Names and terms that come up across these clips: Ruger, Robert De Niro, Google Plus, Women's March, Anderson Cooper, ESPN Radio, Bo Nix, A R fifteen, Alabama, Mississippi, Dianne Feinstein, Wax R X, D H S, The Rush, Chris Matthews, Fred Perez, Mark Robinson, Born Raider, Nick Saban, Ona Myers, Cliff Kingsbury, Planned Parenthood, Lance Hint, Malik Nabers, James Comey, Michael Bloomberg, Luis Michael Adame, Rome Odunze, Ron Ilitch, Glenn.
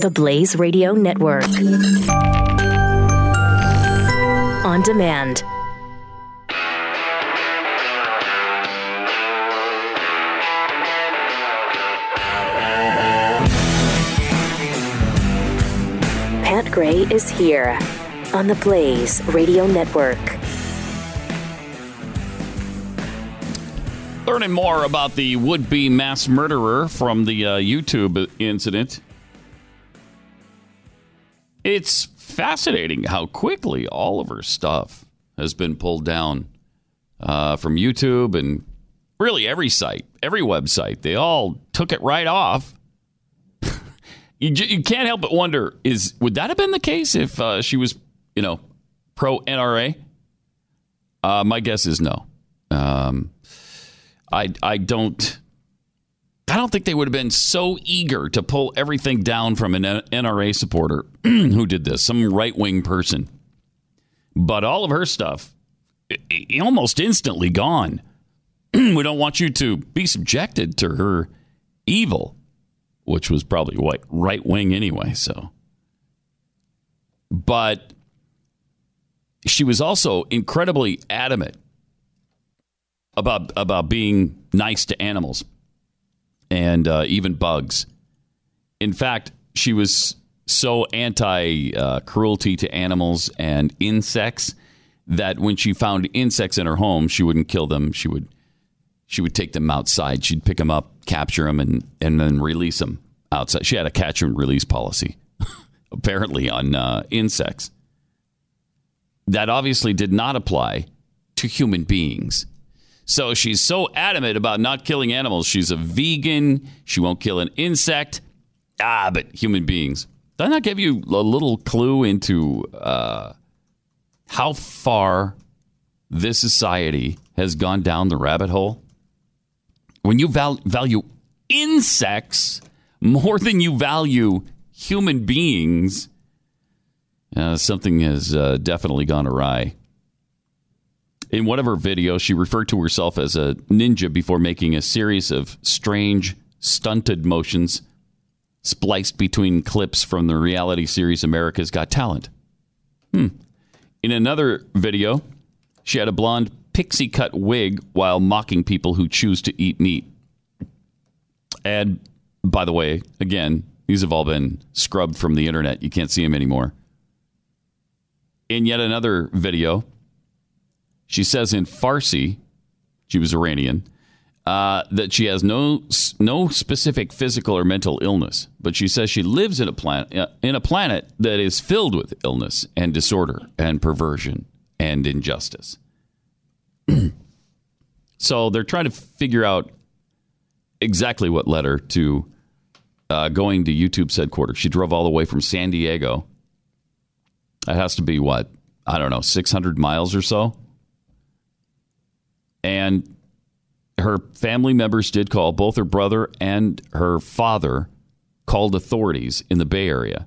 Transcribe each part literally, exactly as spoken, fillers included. The Blaze Radio Network. On demand. Pat Gray is here on the Blaze Radio Network. Learning more about the would-be mass murderer from the uh, YouTube incident. It's fascinating how quickly all of her stuff has been pulled down uh, from YouTube and really every site, every website. They all took it right off. you, you can't help but wonder, is would that have been the case if uh, she was, you know, pro N R A? Uh, my guess is no. Um I I don't I don't think they would have been so eager to pull everything down from an N R A supporter who did this, some right-wing person. But all of her stuff, it, it, almost instantly gone. We don't want you to be subjected to her evil, which was probably what, right-wing anyway. So, but she was also incredibly adamant about about being nice to animals and uh, even bugs. In fact, she was so anti uh, cruelty to animals and insects that when she found insects in her home, she wouldn't kill them. She would she would take them outside. She'd pick them up, capture them, and and then release them outside. She had a catch and release policy, apparently, on uh, insects. That obviously did not apply to human beings. So she's so adamant about not killing animals. She's a vegan. She won't kill an insect. Ah, but human beings. Doesn't that give you a little clue into uh, how far this society has gone down the rabbit hole? When you val- value insects more than you value human beings, uh, something has uh, definitely gone awry. In one of her videos, she referred to herself as a ninja before making a series of strange, stunted motions spliced between clips from the reality series America's Got Talent. Hmm. In another video, she had a blonde pixie-cut wig while mocking people who choose to eat meat. And, by the way, again, these have all been scrubbed from the internet. You can't see them anymore. In yet another video, she says in Farsi, she was Iranian, uh, that she has no no specific physical or mental illness, but she says she lives in a planet in a planet that is filled with illness and disorder and perversion and injustice. So they're trying to figure out exactly what led her to uh, going to YouTube's headquarters. She drove all the way from San Diego. That has to be what I don't know, six hundred miles or so. And her family members did call. Both her brother and her father called authorities in the Bay Area.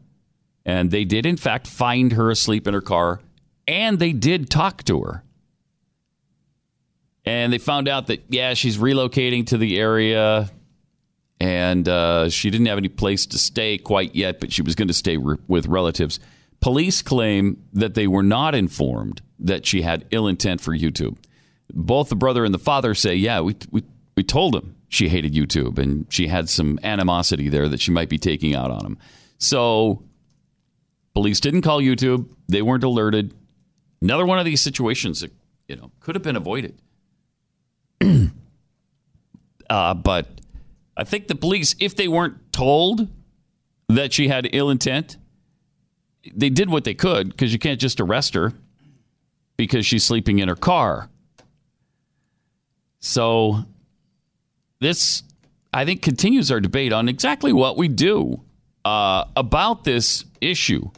And they did, in fact, find her asleep in her car. And they did talk to her. And they found out that, yeah, she's relocating to the area. And uh, she didn't have any place to stay quite yet, but she was going to stay re- with relatives. Police claim that they were not informed that she had ill intent for YouTube. Both the brother and the father say, yeah, we we we told him she hated YouTube and she had some animosity there that she might be taking out on him. So police didn't call YouTube. They weren't alerted. Another one of these situations that, you know, could have been avoided. uh, but I think the police, if they weren't told that she had ill intent, they did what they could because you can't just arrest her because she's sleeping in her car. So this, I think, continues our debate on exactly what we do uh, about this issue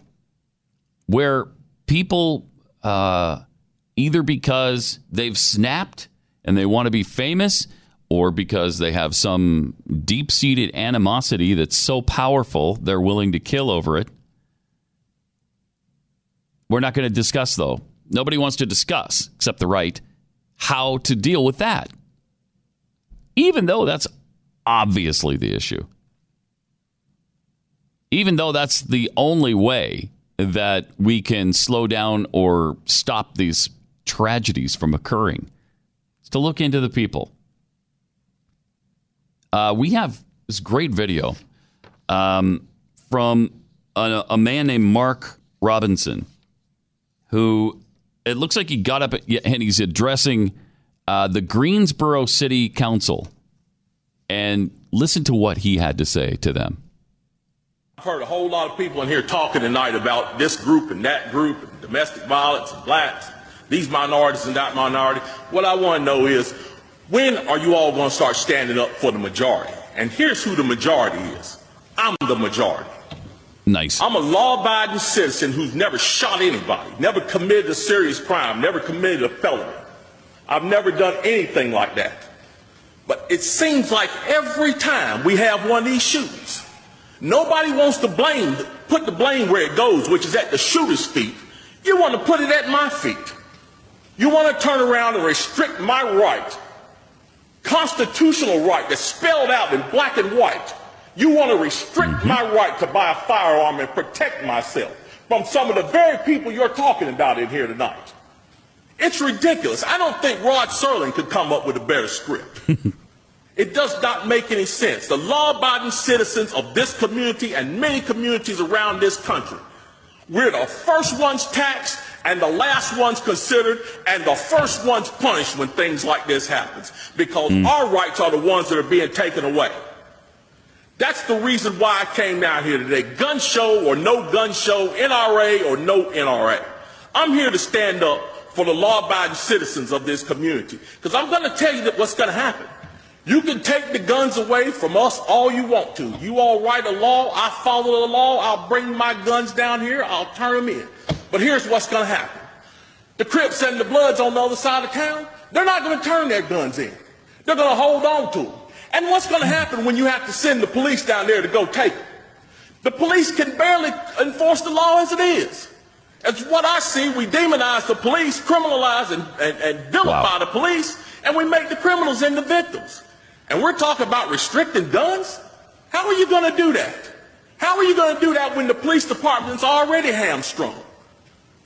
where people, uh, either because they've snapped and they want to be famous or because they have some deep-seated animosity that's so powerful they're willing to kill over it. We're not going to discuss, though. Nobody wants to discuss, except the right, how to deal with that, even though that's obviously the issue. even though that's the only way that we can slow down or stop these tragedies from occurring, is to look into the people. Uh, we have this great video um, from a, a man named Mark Robinson, who it looks like he got up and he's addressing uh, the Greensboro City Council. And listen to what he had to say to them. I've heard a whole lot of people in here talking tonight about this group and that group, and domestic violence, and blacks, these minorities and that minority. What I want to know is, when are you all going to start standing up for the majority? And here's who the majority is. I'm the majority. Nice. I'm a law-abiding citizen who's never shot anybody, never committed a serious crime, never committed a felony. I've never done anything like that. But it seems like every time we have one of these shootings, nobody wants to blame, put the blame where it goes, which is at the shooter's feet. You want to put it at my feet. You want to turn around and restrict my right, constitutional right that's spelled out in black and white. You want to restrict mm-hmm. my right to buy a firearm and protect myself from some of the very people you're talking about in here tonight. It's ridiculous. I don't think Rod Serling could come up with a better script. It does not make any sense. The law-abiding citizens of this community and many communities around this country, we're the first ones taxed and the last ones considered and the first ones punished when things like this happens, because mm. our rights are the ones that are being taken away. That's the reason why I came down here today. Gun show or no gun show, N R A or no N R A. I'm here to stand up for the law-abiding citizens of this community, because I'm going to tell you that what's going to happen. You can take the guns away from us all you want to. You all write a law, I follow the law, I'll bring my guns down here, I'll turn them in. But here's what's going to happen. The Crips and the Bloods on the other side of town, they're not going to turn their guns in. They're going to hold on to them. And what's going to happen when you have to send the police down there to go take them? The police can barely enforce the law as it is. It's what I see. We demonize the police, criminalize and, and, and vilify wow. the police, and we make the criminals into victims. And we're talking about restricting guns? How are you going to do that? How are you going to do that when the police department's already hamstrung?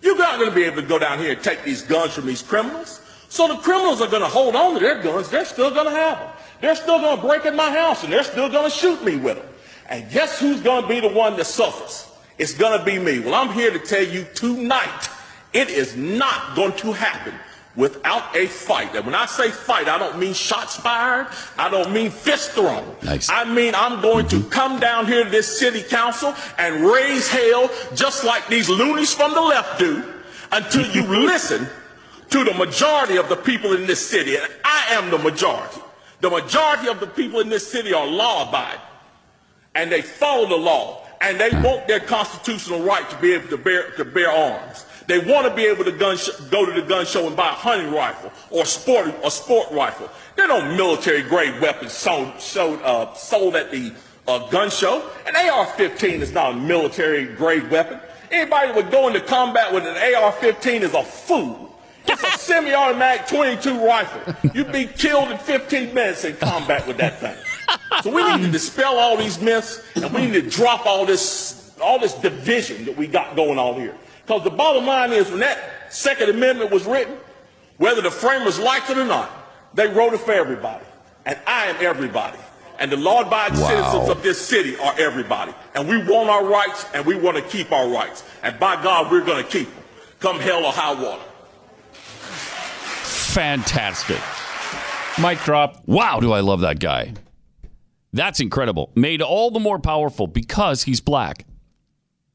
You're not going to be able to go down here and take these guns from these criminals. So the criminals are going to hold on to their guns. They're still going to have them. They're still going to break in my house, and they're still going to shoot me with them. And guess who's going to be the one that suffers? It's going to be me. Well, I'm here to tell you tonight, it is not going to happen without a fight. And when I say fight, I don't mean shots fired. I don't mean fist thrown. Nice. I mean, I'm going mm-hmm. to come down here to this city council and raise hell just like these loonies from the left do until you listen to the majority of the people in this city. And I am the majority. The majority of the people in this city are law-abiding, and they follow the law. And they want their constitutional right to be able to bear, to bear arms. They want to be able to gun sh- go to the gun show and buy a hunting rifle or sport a sport rifle. They're no military-grade weapons sold, sold, uh, sold at the uh, gun show. An A R fifteen is not a military-grade weapon. Anybody that would go into combat with an A R fifteen is a fool. It's a semi-automatic twenty-two rifle. You'd be killed in fifteen minutes in combat with that thing. So we need to dispel all these myths, and we need to drop all this, all this division that we got going on here. Because the bottom line is, when that Second Amendment was written, whether the framers liked it or not, they wrote it for everybody. And I am everybody. And the law-abiding wow. citizens of this city are everybody. And we want our rights, and we want to keep our rights. And by God, we're going to keep them, come hell or high water. Fantastic. Mic drop. Wow, do I love that guy. That's incredible. Made all the more powerful because he's black.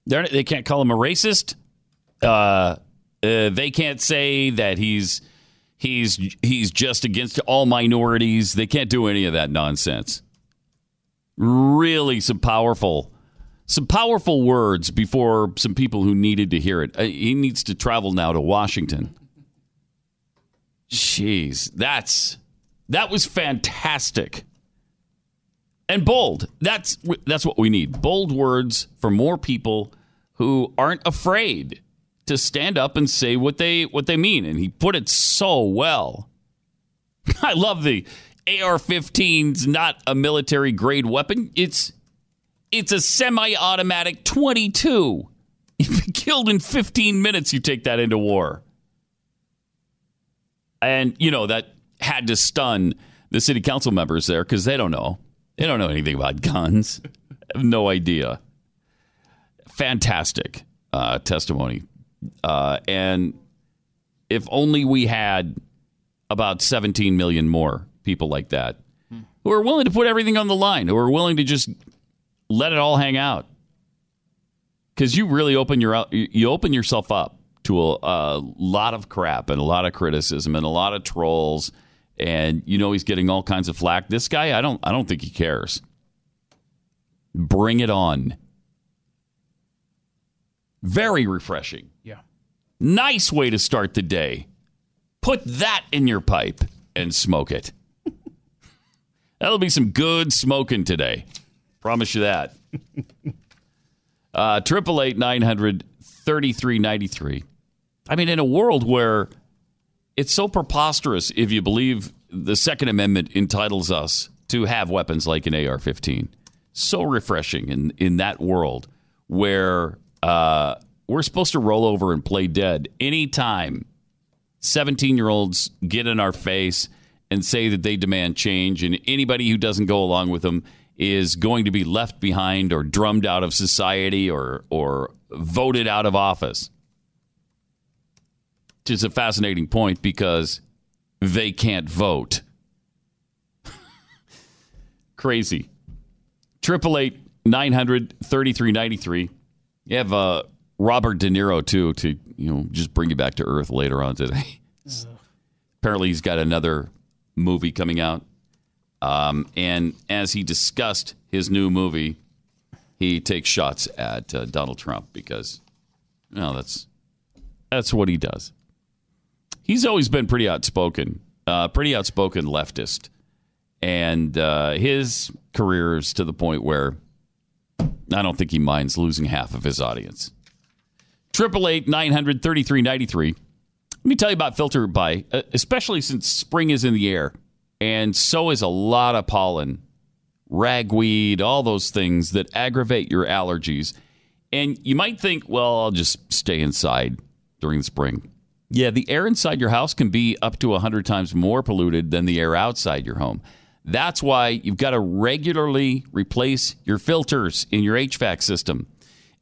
They're, they can't call him a racist. Uh, uh, they can't say that he's he's he's just against all minorities. They can't do any of that nonsense. Really, some powerful, some powerful words before some people who needed to hear it. Uh, he needs to travel now to Washington. Jeez, that's that was fantastic and bold. That's that's what we need. Bold words for more people who aren't afraid to stand up and say what they what they mean. And he put it so well. I love the A R fifteen's not a military grade weapon. It's It's a semi-automatic twenty-two. If you're killed in fifteen minutes, you take that into war. And, you know, that had to stun the city council members there because they don't know. They don't know anything about guns. Have no idea. Fantastic uh, testimony. Uh, and if only we had about seventeen million more people like that hmm. who are willing to put everything on the line, who are willing to just let it all hang out. Because you really open your you open yourself up to a, a lot of crap and a lot of criticism and a lot of trolls, and you know he's getting all kinds of flack. This guy, I don't I don't think he cares. Bring it on. Very refreshing. Yeah. Nice way to start the day. Put that in your pipe and smoke it. That'll be some good smoking today. Promise you that. Triple eight nine hundred thirty three ninety three. I mean, in a world where it's so preposterous, if you believe the Second Amendment entitles us to have weapons like an A R fifteen, so refreshing in in that world where uh, we're supposed to roll over and play dead anytime seventeen-year-olds get in our face and say that they demand change, and anybody who doesn't go along with them is going to be left behind or drummed out of society or or voted out of office. Which is a fascinating point because they can't vote. Crazy. eight eight eight, nine hundred, thirty-three ninety-three. You have uh, Robert De Niro, too, to you know just bring you back to earth later on today. Apparently he's got another movie coming out. Um, and as he discussed his new movie, he takes shots at uh, Donald Trump because, you know, that's that's what he does. He's always been pretty outspoken, uh, pretty outspoken leftist. And uh, his career is to the point where I don't think he minds losing half of his audience. eight eight eight, nine hundred, thirty-three ninety-three. Let me tell you about FilterBuy, especially since spring is in the air. And so is a lot of pollen, ragweed, all those things that aggravate your allergies. And you might think, well, I'll just stay inside during the spring. Yeah, the air inside your house can be up to one hundred times more polluted than the air outside your home. That's why you've got to regularly replace your filters in your H V A C system.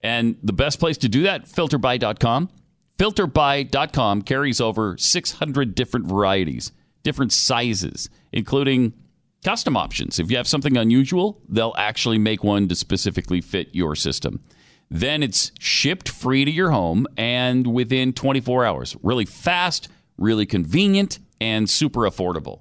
And the best place to do that, filter by dot com. filter by dot com carries over six hundred different varieties, different sizes, including custom options. If you have something unusual, they'll actually make one to specifically fit your system. Then it's shipped free to your home and within twenty-four hours. Really fast, really convenient, and super affordable.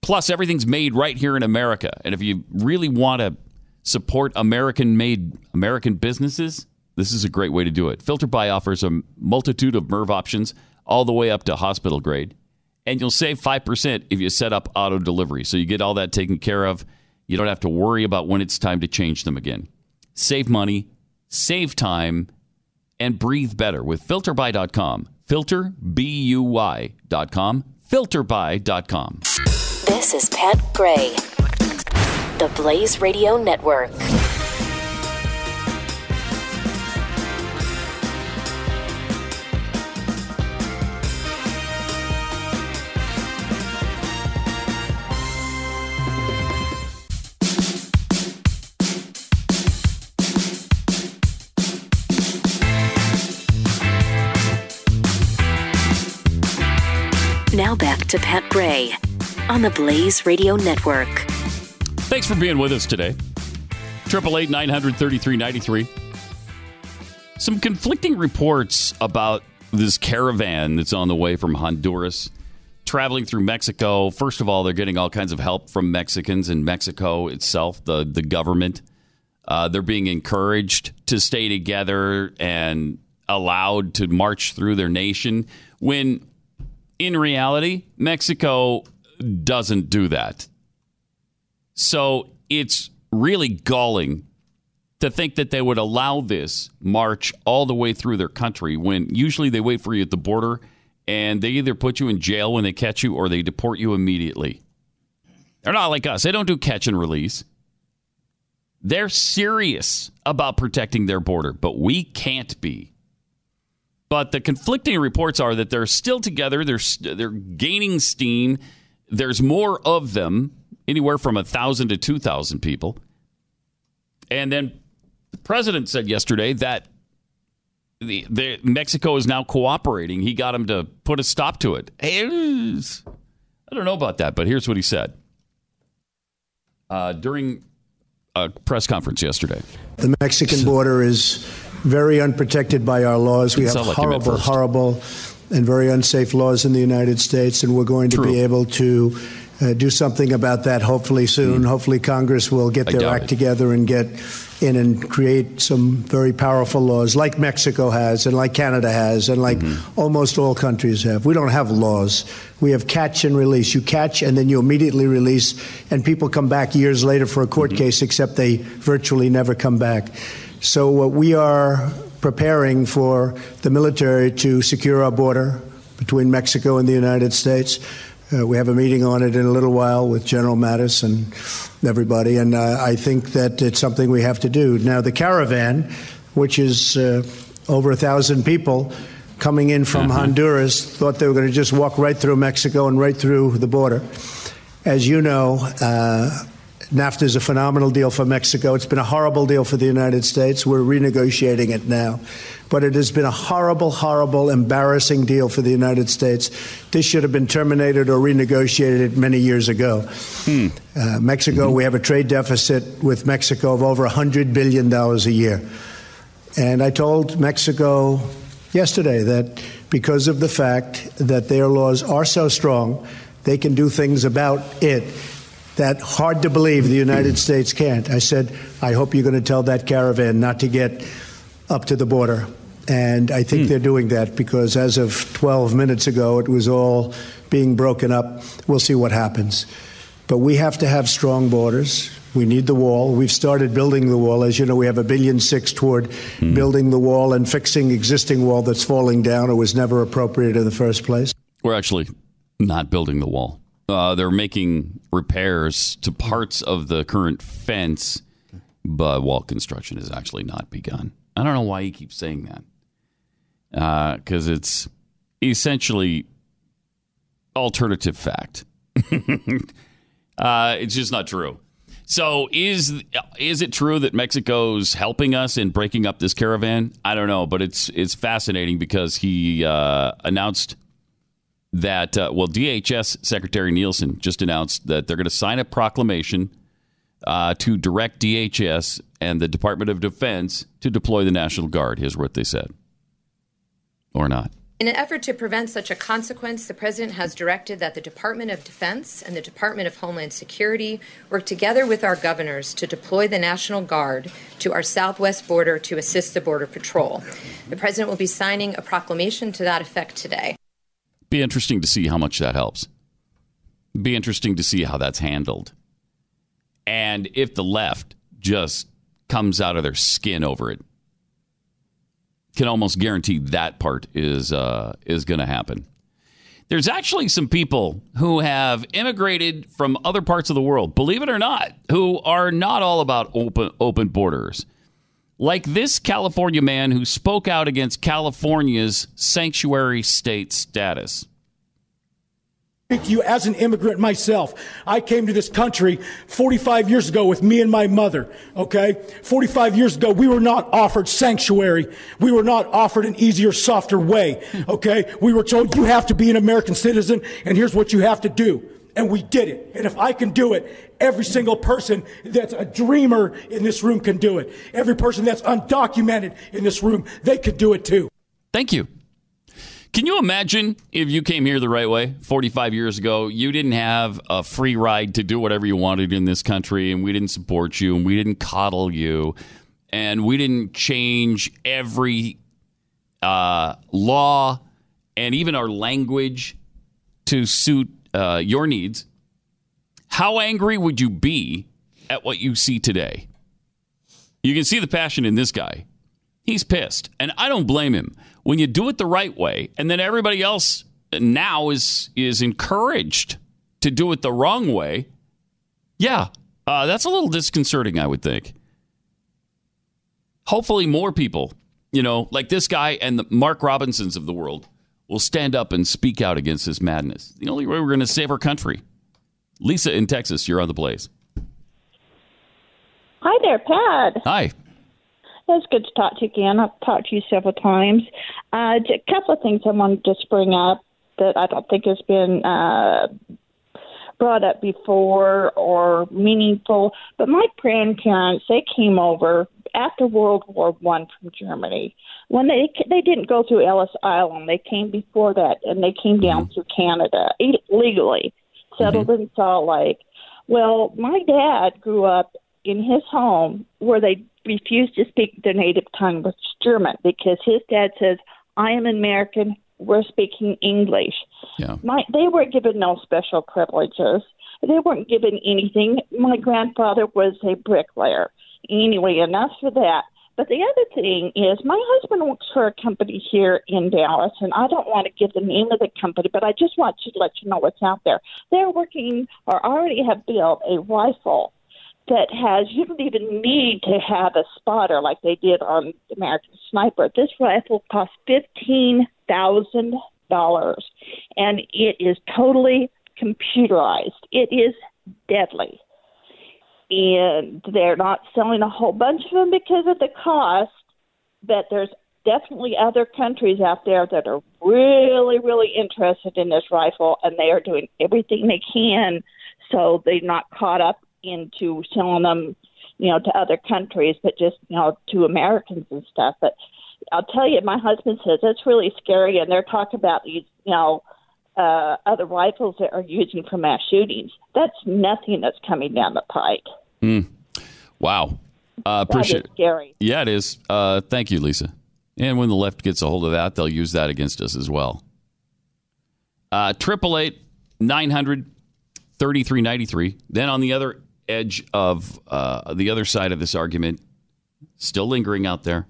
Plus, everything's made right here in America. And if you really want to support American-made American businesses, this is a great way to do it. FilterBuy offers a multitude of M R V options all the way up to hospital grade. And you'll save five percent if you set up auto delivery. So you get all that taken care of. You don't have to worry about when it's time to change them again. Save money, save time, and breathe better with filter by dot com. filter buy dot com. filter buy dot com. This is Pat Gray, the Blaze Radio Network. Now back to Pat Gray on the Blaze Radio Network. Thanks for being with us today. eight eight eight, nine hundred, thirty-three ninety-three. Some conflicting reports about this caravan that's on the way from Honduras, traveling through Mexico. First of all, they're getting all kinds of help from Mexicans in Mexico itself, the, the government. Uh, they're being encouraged to stay together and allowed to march through their nation when... in reality, Mexico doesn't do that. So it's really galling to think that they would allow this march all the way through their country when usually they wait for you at the border and they either put you in jail when they catch you or they deport you immediately. They're not like us. They don't do catch and release. They're serious about protecting their border, but we can't be. But the conflicting reports are that they're still together. They're they're gaining steam. There's more of them, anywhere from one thousand to two thousand people. And then the president said yesterday that the, the Mexico is now cooperating. He got him to put a stop to it. I don't know about that, but here's what he said uh, during a press conference yesterday. The Mexican border is very unprotected by our laws. We have horrible, horrible and very unsafe laws in the United States, and we're going to True. be able to uh, do something about that hopefully soon. Mm. Hopefully Congress will get their act it. together and get in and create some very powerful laws like Mexico has and like Canada has and like mm-hmm. almost all countries have. We don't have laws. We have catch and release. You catch and then you immediately release, and people come back years later for a court mm-hmm. case, except they virtually never come back. So uh, we are preparing for the military to secure our border between Mexico and the United States. Uh, we have a meeting on it in a little while with General Mattis and everybody, and uh, I think that it's something we have to do. Now, the caravan, which is uh, over a thousand people coming in from uh-huh. Honduras, thought they were going to just walk right through Mexico and right through the border. As you know, uh, NAFTA is a phenomenal deal for Mexico. It's been a horrible deal for the United States. We're renegotiating it now. But it has been a horrible, horrible, embarrassing deal for the United States. This should have been terminated or renegotiated many years ago. Hmm. Uh, Mexico, mm-hmm. we have a trade deficit with Mexico of over one hundred billion dollars a year. And I told Mexico yesterday that because of the fact that their laws are so strong, they can do things about it that hard to believe the United States can't. I said, I hope you're going to tell that caravan not to get up to the border. And I think mm. they're doing that, because as of twelve minutes ago, it was all being broken up. We'll see what happens. But we have to have strong borders. We need the wall. We've started building the wall. As you know, we have a billion six toward mm. building the wall and fixing existing wall that's falling down or was never appropriate in the first place. We're actually not building the wall. Uh, they're making repairs to parts of the current fence, but wall construction has actually not begun. I don't know why he keeps saying that, because uh, it's essentially alternative fact. uh, it's just not true. So is is it true that Mexico's helping us in breaking up this caravan? I don't know, but it's it's fascinating, because he uh, announced that, uh, well, D H S Secretary Nielsen just announced that they're going to sign a proclamation uh, to direct D H S and the Department of Defense to deploy the National Guard. Here's what they said. Or not. In an effort to prevent such a consequence, the president has directed that the Department of Defense and the Department of Homeland Security work together with our governors to deploy the National Guard to our southwest border to assist the Border Patrol. The president will be signing a proclamation to that effect today. Be interesting to see how much that helps. Be interesting to see how that's handled. And if the left just comes out of their skin over it, can almost guarantee that part is uh, is going to happen. There's actually some people who have immigrated from other parts of the world, believe it or not, who are not all about open open borders. Like this California man who spoke out against California's sanctuary state status. You, as an immigrant myself, I came to this country forty-five years ago with me and my mother, okay? forty-five years ago, we were not offered sanctuary. We were not offered an easier, softer way, okay? We were told you have to be an American citizen, and here's what you have to do. And we did it. And if I can do it, every single person that's a dreamer in this room can do it. Every person that's undocumented in this room, they could do it too. Thank you. Can you imagine if you came here the right way forty-five years ago? You didn't have a free ride to do whatever you wanted in this country, and we didn't support you, and we didn't coddle you, and we didn't change every uh, law and even our language to suit Uh, your needs. How angry would you be at what you see today? You can see the passion in this guy. He's pissed, and I don't blame him. When you do it the right way, and then everybody else now is is encouraged to do it the wrong way, yeah, uh, that's a little disconcerting, I would think. hopefully more people, you know, like this guy and the Mark Robinsons of the world will stand up and speak out against this madness. The only way we're going to save our country. Lisa in Texas, you're on the Blaze. Hi there, Pat. Hi. It's good to talk to you again. I've talked to you several times. Uh, a couple of things I wanted to bring up that I don't think has been uh, brought up before or meaningful. But my grandparents, they came over after World War One from Germany. When they they didn't go through Ellis Island, they came before that, and they came down mm-hmm. through Canada illegally, settled mm-hmm. in Salt Lake. Well, my dad grew up in his home where they refused to speak their native tongue, which is German, because his dad says, "I am an American. We're speaking English." Yeah. My, they weren't given no special privileges. They weren't given anything. My grandfather was a bricklayer. Anyway, enough for that. But the other thing is, my husband works for a company here in Dallas, and I don't want to give the name of the company, but I just want to let you know what's out there. They're working or already have built a rifle that has, you don't even need to have a spotter like they did on American Sniper. This rifle costs fifteen thousand dollars, and it is totally computerized. It is deadly. And they're not selling a whole bunch of them because of the cost, but there's definitely other countries out there that are really, really interested in this rifle, and they are doing everything they can so they're not caught up into selling them, you know, to other countries, but just, you know, to Americans and stuff. But I'll tell you, my husband says that's really scary, and they're talking about these, you know, uh, other rifles that are using for mass shootings. That's nothing that's coming down the pike. Mm. Wow. Uh, appreciate that is scary. Yeah, it is. Uh, thank you, Lisa. And when the left gets a hold of that, they'll use that against us as well. Triple eight nine hundred thirty three ninety three. Then on the other edge of uh, the other side of this argument, still lingering out there,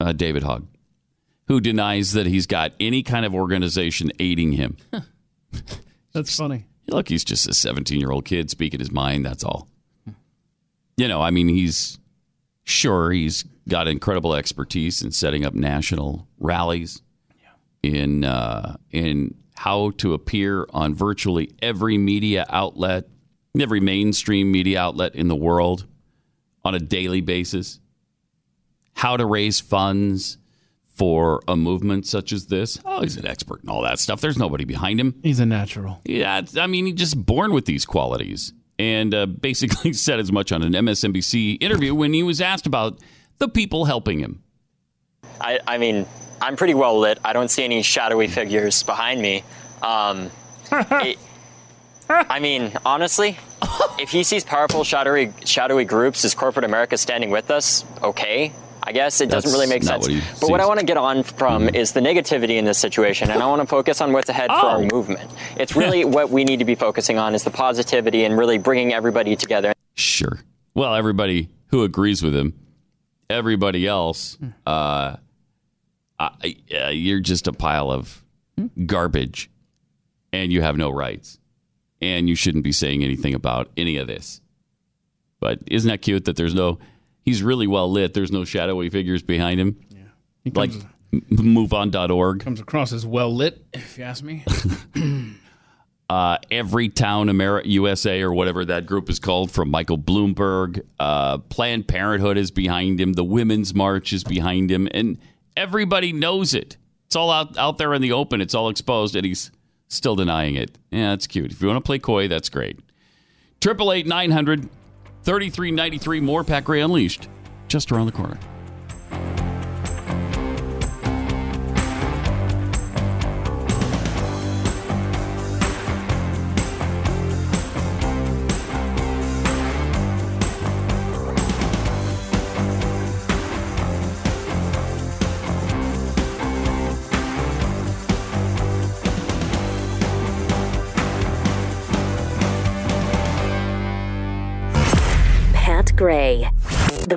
uh, David Hogg, who denies that he's got any kind of organization aiding him. That's funny. Look, he's just a seventeen-year-old kid speaking his mind, that's all. You know, I mean, he's sure he's got incredible expertise in setting up national rallies, yeah. in uh, in how to appear on virtually every media outlet, every mainstream media outlet in the world on a daily basis, how to raise funds for a movement such as this. Oh, he's an expert in all that stuff. There's nobody behind him. He's a natural. Yeah, I mean, he's just born with these qualities, and uh, basically said as much on an M S N B C interview when he was asked about the people helping him. I, I mean, I'm pretty well lit. I don't see any shadowy figures behind me. Um, it, I mean, honestly, if he sees powerful shadowy shadowy groups as corporate America standing with us, okay, I guess it That's doesn't really make sense. What but sees. What I want to get on from mm. is the negativity in this situation, and I want to focus on what's ahead oh. for our movement. It's really what we need to be focusing on is the positivity and really bringing everybody together. Sure. Well, everybody who agrees with him, everybody else, uh, I, uh, you're just a pile of garbage, and you have no rights. And you shouldn't be saying anything about any of this. But isn't that cute that there's no, he's really well lit. There's no shadowy figures behind him. Yeah. He comes, like move on dot org. Comes across as well lit, if you ask me. uh, Every Town Ameri- U S A or whatever that group is called from Michael Bloomberg. Uh, Planned Parenthood is behind him. The Women's March is behind him. And everybody knows it. It's all out, out there in the open. It's all exposed. And he's still denying it. Yeah, that's cute. If you want to play coy, that's great. eight eight eight nine hundred thirty-three ninety-three. More Pat Gray Unleashed just around the corner. Gray, the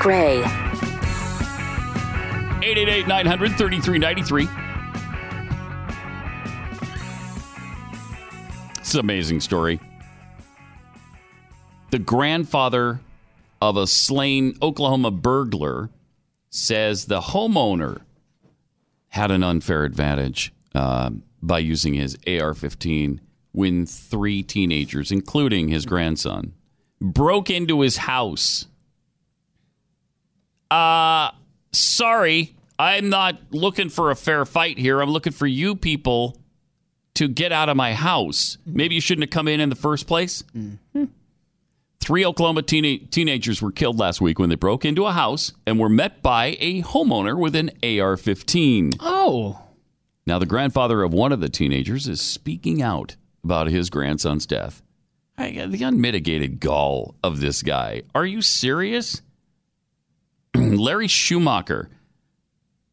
Gray. eight eight eight, nine hundred, thirty-three ninety-three. It's an amazing story. The grandfather of a slain Oklahoma burglar says the homeowner had an unfair advantage uh, by using his A R fifteen when three teenagers, including his grandson, broke into his house. Uh, sorry, I'm not looking for a fair fight here. I'm looking for you people to get out of my house. Maybe you shouldn't have come in in the first place. Mm-hmm. Three Oklahoma teen- teenagers were killed last week when they broke into a house and were met by a homeowner with an A R fifteen. Oh. Now, the grandfather of one of the teenagers is speaking out about his grandson's death. I, the unmitigated gall of this guy. Are you serious? Larry Schumacher,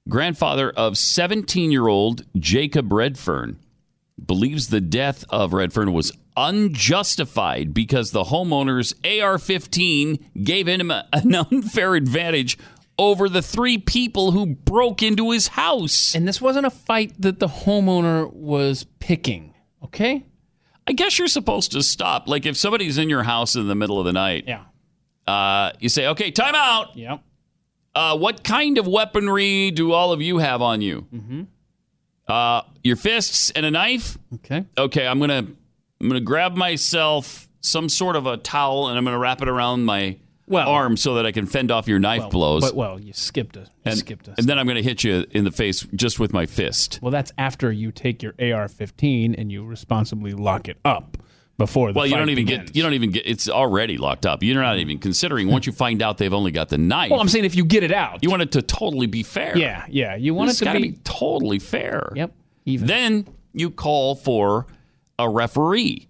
grandfather of seventeen-year-old Jacob Redfern, believes the death of Redfern was unjustified because the homeowner's A R fifteen gave him a, an unfair advantage over the three people who broke into his house. And this wasn't a fight that the homeowner was picking, okay? I guess you're supposed to stop. Like, if somebody's in your house in the middle of the night, yeah. uh, you say, okay, time out. Yep. Uh, what kind of weaponry do all of you have on you? Mm-hmm. Uh, your fists and a knife? Okay. Okay, I'm going to I'm going to grab myself some sort of a towel, and I'm going to wrap it around my well, arm so that I can fend off your knife well, blows. But, well, you skipped us. You and, skipped us. And then I'm going to hit you in the face just with my fist. Well, that's after you take your A R fifteen and you responsibly lock it up before the well, fight you don't even begins. get you don't even get it's already locked up. You're not even considering once you find out they've only got the knife. Well, I'm saying if you get it out, you want it to totally be fair. Yeah, yeah, you want it's it to gotta be, be totally fair. Yep. Even. Then you call for a referee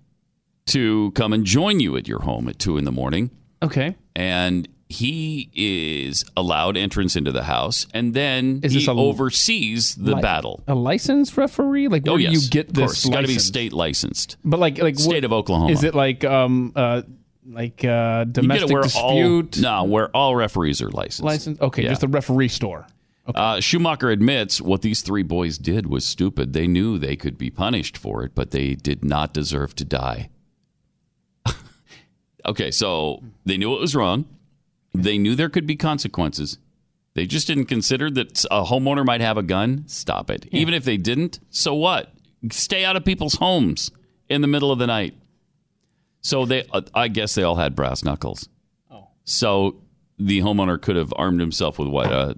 to come and join you at your home at two in the morning. Okay. And he is allowed entrance into the house, and then is he oversees the li- battle. A licensed referee? Like, where oh, yes, do you get this license? It's got to be state licensed. But like, like state what, of Oklahoma. Is it like, um, uh, like uh, domestic where dispute? All, no, where all referees are licensed. Licensed? Okay, yeah. Just a referee store. Okay. Uh, Schumacher admits what these three boys did was stupid. They knew they could be punished for it, but they did not deserve to die. Okay, so they knew it was wrong. They knew there could be consequences. They just didn't consider that a homeowner might have a gun. Stop it. Yeah. Even if they didn't, so what? Stay out of people's homes in the middle of the night. So they, uh, I guess they all had brass knuckles. Oh. So the homeowner could have armed himself with what? A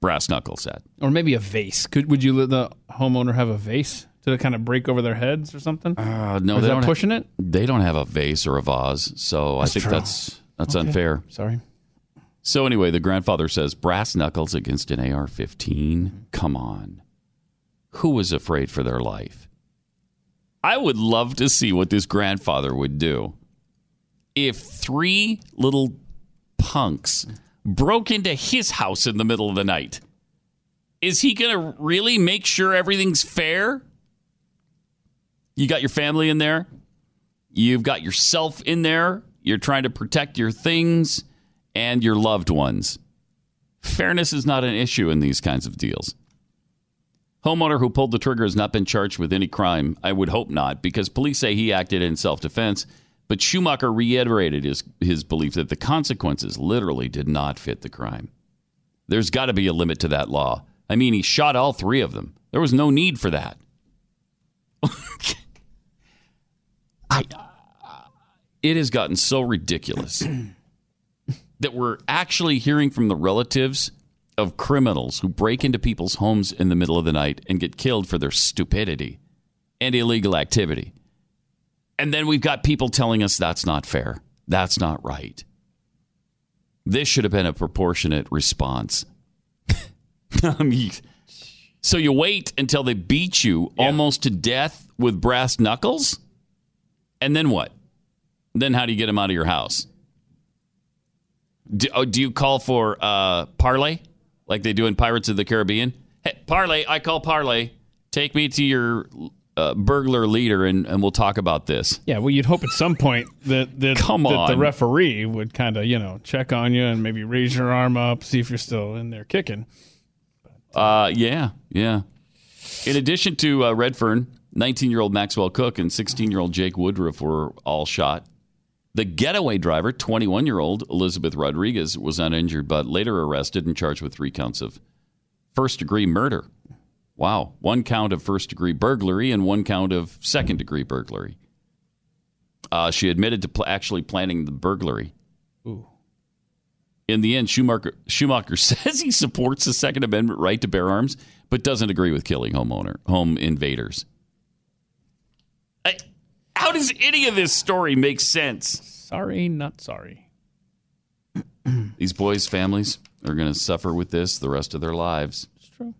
brass knuckle set. Or maybe a vase. Could Would you let the homeowner have a vase to kind of break over their heads or something? Uh, no, or they don't pushing have, it? They don't have a vase or a vase. So that's I think true. that's... That's okay. Unfair. Sorry. So anyway, the grandfather says, brass knuckles against an A R fifteen? Come on. Who was afraid for their life? I would love to see what this grandfather would do if three little punks broke into his house in the middle of the night. Is he going to really make sure everything's fair? You got your family in there. You've got yourself in there. You're trying to protect your things and your loved ones. Fairness is not an issue in these kinds of deals. Homeowner who pulled the trigger has not been charged with any crime. I would hope not, because police say he acted in self-defense. But Schumacher reiterated his, his belief that the consequences literally did not fit the crime. There's got to be a limit to that law. I mean, he shot all three of them. There was no need for that. I... It has gotten so ridiculous that we're actually hearing from the relatives of criminals who break into people's homes in the middle of the night and get killed for their stupidity and illegal activity. And then we've got people telling us that's not fair. That's not right. This should have been a proportionate response. I mean, so you wait until they beat you yeah. almost to death with brass knuckles? And then what? Then how do you get them out of your house? Do, oh, do you call for uh, parlay, like they do in Pirates of the Caribbean? Hey, parlay, I call parlay. Take me to your uh, burglar leader, and, and we'll talk about this. Yeah, well, you'd hope at some point that, that, Come on. that the referee would kind of, you know, check on you and maybe raise your arm up, see if you're still in there kicking. But, uh, yeah, yeah. In addition to uh, Redfern, nineteen-year-old Maxwell Cook and sixteen-year-old Jake Woodruff were all shot. The getaway driver, twenty-one-year-old Elizabeth Rodriguez, was not injured, but later arrested and charged with three counts of first-degree murder. Wow. One count of first-degree burglary and one count of second-degree burglary. Uh, she admitted to pl- actually planning the burglary. Ooh. In the end, Schumacher, Schumacher says he supports the Second Amendment right to bear arms, but doesn't agree with killing homeowner, home invaders. I, how does any of this story make sense? Sorry, not sorry. These boys' families are going to suffer with this the rest of their lives. It's true.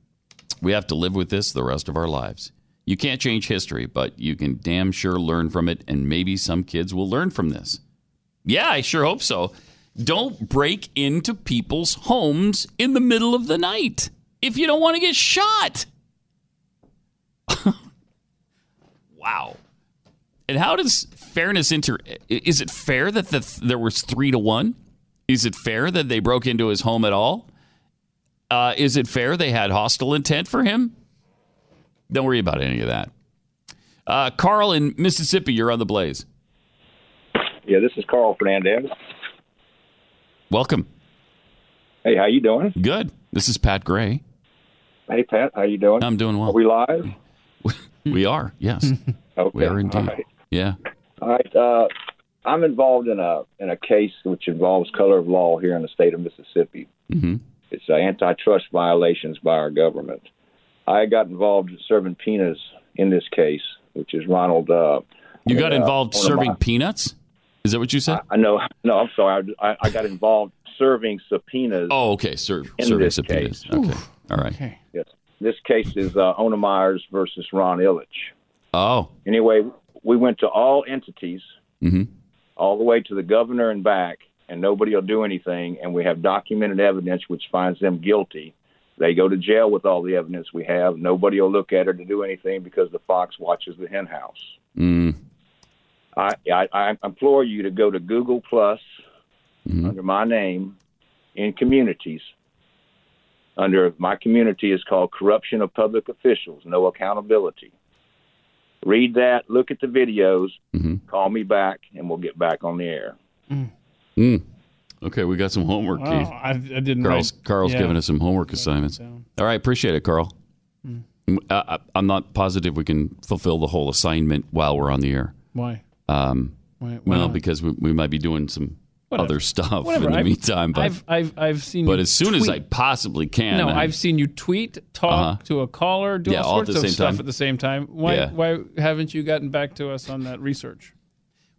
We have to live with this the rest of our lives. You can't change history, but you can damn sure learn from it, and maybe some kids will learn from this. Yeah, I sure hope so. Don't break into people's homes in the middle of the night if you don't want to get shot. Wow. And how does fairness enter? Is it fair that the, there was three to one? Is it fair that they broke into his home at all? Uh, is it fair they had hostile intent for him? Don't worry about any of that. Uh, Carl in Mississippi, you're on the Blaze. Yeah, this is Carl Fernandez. Welcome. Hey, how you doing? Good. This is Pat Gray. Hey, Pat, how you doing? I'm doing well. Are we live? We are, yes. Okay. We are indeed. All right. Yeah. All right. Uh, I'm involved in a in a case which involves color of law here in the state of Mississippi. Mm-hmm. It's uh, antitrust violations by our government. I got involved serving peanuts in this case, which is Ronald. Uh, you got uh, involved serving my, peanuts? Is that what you said? I, I know. No, I'm sorry. I, I got involved serving subpoenas. Oh, okay. Ser- serving subpoenas. Case. Okay. All right. Okay. Yes. This case is uh, Ona Myers versus Ron Ilitch. Oh. Anyway, we went to all entities, mm-hmm. all the way to the governor and back, and nobody will do anything. And we have documented evidence which finds them guilty. They go to jail with all the evidence we have. Nobody will look at her to do anything because the fox watches the hen house. Mm. I, I, I implore you to go to Google Plus mm-hmm. under my name in communities. Under my community is called Corruption of Public Officials, No Accountability. Read that, look at the videos, mm-hmm. call me back, and we'll get back on the air. Mm. Mm. Okay, we got some homework, Keith. Oh, I, I didn't Carl's, write, Carl's yeah. giving us some homework assignments. All right, appreciate it, Carl. Mm. I, I'm not positive we can fulfill the whole assignment while we're on the air. Why? Um, Why, why well, not? because we, we might be doing some... Whatever. Other stuff Whatever. in the I've, meantime, but I've I've, I've seen. But you as soon tweet. as I possibly can, no, I'm, I've seen you tweet, talk uh-huh. to a caller, do yeah, all sorts all of stuff time. at the same time. Why yeah. why haven't you gotten back to us on that research?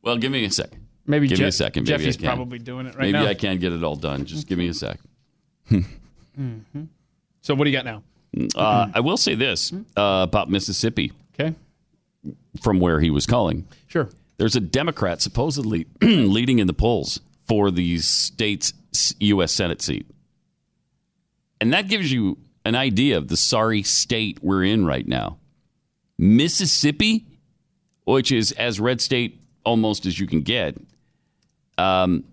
Well, give me a second. Maybe give Je- me a second. Maybe Jeffy's probably doing it right Maybe now. Maybe I can't get it all done. Just give me a sec. mm-hmm. So what do you got now? Uh, mm-hmm. I will say this uh, about Mississippi. Okay, from where he was calling. Sure. There's a Democrat supposedly leading in the polls for the state's U S Senate seat. And that gives you an idea of the sorry state we're in right now. Mississippi, which is as red state almost as you can get. Um,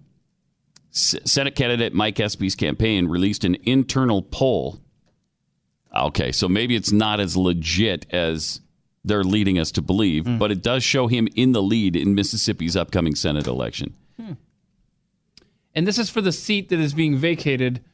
S- Senate candidate Mike Espy's campaign released an internal poll. Okay, so maybe it's not as legit as they're leading us to believe, mm. but it does show him in the lead in Mississippi's upcoming Senate election. Hmm. And this is for the seat that is being vacated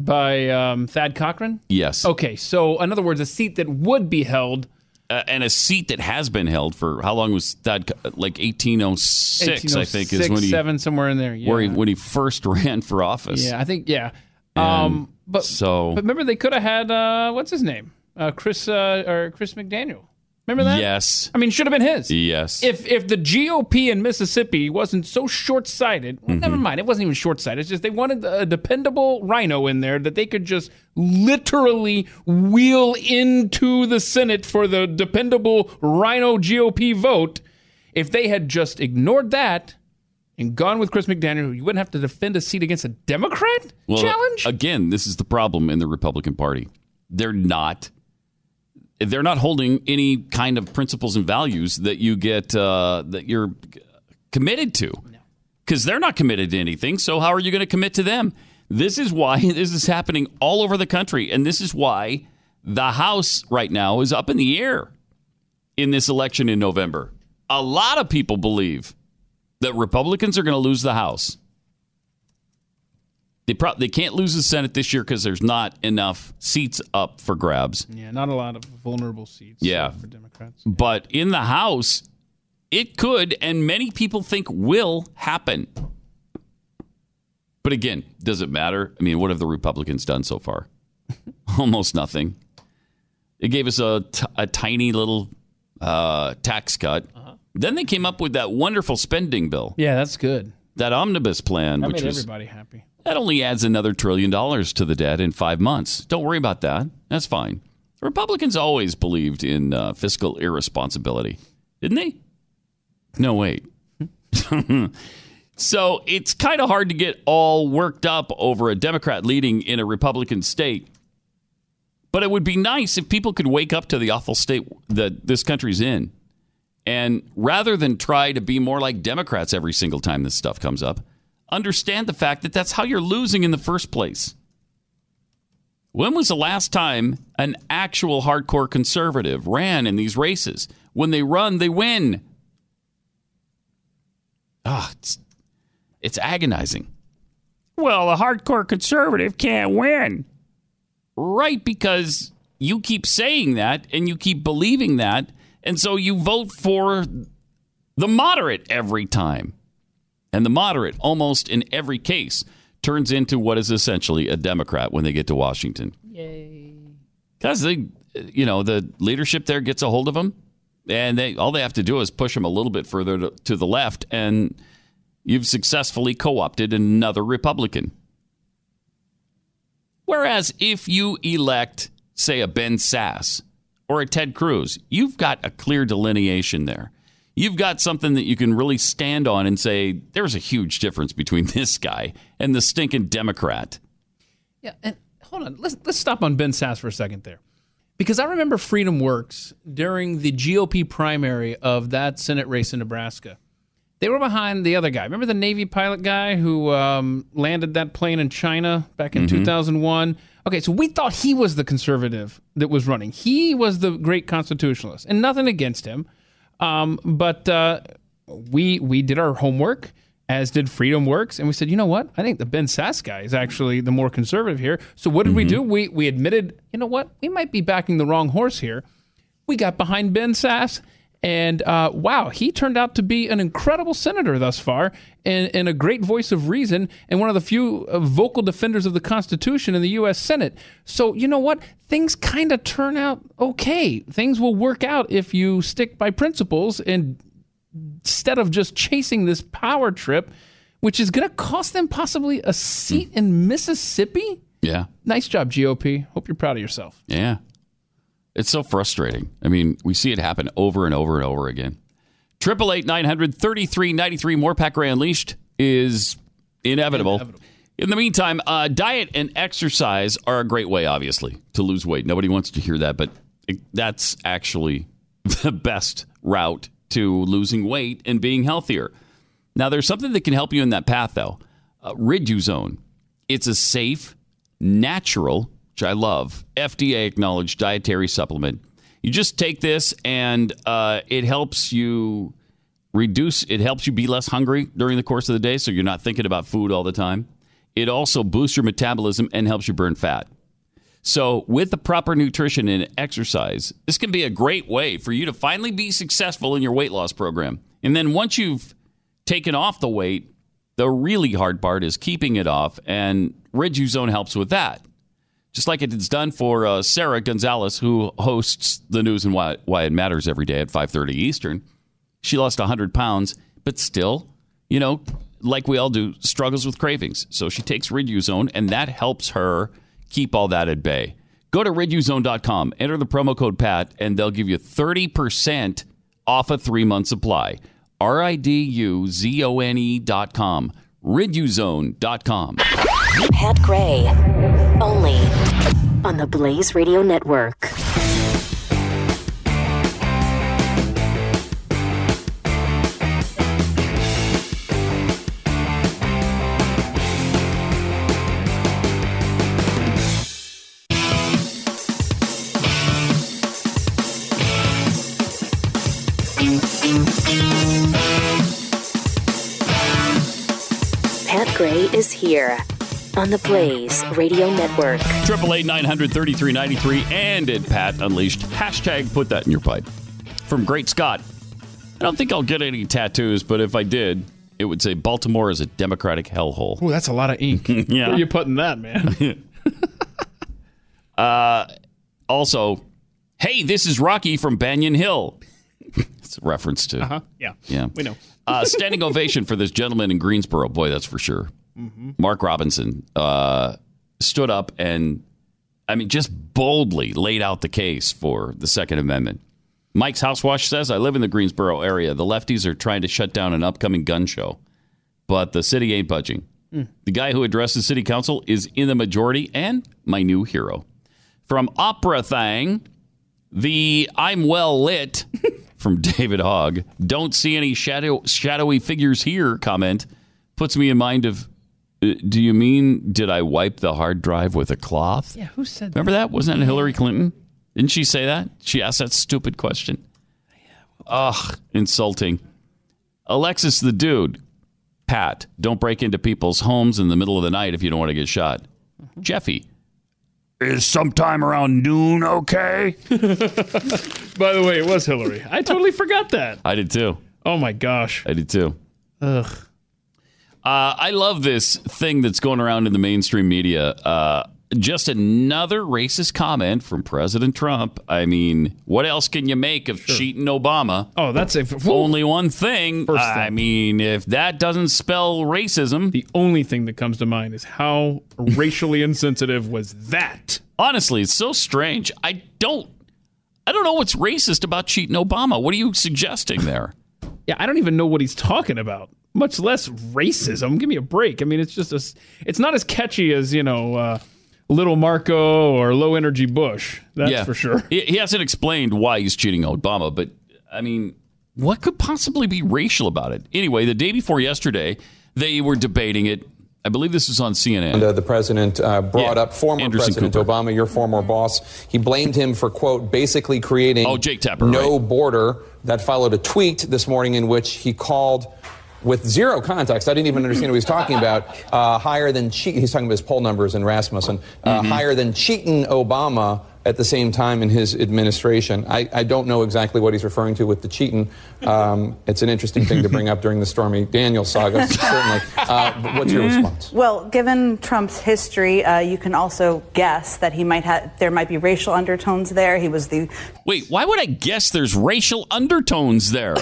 by um, Thad Cochran? Yes. Okay, so in other words, a seat that would be held. Uh, and a seat that has been held for, how long was Thad, like eighteen oh six, eighteen oh six I think, is when he, seven, somewhere in there, yeah. where he, when he first ran for office. Yeah, I think, yeah. Um, but, so, but remember, they could have had, uh, what's his name? Uh, Chris uh, or Chris McDaniel. Remember that? Yes. I mean, it should have been his. Yes. If if the G O P in Mississippi wasn't so short-sighted, well, mm-hmm. never mind, it wasn't even short-sighted. It's just they wanted a dependable rhino in there that they could just literally wheel into the Senate for the dependable rhino G O P vote. If they had just ignored that and gone with Chris McDaniel, you wouldn't have to defend a seat against a Democrat well, challenge? Again, this is the problem in the Republican Party. They're not they're not holding any kind of principles and values that you get uh, that you're committed to, because no. they're not committed to anything. So how are you going to commit to them? This is why this is happening all over the country, and this is why the House right now is up in the air in this election in November. A lot of people believe that Republicans are going to lose the House. They pro- they can't lose the Senate this year because there's not enough seats up for grabs. Yeah, not a lot of vulnerable seats yeah. for Democrats. Yeah. But in the House, it could, and many people think will, happen. But again, does it matter? I mean, what have the Republicans done so far? Almost nothing. It gave us a, t- a tiny little uh, tax cut. Uh-huh. Then they came up with that wonderful spending bill. Yeah, that's good. That omnibus plan. That which made was, everybody happy. That only adds another trillion dollars to the debt in five months. Don't worry about that. That's fine. The Republicans always believed in uh, fiscal irresponsibility, didn't they? No, wait. So it's kind of hard to get all worked up over a Democrat leading in a Republican state. But it would be nice if people could wake up to the awful state that this country's in. And rather than try to be more like Democrats every single time this stuff comes up, understand the fact that that's how you're losing in the first place. When was the last time an actual hardcore conservative ran in these races? When they run, they win. Ah, oh, it's, it's agonizing. Well, a hardcore conservative can't win. Right, because you keep saying that and you keep believing that. And so you vote for the moderate every time. And the moderate, almost in every case, turns into what is essentially a Democrat when they get to Washington. Yay. Because, they, you know, the leadership there gets a hold of them. And they all they have to do is push them a little bit further to, to the left. And you've successfully co-opted another Republican. Whereas if you elect, say, a Ben Sasse, or a Ted Cruz, you've got a clear delineation there. You've got something that you can really stand on and say, there's a huge difference between this guy and the stinking Democrat. Yeah, and hold on. Let's let's stop on Ben Sasse for a second there. Because I remember Freedom Works during the G O P primary of that Senate race in Nebraska. They were behind the other guy. Remember the Navy pilot guy who um, landed that plane in China back in mm-hmm. two thousand one? Okay, so we thought he was the conservative that was running. He was the great constitutionalist, and nothing against him. Um, but uh, we we did our homework, as did Freedom Works, and we said, you know what? I think the Ben Sasse guy is actually the more conservative here. So what did mm-hmm. we do? We we admitted, you know what? We might be backing the wrong horse here. We got behind Ben Sasse, and uh, wow, he turned out to be an incredible senator thus far, and, and a great voice of reason, and one of the few vocal defenders of the Constitution in the U S Senate. So, you know what? Things kind of turn out okay. Things will work out if you stick by principles, and instead of just chasing this power trip, which is going to cost them possibly a seat mm. in Mississippi? Yeah. Nice job, G O P. Hope you're proud of yourself. Yeah. It's so frustrating. I mean, we see it happen over and over and over again. eight eight eight, nine hundred, thirty-three ninety-three. More Pat Gray Unleashed is inevitable. inevitable. In the meantime, uh, diet and exercise are a great way, obviously, to lose weight. Nobody wants to hear that, but it, that's actually the best route to losing weight and being healthier. Now, there's something that can help you in that path, though. Uh, Riduzone. It's a safe, natural, which I love, F D A-acknowledged dietary supplement. You just take this, and uh, it helps you reduce, it helps you be less hungry during the course of the day, so you're not thinking about food all the time. It also boosts your metabolism and helps you burn fat. So with the proper nutrition and exercise, this can be a great way for you to finally be successful in your weight loss program. And then once you've taken off the weight, the really hard part is keeping it off, and Riduzone helps with that. Just like it's done for uh, Sarah Gonzalez, who hosts the News and Why, Why It Matters every day at five thirty Eastern. She lost one hundred pounds, but still, you know, like we all do, struggles with cravings. So she takes Riduzone, and that helps her keep all that at bay. Go to Riduzone dot com, enter the promo code PAT, and they'll give you thirty percent off a three-month supply. R I D U Z O N E dot com. Riduzone dot com. Pat Gray. Only on the Blaze Radio Network. Pat Gray is here on the Blaze Radio Network. eight eight eight, nine hundred, thirty-three ninety-three and at Pat Unleashed. Hashtag put that in your pipe. From Great Scott. I don't think I'll get any tattoos, but if I did, it would say Baltimore is a Democratic hellhole. Oh, that's a lot of ink. Yeah. Where are you putting that, man? uh, also, hey, this is Rocky from Banyan Hill. It's a reference to. Uh-huh. Yeah. Yeah. We know. uh, standing ovation for this gentleman in Greensboro. Boy, that's for sure. Mm-hmm. Mark Robinson uh, stood up and, I mean, just boldly laid out the case for the Second Amendment. Mike's Housewash says, I live in the Greensboro area. The lefties are trying to shut down an upcoming gun show, but the city ain't budging. Mm. The guy who addresses city council is in the majority and my new hero. From Opera Thang, the I'm well lit from David Hogg. Don't see any shadow, shadowy figures here comment puts me in mind of, do you mean, did I wipe the hard drive with a cloth? Yeah, who said that? Remember that? Wasn't that Hillary Clinton? Didn't she say that? She asked that stupid question. Ugh, insulting. Alexis the dude. Pat, don't break into people's homes in the middle of the night if you don't want to get shot. Mm-hmm. Jeffy. Is sometime around noon okay? By the way, it was Hillary. I totally forgot that. I did too. Oh my gosh. I did too. Ugh. Uh, I love this thing that's going around in the mainstream media. Uh, just another racist comment from President Trump. I mean, what else can you make of sure. cheating Obama? Oh, that's a, whoo, only one thing. First thing. I mean, if that doesn't spell racism. The only thing that comes to mind is how racially insensitive was that? Honestly, it's so strange. I don't, I don't know what's racist about cheating Obama. What are you suggesting there? Yeah, I don't even know what he's talking about. Much less racism. Give me a break. I mean, it's just a, it's not as catchy as, you know, uh, Little Marco or Low Energy Bush. That's yeah. for sure. He, he hasn't explained why he's cheating Obama, but I mean, what could possibly be racial about it? Anyway, the day before yesterday, they were debating it. I believe this is on C N N. And, uh, the president uh, brought yeah. up former Anderson President Cooper. Obama, your former boss. He blamed him for, quote, basically creating oh, Jake Tapper, no right. border. That followed a tweet this morning in which he called, with zero context, I didn't even understand what he was talking about, uh, higher than cheat. He's talking about his poll numbers in Rasmussen, uh, mm-hmm. higher than cheating Obama at the same time in his administration. I, I don't know exactly what he's referring to with the cheating. Um, it's an interesting thing to bring up during the Stormy Daniels saga, certainly. Uh, but what's your response? Well, given Trump's history, uh, you can also guess that he might have, there might be racial undertones there. He was the. Wait, why would I guess there's racial undertones there?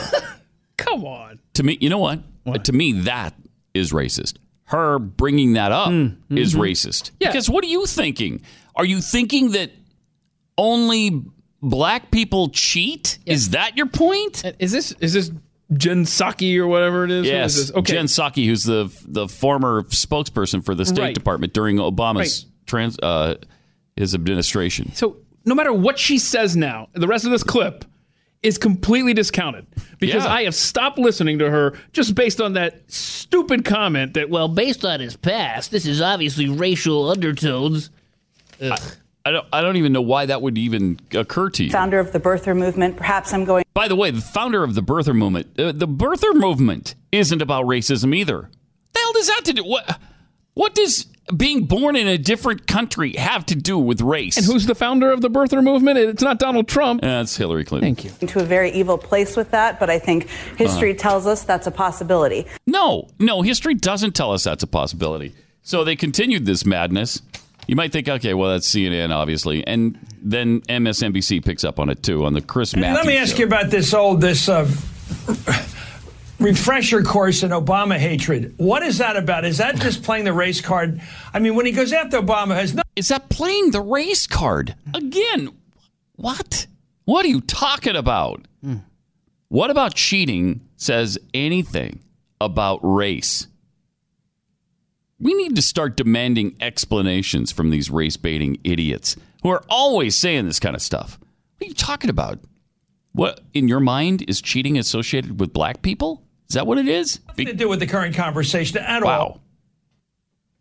Come on. To me, you know what? What? To me, that is racist. Her bringing that up mm, mm-hmm. is racist. Yeah. Because what are you thinking? Are you thinking that only black people cheat? Yeah. Is that your point? Is this is this Jen Psaki or whatever it is? Yes, is this? Okay. Jen Psaki, who's the the former spokesperson for the State right. Department during Obama's right. trans uh, his administration. So no matter what she says now, the rest of this clip is completely discounted because yeah. I have stopped listening to her just based on that stupid comment that, well, based on his past, this is obviously racial undertones. I, I don't I don't even know why that would even occur to you. Founder of the birther movement. Perhaps I'm going. By the way, the founder of the birther movement, uh, the birther movement isn't about racism either. The hell does that to do? What, what does being born in a different country have to do with race? And who's the founder of the birther movement? It's not Donald Trump. That's uh, Hillary Clinton. Thank you. Into a very evil place with that, but I think history uh-huh. tells us that's a possibility. No, no, history doesn't tell us that's a possibility. So they continued this madness. You might think, okay, well, that's C N N, obviously. And then M S N B C picks up on it, too, on the Chris Matthews Let me ask show. you about this old, this... Uh, refresher course in Obama hatred. What is that about? Is that just playing the race card? I mean, when he goes after Obama, has no. Is that playing the race card again? What? What are you talking about? Mm. What about cheating says anything about race? We need to start demanding explanations from these race baiting idiots who are always saying this kind of stuff. What are you talking about? What in your mind is cheating associated with black people? Is that what it is? Nothing to do with the current conversation at wow.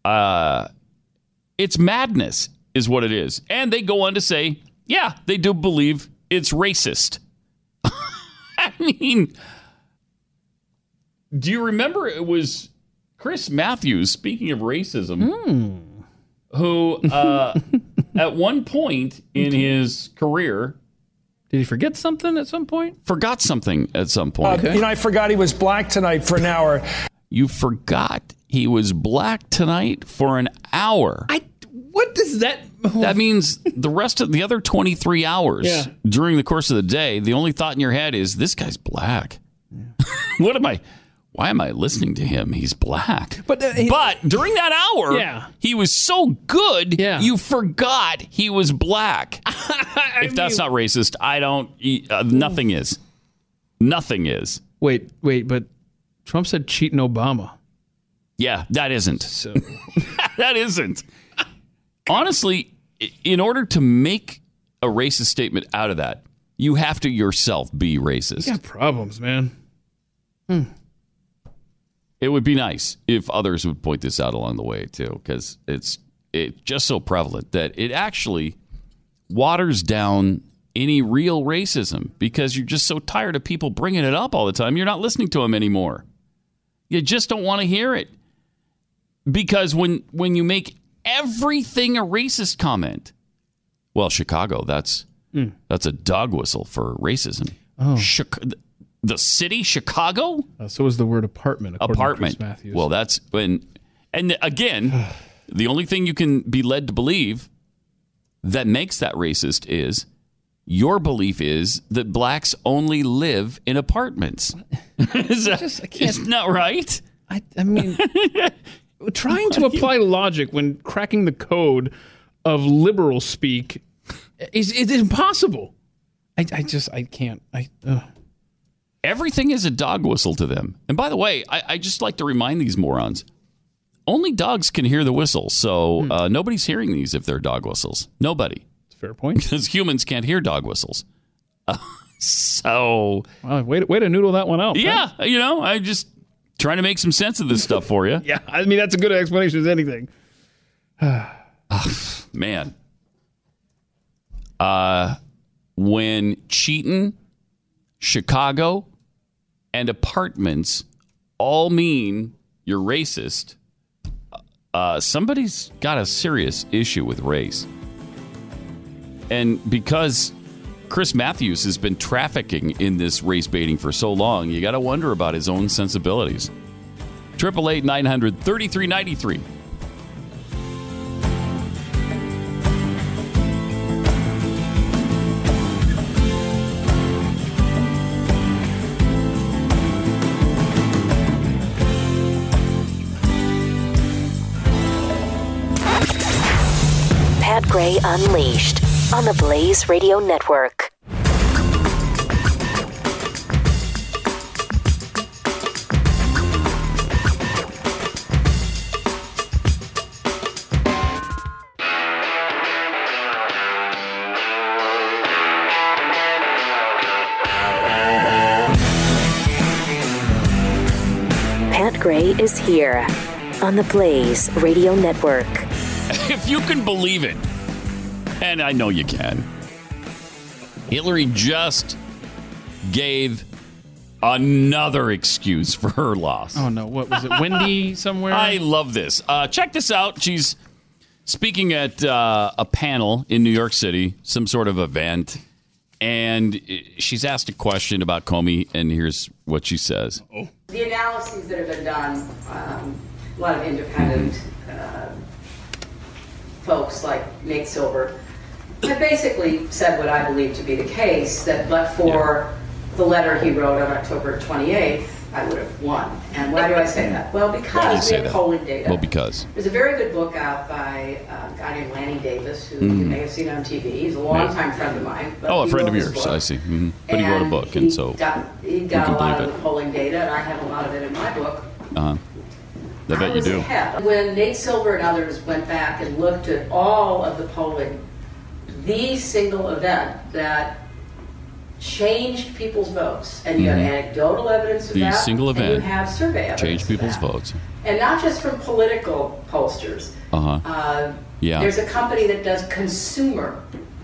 all. Uh, it's madness is what it is. And they go on to say, yeah, they do believe it's racist. I mean, do you remember it was Chris Matthews, speaking of racism, mm. who uh, at one point in his career... Did he forget something at some point? Forgot something at some point. Uh, okay. You know, I forgot he was black tonight for an hour. You forgot he was black tonight for an hour. I, what does that mean? That means the rest of the other twenty-three hours yeah. during the course of the day, the only thought in your head is, this guy's black. Yeah. What am I... Why am I listening to him? He's black. But, uh, he, but during that hour, yeah. he was so good, yeah. you forgot he was black. If mean, that's not racist, I don't... Uh, nothing is. Nothing is. Wait, wait, but Trump said cheating Obama. Yeah, that isn't. So. That isn't. Honestly, in order to make a racist statement out of that, you have to yourself be racist. You got problems, man. Hmm. It would be nice if others would point this out along the way, too, because it's it just so prevalent that it actually waters down any real racism because you're just so tired of people bringing it up all the time. You're not listening to them anymore. You just don't want to hear it. Because when when you make everything a racist comment, well, Chicago, that's mm. that's a dog whistle for racism. Oh. Chicago. The city, Chicago? Uh, so is the word apartment, according apartment. to Chris Matthews. Well, that's... when, and again, the only thing you can be led to believe that makes that racist is your belief is that blacks only live in apartments. Is that, just, I can't, it's not right. I, I mean, trying to apply logic when cracking the code of liberal speak is, is impossible. I, I just... I can't... I. Uh. Everything is a dog whistle to them. And by the way, I, I just like to remind these morons, only dogs can hear the whistle. So uh, nobody's hearing these if they're dog whistles. Nobody. Fair point. Because humans can't hear dog whistles. Uh, so. Well, way, to, way to noodle that one out. Yeah. Huh? You know, I'm just trying to make some sense of this stuff for you. Yeah. I mean, that's a good explanation as anything. Oh, man. Uh, when cheating, Chicago, and apartments all mean you're racist. Uh, somebody's got a serious issue with race. And because Chris Matthews has been trafficking in this race baiting for so long, you got to wonder about his own sensibilities. eight eight eight, nine hundred, thirty-three ninety-three. Gray Unleashed on the Blaze Radio Network. Pat Gray is here on the Blaze Radio Network. If you can believe it. And I know you can. Hillary just gave another excuse for her loss. Oh, no. What was it? Wendy somewhere? I love this. Uh, check this out. She's speaking at uh, a panel in New York City, some sort of event. And she's asked a question about Comey, and here's what she says. Uh-oh. The analyses that have been done, um, a lot of independent uh, folks like Nate Silver, have basically said what I believe to be the case, that but for yeah. the letter he wrote on October twenty-eighth, I would have won. And why do I say that? Well, because we have that? polling data. Well, because. There's a very good book out by uh, a guy named Lanny Davis, who mm. you may have seen on T V. He's a longtime yeah. friend of mine. But oh, a friend of yours, book. I see. Mm-hmm. But and he wrote a book, and so got, he got a lot of it. the polling data, and I have a lot of it in my book. Uh-huh. I bet you do. Ahead. When Nate Silver and others went back and looked at all of the polling, the single event that changed people's votes, and you mm-hmm. have anecdotal evidence of the that, single event and you have survey evidence changed people's of that. votes, and not just from political pollsters. Uh-huh. Uh, yeah. There's a company that does consumer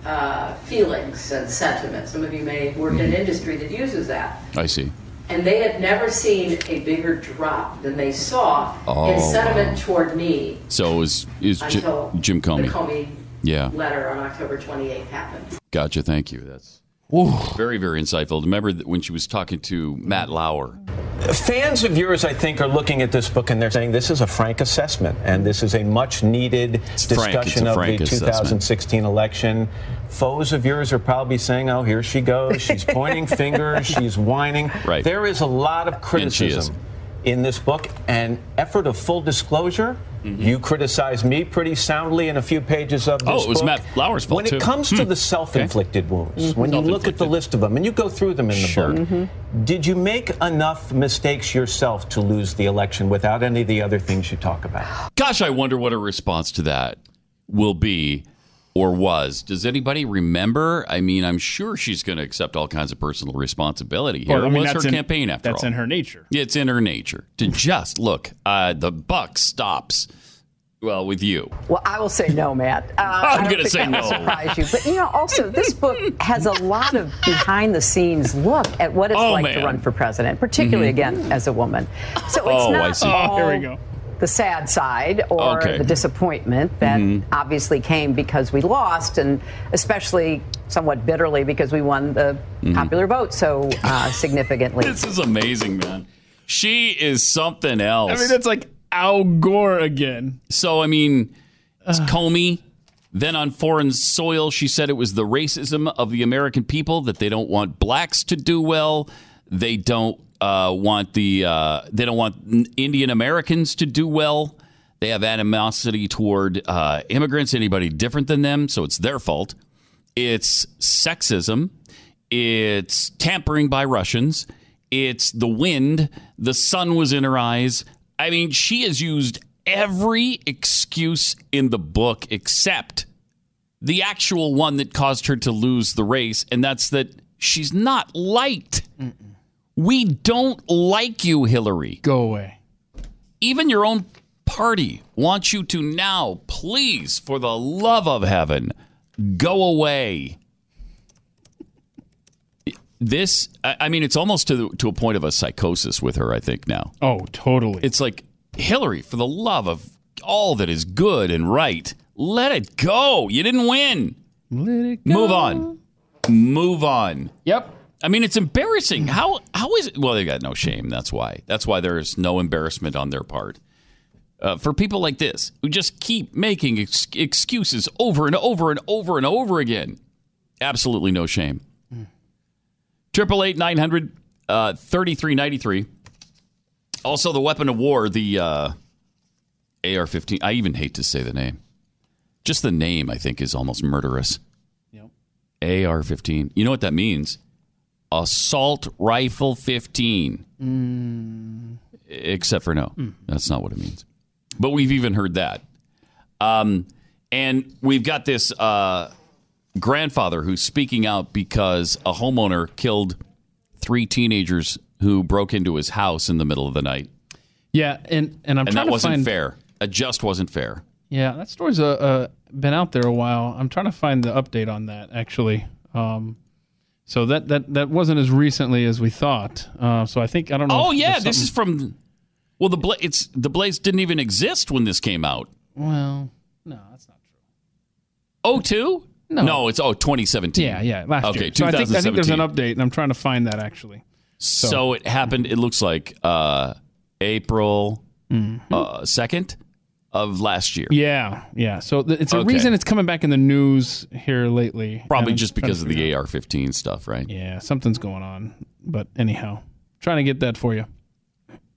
uh, feelings and sentiment. Some of you may work in an industry that uses that. I see. And they had never seen a bigger drop than they saw oh, in sentiment wow. toward me. So it was, it was until Jim Comey. The Comey yeah. letter on October twenty-eighth happened. Gotcha. Thank you. That's Ooh. very, very insightful. Remember that when she was talking to Matt Lauer. Fans of yours, I think, are looking at this book and they're saying this is a frank assessment. And this is a much needed it's discussion frank, of frank the assessment. twenty sixteen election. Foes of yours are probably saying, oh, here she goes. She's pointing fingers. She's whining. Right. There is a lot of criticism in this book. And effort of full disclosure, mm-hmm. you criticized me pretty soundly in a few pages of this book. Oh, it was book. Matt Lauer's fault, When it too. comes hmm. to the self-inflicted okay. wounds, mm-hmm. when you look at the list of them, and you go through them in the sure. book, mm-hmm. did you make enough mistakes yourself to lose the election without any of the other things you talk about? Gosh, I wonder what a response to that will be or was. Does anybody remember? I mean, I'm sure she's going to accept all kinds of personal responsibility here. Well, I mean, it was her in, campaign, after that's all. That's in her nature. It's in her nature to just, look, uh, the buck stops. Well, with you. Well, I will say no, Matt. Uh, I'm going to say no. Surprise you. But, you know, also, this book has a lot of behind-the-scenes look at what it's oh, like man. to run for president, particularly, mm-hmm. again, as a woman. So it's oh, not I see. all... Oh, here we go. the sad side or okay. the disappointment that mm-hmm. obviously came because we lost, and especially somewhat bitterly because we won the mm-hmm. popular vote so uh, significantly. This is amazing, man. She is something else. I mean, it's like Al Gore again. So, I mean, it's Comey. Then on foreign soil, she said it was the racism of the American people, that they don't want blacks to do well. They don't. Uh, want the uh, they don't want Indian Americans to do well. They have animosity toward uh, immigrants, anybody different than them, so it's their fault. It's sexism. It's tampering by Russians. It's the wind. The sun was in her eyes. I mean, she has used every excuse in the book except the actual one that caused her to lose the race, and that's that she's not liked. Mm-mm. We don't like you, Hillary. Go away. Even your own party wants you to now, please, for the love of heaven, go away. This, I mean, it's almost to, to a point of a psychosis with her, I think, now. Oh, totally. It's like, Hillary, for the love of all that is good and right, let it go. You didn't win. Let it go. Move on. Move on. Yep. I mean, it's embarrassing. How how is it? Well, they got no shame. That's why. That's why there is no embarrassment on their part. Uh, for people like this who just keep making ex- excuses over and over and over and over again, absolutely no shame. Triple eight nine hundred thirty three ninety three. Also, the weapon of war, the uh, A R fifteen. I even hate to say the name. Just the name, I think, is almost murderous. Yep. A R fifteen. You know what that means? Assault Rifle fifteen. Mm. Except for no. Mm. That's not what it means. But we've even heard that. Um, and we've got this uh, grandfather who's speaking out because a homeowner killed three teenagers who broke into his house in the middle of the night. Yeah, and, and I'm and trying to find... And that wasn't fair. It just wasn't fair. Yeah, that story's uh, been out there a while. I'm trying to find the update on that, actually. Um So that, that, that wasn't as recently as we thought. Uh, so I think I don't know. Oh yeah, this is from. Well, the bla- it's the blaze didn't even exist when this came out. Well, no, that's not true. Oh two? No, no, it's oh twenty seventeen. Yeah, yeah, last okay, year. Okay, so I think, I think there's an update, and I'm trying to find that actually. So, so it happened. It looks like uh, April second mm-hmm. uh, of last year. Yeah, yeah. So th- it's a okay. reason it's coming back in the news here lately. Probably just because of the A R fifteen stuff, right? Yeah, something's going on. But anyhow, trying to get that for you.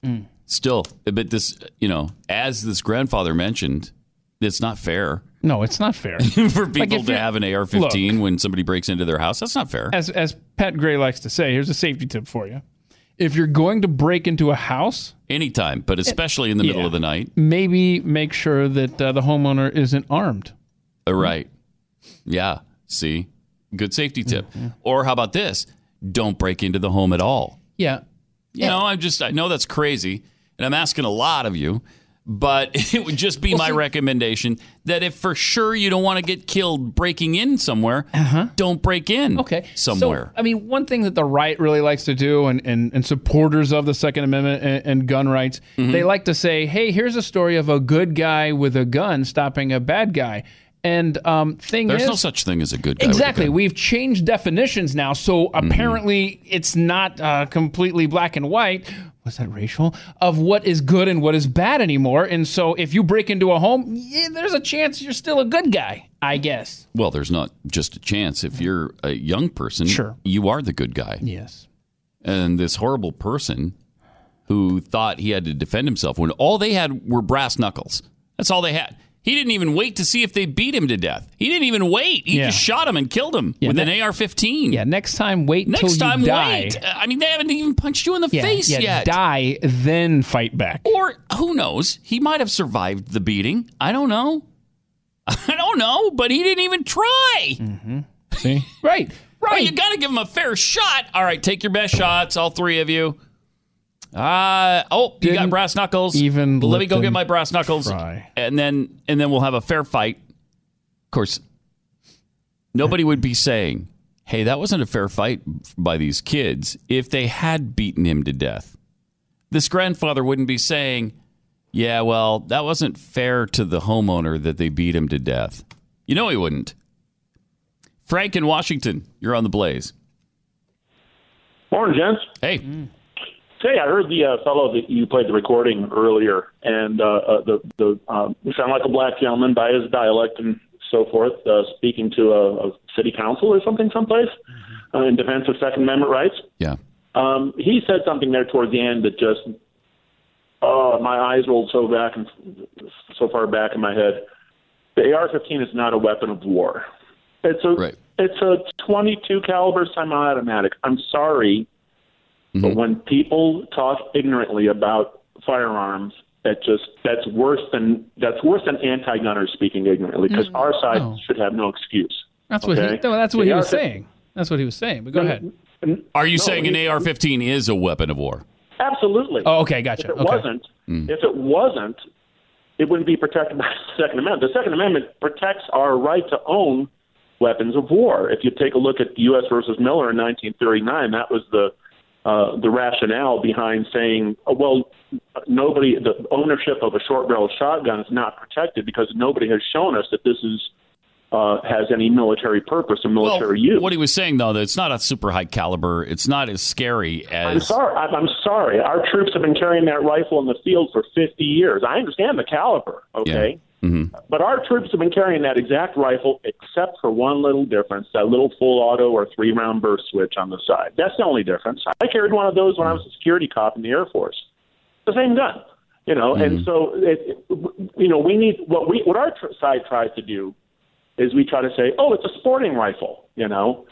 Mm. Still, but this, you know, as this grandfather mentioned, it's not fair. No, it's not fair. For people like to have an A R fifteen look, when somebody breaks into their house, that's not fair. As, as Pat Gray likes to say, here's a safety tip for you. If you're going to break into a house... Anytime, but especially in the yeah, middle of the night. Maybe make sure that uh, the homeowner isn't armed. Uh, right. Yeah. See? Good safety tip. Mm-hmm. Or how about this? Don't break into the home at all. Yeah. You yeah. know, I'm just, I know that's crazy, and I'm asking a lot of you, But it would just be well, my so, recommendation that if for sure you don't want to get killed breaking in somewhere, uh-huh. don't break in okay. somewhere. So, I mean, one thing that the right really likes to do and, and, and supporters of the Second Amendment and, and gun rights, mm-hmm. they like to say, hey, here's a story of a good guy with a gun stopping a bad guy. And um, thing There's is... There's no such thing as a good guy. Exactly. We've changed definitions now, so mm-hmm. apparently it's not uh, completely black and white. Was that racial? Of what is good and what is bad anymore. And so if you break into a home, yeah, there's a chance you're still a good guy, I guess. Well, there's not just a chance. If you're a young person, sure. you are the good guy. Yes. And this horrible person who thought he had to defend himself when all they had were brass knuckles. That's all they had. He didn't even wait to see if they beat him to death. He didn't even wait. He yeah. just shot him and killed him yeah, with ne- an A R fifteen. Yeah, next time wait next till time, you die. Next time wait. I mean, they haven't even punched you in the yeah, face yeah, yet. Die, then fight back. Or, who knows, he might have survived the beating. I don't know. I don't know, but he didn't even try. Mm-hmm. See? Right, right. Well, you got to give him a fair shot. All right, take your best shots, all three of you. Uh, oh, you got brass knuckles. Even let me go get my brass knuckles, try. and then and then we'll have a fair fight. Of course, nobody would be saying, "Hey, that wasn't a fair fight by these kids." If they had beaten him to death, this grandfather wouldn't be saying, "Yeah, well, that wasn't fair to the homeowner that they beat him to death." You know, he wouldn't. Frank in Washington, you're on the Blaze. Morning, gents. Hey. Mm. Hey, I heard the uh, fellow that you played the recording earlier, and uh, uh, the the um, sound like a black gentleman by his dialect and so forth, uh, speaking to a, a city council or something someplace uh, in defense of Second Amendment rights. Yeah, um, he said something there toward the end that just, oh, my eyes rolled so back and so far back in my head. The A R fifteen is not a weapon of war. It's a right. it's a twenty-two caliber semi-automatic. I'm sorry. Mm-hmm. But when people talk ignorantly about firearms, that just that's worse than that's worse than anti-gunners speaking ignorantly, because mm-hmm. our side oh. should have no excuse. That's okay? what he, no, that's what the he A R- was saying. That's what he was saying. But go no, ahead. No, Are you no, saying an A R fifteen is a weapon of war? Absolutely. Oh, okay, gotcha. If it okay. wasn't, mm. if it wasn't, it wouldn't be protected by the Second Amendment. The Second Amendment protects our right to own weapons of war. If you take a look at U S versus Miller in nineteen thirty-nine, that was the Uh, the rationale behind saying, oh, well, nobody, the ownership of a short-barreled shotgun is not protected because nobody has shown us that this is uh, has any military purpose or military well, use. What he was saying, though, that it's not a super high caliber. It's not as scary as. I'm sorry. I'm, I'm sorry. Our troops have been carrying that rifle in the field for fifty years. I understand the caliber, okay? Yeah. Mm-hmm. But our troops have been carrying that exact rifle, except for one little difference, that little full auto or three-round burst switch on the side. That's the only difference. I carried one of those when I was a security cop in the Air Force. The same gun, you know. Mm-hmm. And so, it, you know, we need what we what our tr- side tries to do is we try to say, oh, it's a sporting rifle, you know.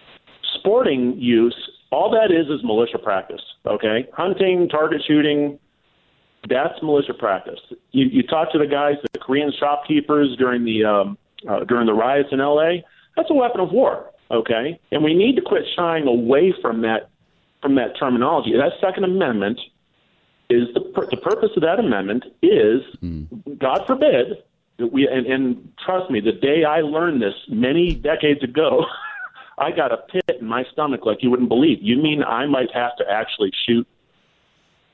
Sporting use, all that is is militia practice, okay? Hunting, target shooting. That's militia practice. You, you talk to the guys, the Korean shopkeepers during the um, uh, during the riots in L A That's a weapon of war, okay? And we need to quit shying away from that from that terminology. That Second Amendment is the the purpose of that amendment is, mm. God forbid, that we and, and trust me, the day I learned this many decades ago, I got a pit in my stomach like you wouldn't believe. You mean I might have to actually shoot?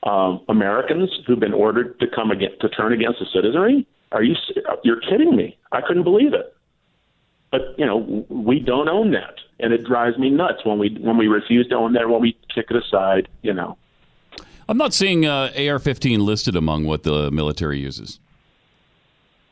Um, Americans who've been ordered to come against, to turn against the citizenry? Are you you're kidding me? I couldn't believe it. But you know we don't own that, and it drives me nuts when we when we refuse to own that, when we kick it aside. You know, I'm not seeing uh, A R fifteen listed among what the military uses.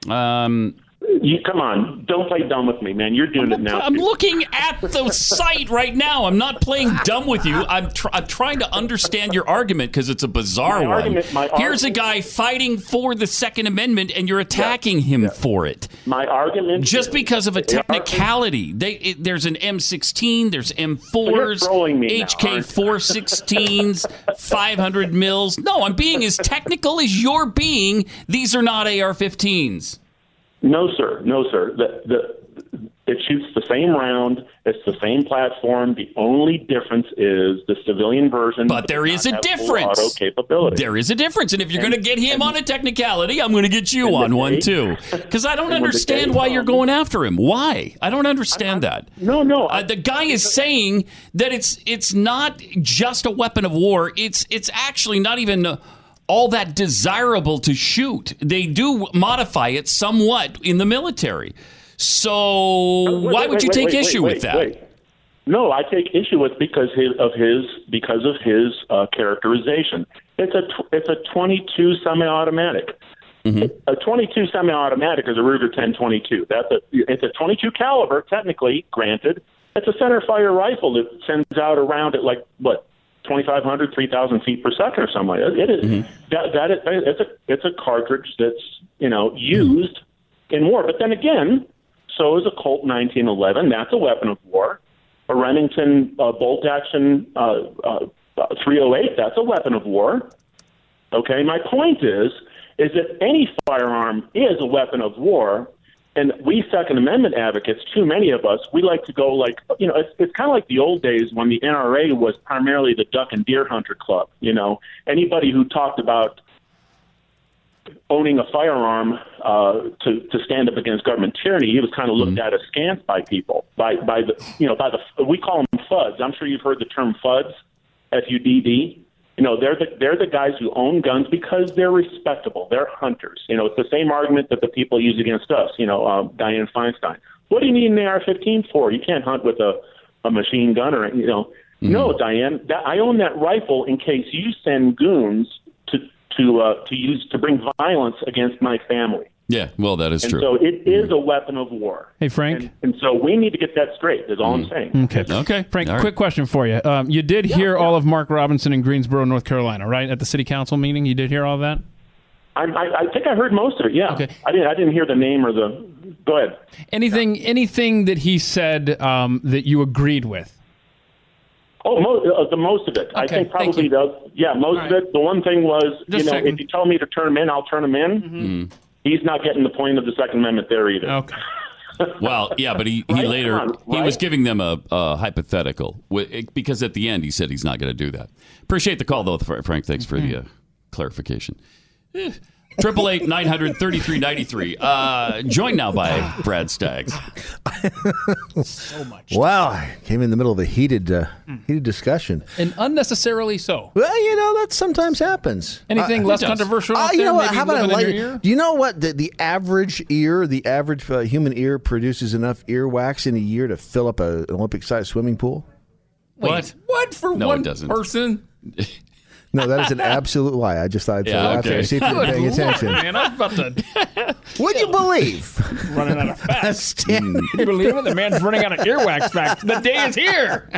Um. You, come on, don't play dumb with me, man. You're doing I'm, it now. I'm too. looking at the site right now. I'm not playing dumb with you. I'm, tr- I'm trying to understand your argument because it's a bizarre my one. Argument, my Here's argument. a guy fighting for the Second Amendment, and you're attacking yeah, him yeah. for it. My argument Just is, because of a technicality. They, it, there's an M sixteen, there's M fours, so H K four sixteens, five hundred mils. No, I'm being as technical as you're being. These are not A R fifteens. No, sir. No, sir. The, the, It shoots the same round. It's the same platform. The only difference is the civilian version. But there is a difference. Auto capability. There is a difference. And if you're going to get him and, on a technicality, I'm going to get you on one, too. Because I don't understand why you're going after him. Why? I don't understand I, I, that. No, no. Uh, the guy is saying that it's it's not just a weapon of war. It's, it's actually not even... Uh, all that desirable to shoot. They do modify it somewhat in the military. So wait, wait, why would you wait, take wait, issue wait, with that? Wait. No, I take issue with because his, of his because of his uh, characterization. It's a it's a twenty-two semi-automatic. Mm-hmm. A twenty-two semi-automatic is a Ruger ten twenty-two. That's a it's a twenty-two caliber technically, granted. It's a center fire rifle that sends out around at like what twenty-five hundred, three thousand feet per second or something like that. It is, mm-hmm. that, that is, it's a, it's a cartridge that's, you know, used mm-hmm. in war. But then again, so is a Colt nineteen eleven. That's a weapon of war. A Remington uh, bolt action uh, uh, three oh eight, that's a weapon of war. Okay, my point is, is that any firearm is a weapon of war. And we Second Amendment advocates, too many of us, we like to go like, you know, it's, it's kind of like the old days when the N R A was primarily the duck and deer hunter club. You know, anybody who talked about owning a firearm uh, to to stand up against government tyranny, he was kind of looked mm-hmm. at askance by people, by by the, you know, by the we call them FUDs. I'm sure you've heard the term FUDs, F U D D. You know, they're the, they're the guys who own guns because they're respectable. They're hunters. You know, it's the same argument that the people use against us, you know, uh, Dianne Feinstein. What do you need an A R fifteen for? You can't hunt with a, a machine gun or, you know. Mm-hmm. No, Dianne, that, I own that rifle in case you send goons to to uh, to use to bring violence against my family. Yeah, well, that is and true. So it is a weapon of war. Hey, Frank. And, and so we need to get that straight is all mm. I'm saying. Okay. Okay. Frank, right. Quick question for you. Um, you did yeah, hear yeah. all of Mark Robinson in Greensboro, North Carolina, right? At the city council meeting, you did hear all of that? I, I, I think I heard most of it, yeah. Okay. I didn't, I didn't hear the name or the... Go ahead. Anything, yeah. anything that he said um, that you agreed with? Oh, most, uh, the most of it. Okay, I think probably the... Yeah, most right. of it. The one thing was, Just you know, if you tell me to turn him in, I'll turn him in. Mm-hmm. Mm. He's not getting the point of the Second Amendment there either. Okay. Well, yeah, but he, he right later, on, right? he was giving them a, a hypothetical because at the end he said he's not going to do that. Appreciate the call, though, Frank. Thanks for the uh, clarification. eight eight eight, nine hundred, thirty-three ninety-three. Uh, joined now by Brad Staggs. So much. Wow. I came in the middle of a heated uh, mm. heated discussion. And unnecessarily so. Well, you know, that sometimes happens. Anything uh, less controversial uh, you there, know what? How about I like, ear? Do you know what? The, the average ear, the average uh, human ear produces enough earwax in a year to fill up a, an Olympic-sized swimming pool? Wait, what? What? For no, one it doesn't. Person? No, that is an absolute lie. I just thought I'd yeah, okay. out see if you were paying attention. Man, I was about to... Would you believe? Running out of facts. Would you believe it? The man's running out of earwax facts. The day is here.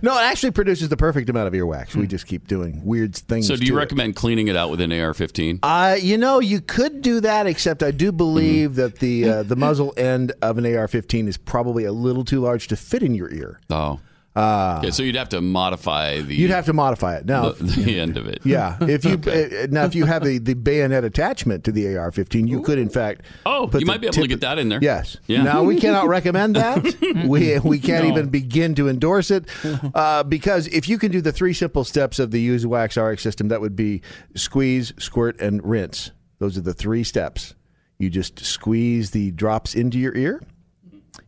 No, it actually produces the perfect amount of earwax. We just keep doing weird things. So do you recommend it. cleaning it out with an A R fifteen? Uh, you know, you could do that, except I do believe mm-hmm. that the uh, the muzzle end of an A R fifteen is probably a little too large to fit in your ear. Oh. Uh, okay, so you'd have to modify the. You'd have to modify it now. The, the end of it. Yeah. If you okay. uh, now, if you have the, the bayonet attachment to the A R fifteen, you Ooh. could in fact. Oh, you might be able to get that in there. Yes. Yeah. Now we cannot recommend that. we we can't no. even begin to endorse it uh, because if you can do the three simple steps of the Use Wax R X system, that would be squeeze, squirt, and rinse. Those are the three steps. You just squeeze the drops into your ear.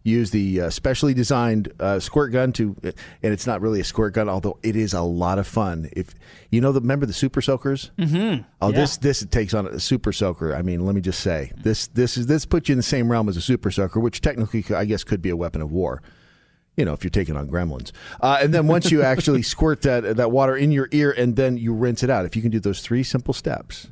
Use the uh, specially designed uh, squirt gun to, and it's not really a squirt gun, although it is a lot of fun. If you know, the, remember the super soakers? Mm-hmm. Oh, yeah. this this takes on a super soaker. I mean, let me just say this this is this puts you in the same realm as a super soaker, which technically I guess could be a weapon of war. You know, if you're taking on gremlins, uh, and then once you actually squirt that that water in your ear, and then you rinse it out. If you can do those three simple steps,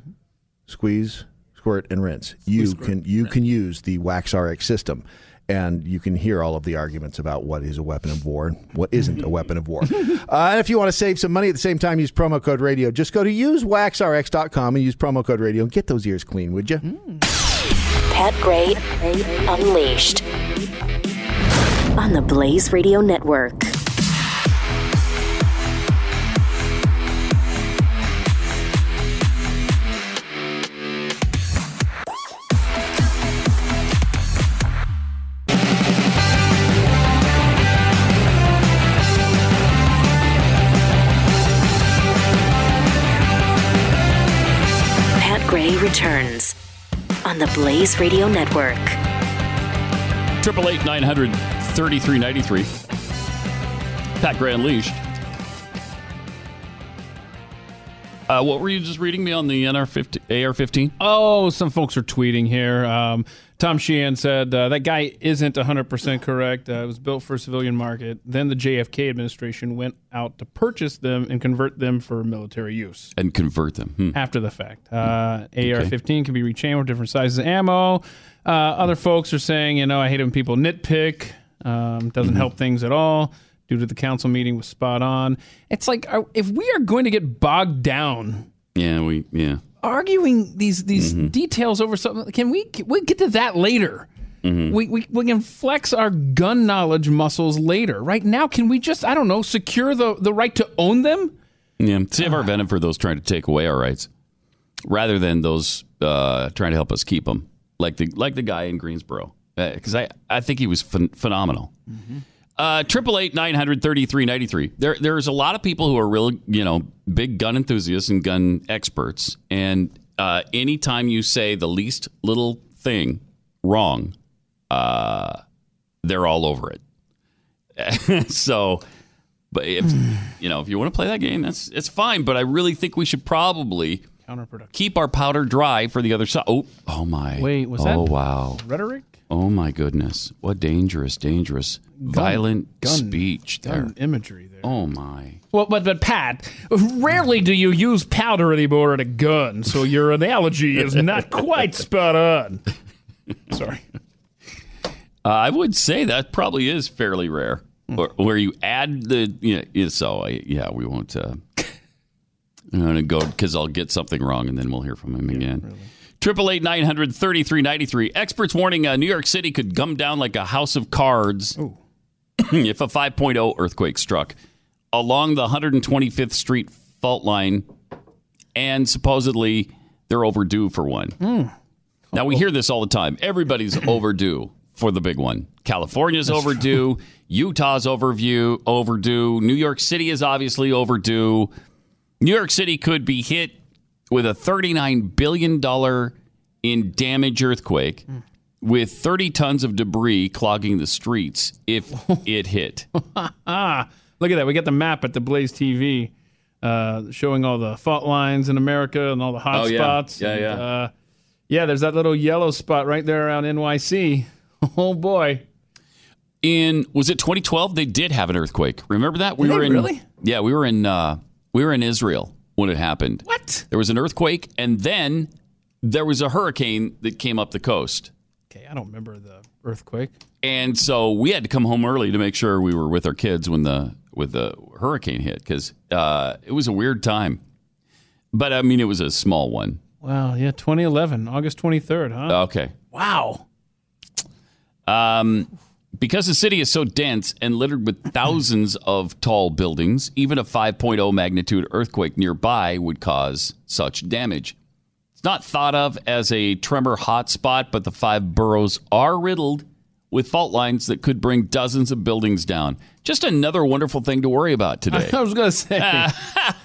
squeeze, squirt, and rinse, you squirt, can you rinse. can use the Wax R X system. And you can hear all of the arguments about what is a weapon of war and what isn't a weapon of war. Uh, and if you want to save some money at the same time, use promo code radio. Just go to use wax r x dot com and use promo code radio and get those ears clean, would you? Pat Gray Unleashed on the Blaze Radio Network. Gray returns on the Blaze Radio Network. eight eight eight, nine hundred, thirty-three ninety-three. Pat Gray Unleashed. Uh, what were you just reading me on the N R fifteen, A R fifteen? Oh, some folks are tweeting here. Um, Tom Sheehan said, uh, that guy isn't one hundred percent correct. Uh, it was built for a civilian market. Then the J F K administration went out to purchase them and convert them for military use. And convert them. Hmm. After the fact. Uh, hmm. A R fifteen okay. can be rechambered with different sizes of ammo. Uh, other folks are saying, you know, I hate it when people nitpick. Um, doesn't mm-hmm. help things at all. Due to the council meeting was spot on. It's like, if we are going to get bogged down, yeah, we yeah arguing these these mm-hmm. details over something, can we we we'll get to that later? Mm-hmm. We we we can flex our gun knowledge muscles later. Right now, can we just I don't know secure the the right to own them? Yeah, save uh, our venom for those trying to take away our rights, rather than those uh, trying to help us keep them. Like the like the guy in Greensboro, because uh, I I think he was ph- phenomenal. Mm-hmm. Uh, eight eight eight, nine hundred, thirty-three ninety-three. There, there's a lot of people who are real, you know, big gun enthusiasts and gun experts. And uh, anytime you say the least little thing wrong, uh, they're all over it. So, but if you know, if you want to play that game, that's it's fine. But I really think we should probably keep our powder dry for the other side. Oh, oh my! Wait, was oh, that? Oh wow! Rhetoric. Oh, my goodness. What dangerous, dangerous, gun, violent gun, speech there. Gun imagery there. Oh, my. Well, but, but Pat, rarely do you use powder anymore at a gun, so your analogy is not quite spot on. Sorry. Uh, I would say that probably is fairly rare, or, where you add the, you know, so, yeah, we won't, uh, I'm going to go because I'll get something wrong, and then we'll hear from him yeah, again. Really. eight eight eight, nine hundred, thirty-three ninety-three. Experts warning uh, New York City could come down like a house of cards if a five point oh earthquake struck along the one hundred twenty-fifth Street fault line, and supposedly they're overdue for one. Mm. Now, we hear this all the time. Everybody's overdue for the big one. California's That's overdue. True. Utah's overview, overdue. New York City is obviously overdue. New York City could be hit with a thirty-nine billion dollars in damage earthquake mm. with thirty tons of debris clogging the streets if it hit. Look at that. We got the map at the Blaze T V uh, showing all the fault lines in America and all the hot oh, yeah. spots. Yeah, and, yeah. Uh, yeah, there's that little yellow spot right there around N Y C. Oh, boy. In, was it twenty twelve? They did have an earthquake. Remember that? We did were they in, really? Yeah, we were in uh, we were in Israel when it happened. What? There was an earthquake, and then there was a hurricane that came up the coast. Okay, I don't remember the earthquake. And so we had to come home early to make sure we were with our kids when the with the hurricane hit, because uh, it was a weird time. But, I mean, it was a small one. Wow, yeah, twenty eleven, August twenty-third, huh? Okay. Wow. Um, because the city is so dense and littered with thousands of tall buildings, even a five point oh magnitude earthquake nearby would cause such damage. It's not thought of as a tremor hotspot, but the five boroughs are riddled with fault lines that could bring dozens of buildings down. Just another wonderful thing to worry about today. I was going to say.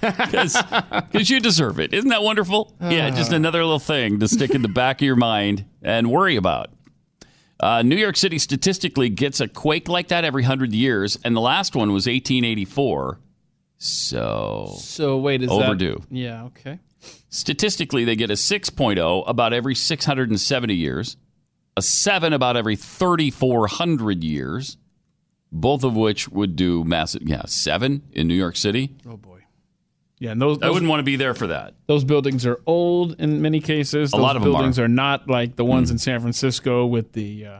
Because uh, you deserve it. Isn't that wonderful? Uh. Yeah, just another little thing to stick in the back of your mind and worry about. Uh, New York City statistically gets a quake like that every hundred years, and the last one was eighteen eighty-four. So, so wait, is overdue. That, yeah, okay. Statistically, they get a six point oh about every six hundred seventy years, a seven about every thirty-four hundred years, both of which would do massive. Yeah, seven in New York City. Oh boy, yeah. And those, those I wouldn't want to be there for that. Those buildings are old in many cases. Those a lot of buildings them are. are not like the ones mm. in San Francisco with the, uh,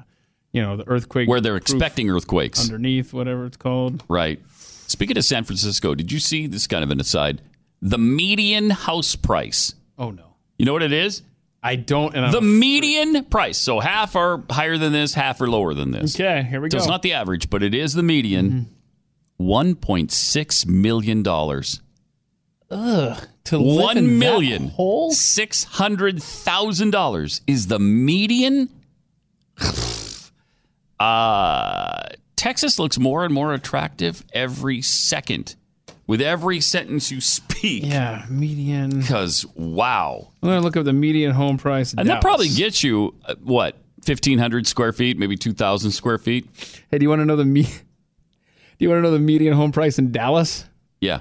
you know, the earthquake where they're expecting earthquakes underneath, whatever it's called. Right. Speaking of San Francisco, did you see this kind of an aside? The median house price. Oh no! You know what it is? I don't. And I'm the afraid. median price. So half are higher than this, half are lower than this. Okay, here we so go. It's not the average, but it is the median. Mm-hmm. one point six million dollars. Ugh. One million six hundred thousand dollars is the median. uh, Texas looks more and more attractive every second. with every sentence you speak. Yeah, median. Because, wow. I'm going to look up the median home price in And Dallas. That probably gets you, uh, what, fifteen hundred square feet, maybe two thousand square feet? Hey, do you want to know the me- do you want to know the median home price in Dallas? Yeah.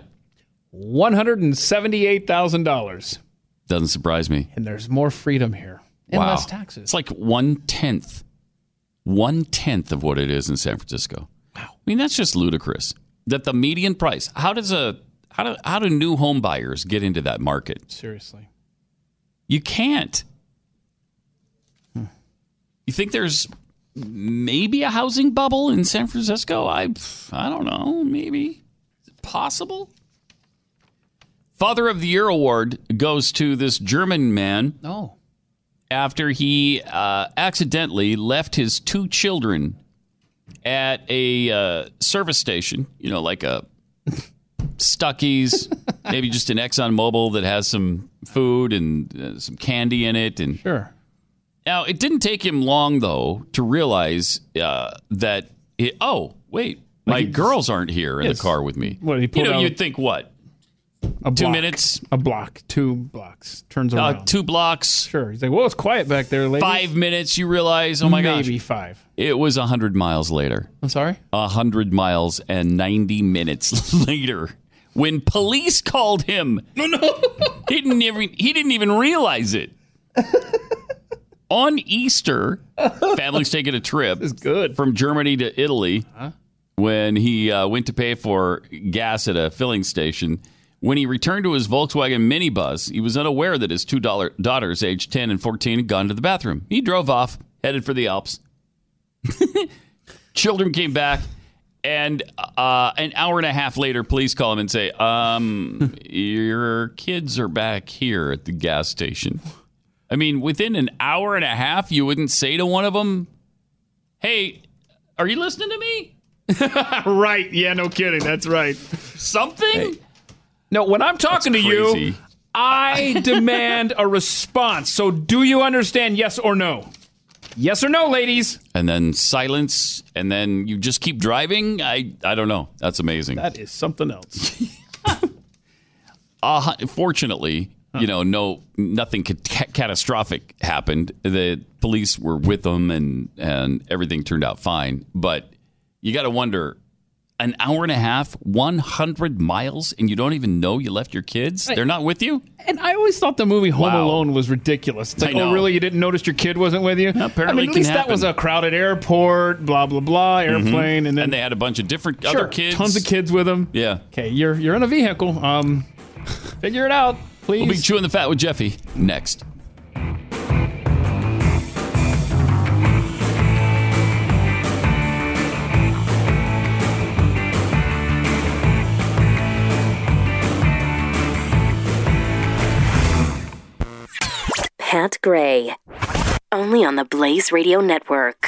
one hundred seventy-eight thousand dollars. Doesn't surprise me. And there's more freedom here. And wow. less taxes. It's like one-tenth. One-tenth of what it is in San Francisco. Wow. I mean, that's just ludicrous. That the median price, how does a how do how do new home buyers get into that market? Seriously. You can't. Hmm. You think there's maybe a housing bubble in San Francisco? I, I don't know. Maybe. Is it possible? Father of the Year award goes to this German man. Oh. After he uh, accidentally left his two children at a uh, service station, you know, like a Stuckey's, maybe just an ExxonMobil that has some food and uh, some candy in it. And sure. Now, it didn't take him long, though, to realize uh, that, it, oh, wait, like my girls aren't here in yes. the car with me. What, he you know, you'd think what? A two block, minutes. A block. Two blocks. Turns around. Uh, two blocks. Sure. He's like, well, it's quiet back there, ladies. Five minutes, you realize, oh my Maybe gosh. Maybe five. It was one hundred miles later. I'm sorry? one hundred miles and ninety minutes later when police called him. No, no. he, didn't even, he didn't even realize it. On Easter, family's taking a trip this is good. From Germany to Italy huh? when he uh, went to pay for gas at a filling station. When he returned to his Volkswagen minibus, he was unaware that his two daughters, aged ten and fourteen, had gone to the bathroom. He drove off, headed for the Alps. Children came back, and uh, an hour and a half later, police call him and say, um, your kids are back here at the gas station. I mean, within an hour and a half, you wouldn't say to one of them, hey, are you listening to me? Right. Yeah, no kidding. That's right. Something? Hey. No, when I'm talking to you, I demand a response. So do you understand yes or no? Yes or no, ladies. And then silence, and then you just keep driving? I, I don't know. That's amazing. That is something else. uh, fortunately, huh. you know, no, nothing ca- catastrophic happened. The police were with them, and, and everything turned out fine. But you got to wonder... An hour and a half, one hundred miles, and you don't even know you left your kids? They're not with you? And I always thought the movie Home wow. Alone was ridiculous. It's like, oh, really? You didn't notice your kid wasn't with you? Apparently, I mean, at least happen. That was a crowded airport, blah, blah, blah, airplane. Mm-hmm. And then and they had a bunch of different sure, other kids. Tons of kids with them. Yeah. Okay, you're you're in a vehicle. Um, figure it out, please. We'll be chewing the fat with Jeffy next. Pat Gray, only on the Blaze Radio Network.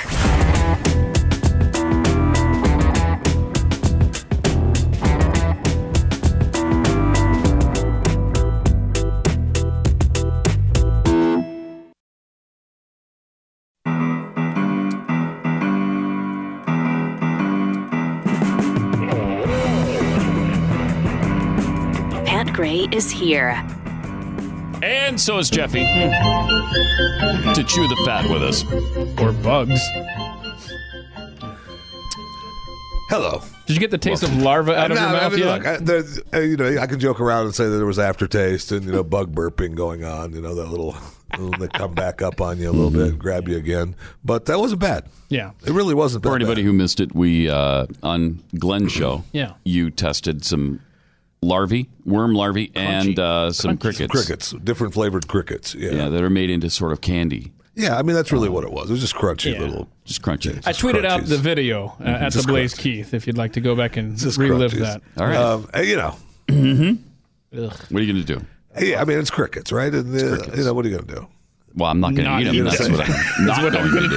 Pat Gray is here. And so is Jeffy to chew the fat with us. Or bugs. Hello. Did you get the taste well, of larva out of no, your mouth I mean, yet? Look, I, you know, I can joke around and say that there was aftertaste and, you know, bug burping going on. You know, that little, little they come back up on you a little bit and grab you again. But that wasn't bad. Yeah. It really wasn't bad. For anybody bad. Who missed it, we, uh, on Glenn's show, yeah. you tested some... Larvae, worm larvae, Crunchy. and uh, some Crunchy. crickets. Crickets, different flavored crickets. Yeah. yeah, that are made into sort of candy. Yeah, I mean, that's really um, what it was. It was just crunchy yeah. little. Just crunchy. Just I tweeted crunchies. out the video uh, at just the Blaze Keith, if you'd like to go back and just relive crunchies. that. All right. Um, you know. Mm-hmm. Ugh. What are you going to do? Yeah, I mean, it's crickets, right? And, it's uh, crickets. You know, what are you going to do? Well, I'm not going to eat them. That's what I'm not what going, going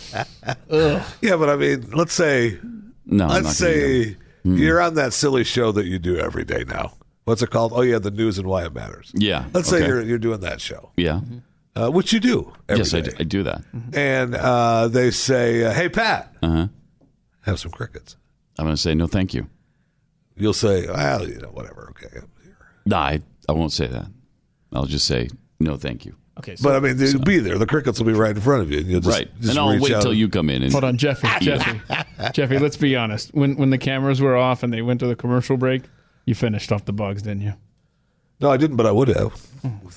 to do. do. Yeah, but I mean, let's say. No, let's I'm not say. Mm. You're on that silly show that you do every day now. What's it called? Oh, yeah, the news and why it matters. Yeah. Let's okay. say you're you're doing that show. Yeah. Uh, which you do every yes, day. Yes, I, I do that. And uh, they say, uh, hey, Pat, uh-huh. have some crickets. I'm going to say, no, thank you. You'll say, ah, you know, whatever. Okay. I'm here. No, I, I won't say that. I'll just say, no, thank you. Okay, so, but I mean, they'll so. be there. The crickets will be right in front of you. And you'll just, right. Just and I'll wait until you come in. And Hold on, Jeffy. Jeffy, Jeffy, let's be honest. When when the cameras were off and they went to the commercial break, you finished off the bugs, didn't you? No, I didn't, but I would have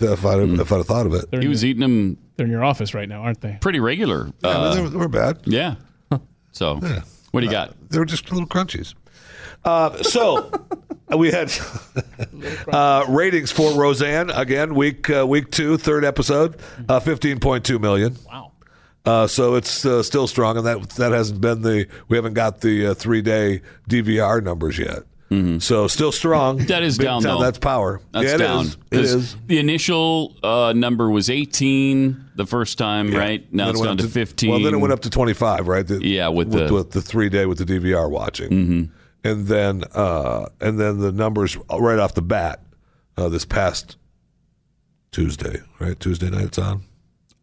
if I'd, mm. if I'd have thought of it. He was your, eating them. They're in your office right now, aren't they? Pretty regular. Yeah, uh, I mean, they were bad. Yeah. So yeah. what do you got? Uh, they were just little crunchies. Uh, so we had uh, ratings for Roseanne again, week uh, week two, third episode, uh, fifteen point two million. Wow! Uh, so it's uh, still strong, and that that hasn't been the we haven't got the uh, three day D V R numbers yet. Mm-hmm. So still strong. That is Big down town, though. That's power. That's yeah, it down. Is. It is. The initial uh, number was eighteen the first time, yeah. right? Now then it's it down to, to fifteen. Well, then it went up to twenty-five, right? The, yeah, with, with the with the three day with the D V R watching. Mm-hmm. And then, uh, and then the numbers right off the bat. Uh, this past Tuesday, right? Tuesday night, it's on.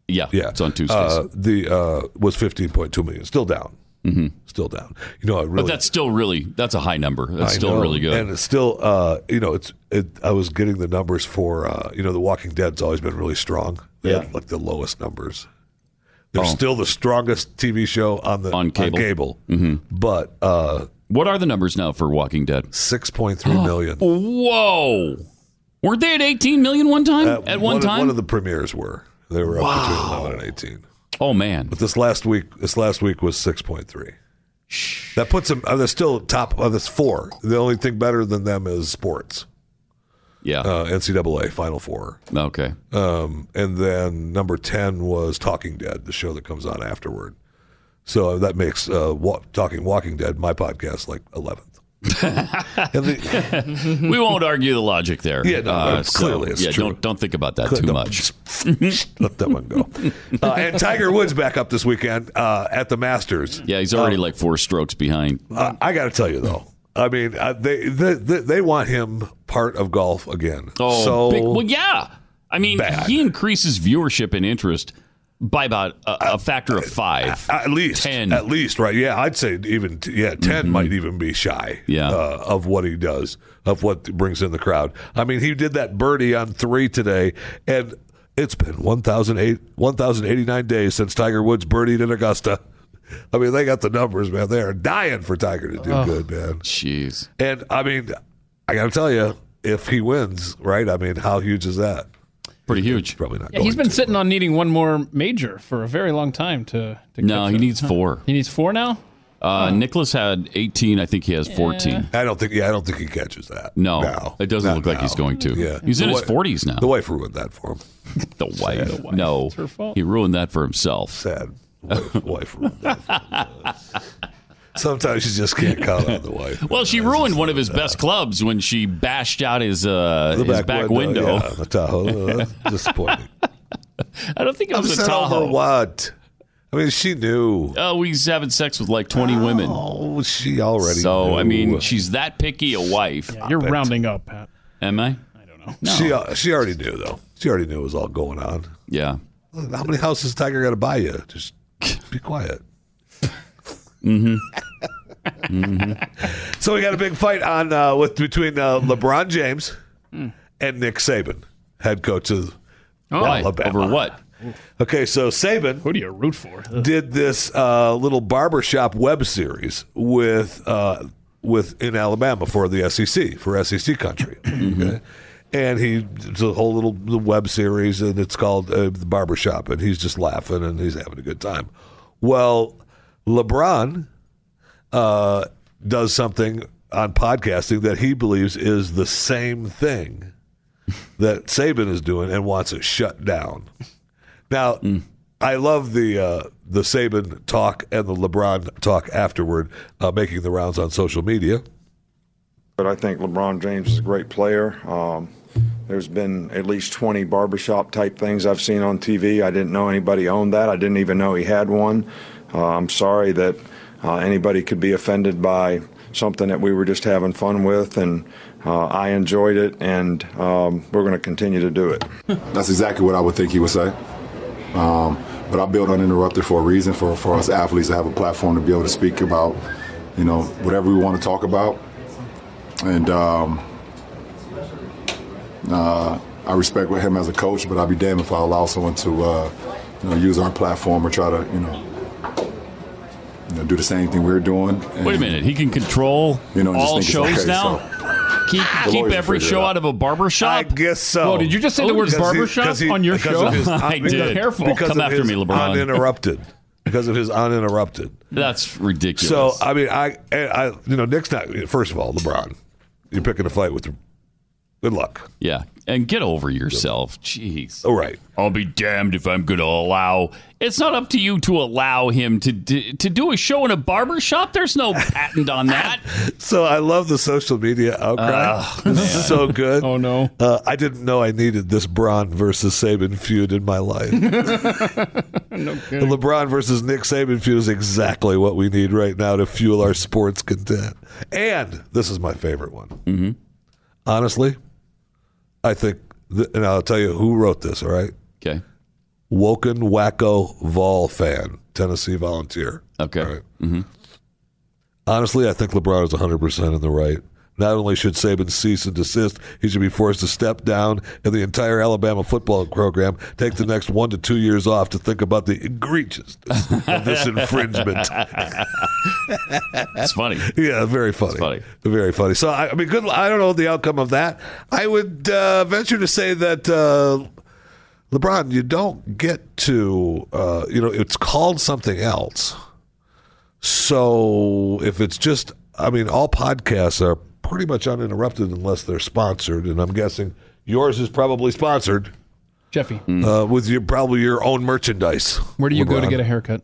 Yeah, yeah, it's on Tuesdays. Uh, the uh, was fifteen point two million, still down, mm-hmm. still down. You know, I really, but that's still really that's a high number. That's I still know. really good, and it's still, uh, you know, it's. It, I was getting the numbers for, uh, you know, The Walking Dead's always been really strong. They yeah, had, like the lowest numbers. They're oh. still the strongest T V show on the on cable, on cable. Mm-hmm. but. Uh, What are the numbers now for Walking Dead? six point three million. Oh, whoa. Were they at eighteen million one time? Uh, at one, one time? One of the premieres were. They were up wow. between eleven and eighteen. Oh, man. But this last week this last week was six point three. That puts them, uh, they're still top, uh, that's four. The only thing better than them is sports. Yeah. Uh, N C double A, Final Four. Okay. Um, and then number ten was Talking Dead, the show that comes on afterward. So that makes uh, wa- Talking Walking Dead, my podcast, like eleventh. the- we won't argue the logic there. Yeah, no, uh, so, clearly it's yeah, true. Don't, don't think about that Clear, too no, much. Let that one go. Uh, and Tiger Woods back up this weekend uh, at the Masters. Yeah, he's already um, like four strokes behind. Uh, I got to tell you, though. I mean, uh, they, they they want him part of golf again. Oh, so big, well, yeah. I mean, bad. He increases viewership and interest by about a, a factor of five, at least ten, at least, right? Yeah, I'd say even yeah, ten mm-hmm. might even be shy. Yeah. Uh, of what he does, of what brings in the crowd. I mean, he did that birdie on three today, and it's been one thousand eight, one thousand eighty nine days since Tiger Woods birdied in Augusta. I mean, they got the numbers, man. They are dying for Tiger to do oh, good, man. Jeez. And I mean, I got to tell you, if he wins, right? I mean, how huge is that? Pretty huge. Probably not. Yeah, going he's been to, sitting but. on needing one more major for a very long time to. to no, he needs four. Huh. He needs four now. Uh, oh. Nicholas had eighteen. I think he has yeah. fourteen. I don't think. Yeah, I don't think he catches that. No, no it doesn't look now. like he's going to. Yeah, he's the in wife, his forties now. The wife ruined that for him. the, wife. the wife. No, it's her fault. He ruined that for himself. Sad. Wife, wife ruined that. For him. Sometimes you just can't count on the wife. Well, she ruined one of his best clubs when she bashed out his uh, his back, back window. window. Yeah, the Tahoe. That's disappointing. I don't think it was a Tahoe. Over what? I mean, she knew. Oh, he's having sex with like twenty oh, women. Oh, she already So, knew. I mean, she's that picky a wife. Yeah, you're Pat. rounding up, Pat. Am I? I don't know. No. She, uh, she already knew, though. She already knew it was all going on. Yeah. How many houses Tiger got to buy you? Just be quiet. Mm-hmm. mm-hmm. So we got a big fight on uh, with between uh, LeBron James mm. and Nick Saban, head coach of oh, Alabama. Over what? Okay, so Saban, who do you root for? Did this uh, little barbershop web series with uh, with in Alabama for the S E C for S E C country, mm-hmm. okay? And he does a whole little web series, and it's called uh, The Barbershop, and he's just laughing and he's having a good time. Well. LeBron uh, does something on podcasting that he believes is the same thing that Saban is doing and wants it shut down. Now, mm. I love the uh, the Saban talk and the LeBron talk afterward, uh, making the rounds on social media. But I think LeBron James is a great player. Um, there's been at least twenty barbershop type things I've seen on T V. I didn't know anybody owned that. I didn't even know he had one. Uh, I'm sorry that uh, anybody could be offended by something that we were just having fun with, and uh, I enjoyed it, and um, we're going to continue to do it. That's exactly what I would think he would say. Um, but I built Uninterrupted for a reason, for, for us athletes to have a platform to be able to speak about, you know, whatever we want to talk about. and um, uh, I respect him as a coach, but I'd be damned if I allow someone to uh, you know, use our platform or try to you know. You know, do the same thing we're doing. And, Wait a minute. He can control you know, all shows okay, now? So. Keep, keep every show out. out of a barbershop? I guess so. Whoa, did you just say oh, the words barbershop he, he, on your show? His, I because, did. Careful. Because Come after me, LeBron. Uninterrupted. Because of his uninterrupted. That's ridiculous. So, I mean, I, I, you know, Nick's not, first of all, LeBron, you're picking a fight with him. Good luck. Yeah. And get over yourself. Jeez. All right. I'll be damned if I'm going to allow. It's not up to you to allow him to do, to do a show in a barbershop. There's no patent on that. So I love the social media outcry. Uh, this man. is so good. Oh, no. Uh, I didn't know I needed this Bron versus Saban feud in my life. No kidding. The LeBron versus Nick Saban feud is exactly what we need right now to fuel our sports content. And this is my favorite one. Mm-hmm. Honestly. I think, th- and I'll tell you who wrote this, all right? Okay. Woken Wacko Vol fan, Tennessee Volunteer. Okay. All right? Mm-hmm. Honestly, I think LeBron is one hundred percent in the right. Not only should Saban cease and desist, he should be forced to step down, and the entire Alabama football program take the next one to two years off to think about the egregiousness of this infringement. It's funny. Yeah, very funny. It's funny. Very funny. So, I, I mean, good. I don't know the outcome of that. I would uh, venture to say that, uh, LeBron, you don't get to, uh, you know, it's called something else. So if it's just, I mean, all podcasts are pretty much uninterrupted unless they're sponsored, and I'm guessing yours is probably sponsored, Jeffy, mm. uh, with your probably your own merchandise. Where do you LeBron. go to get a haircut?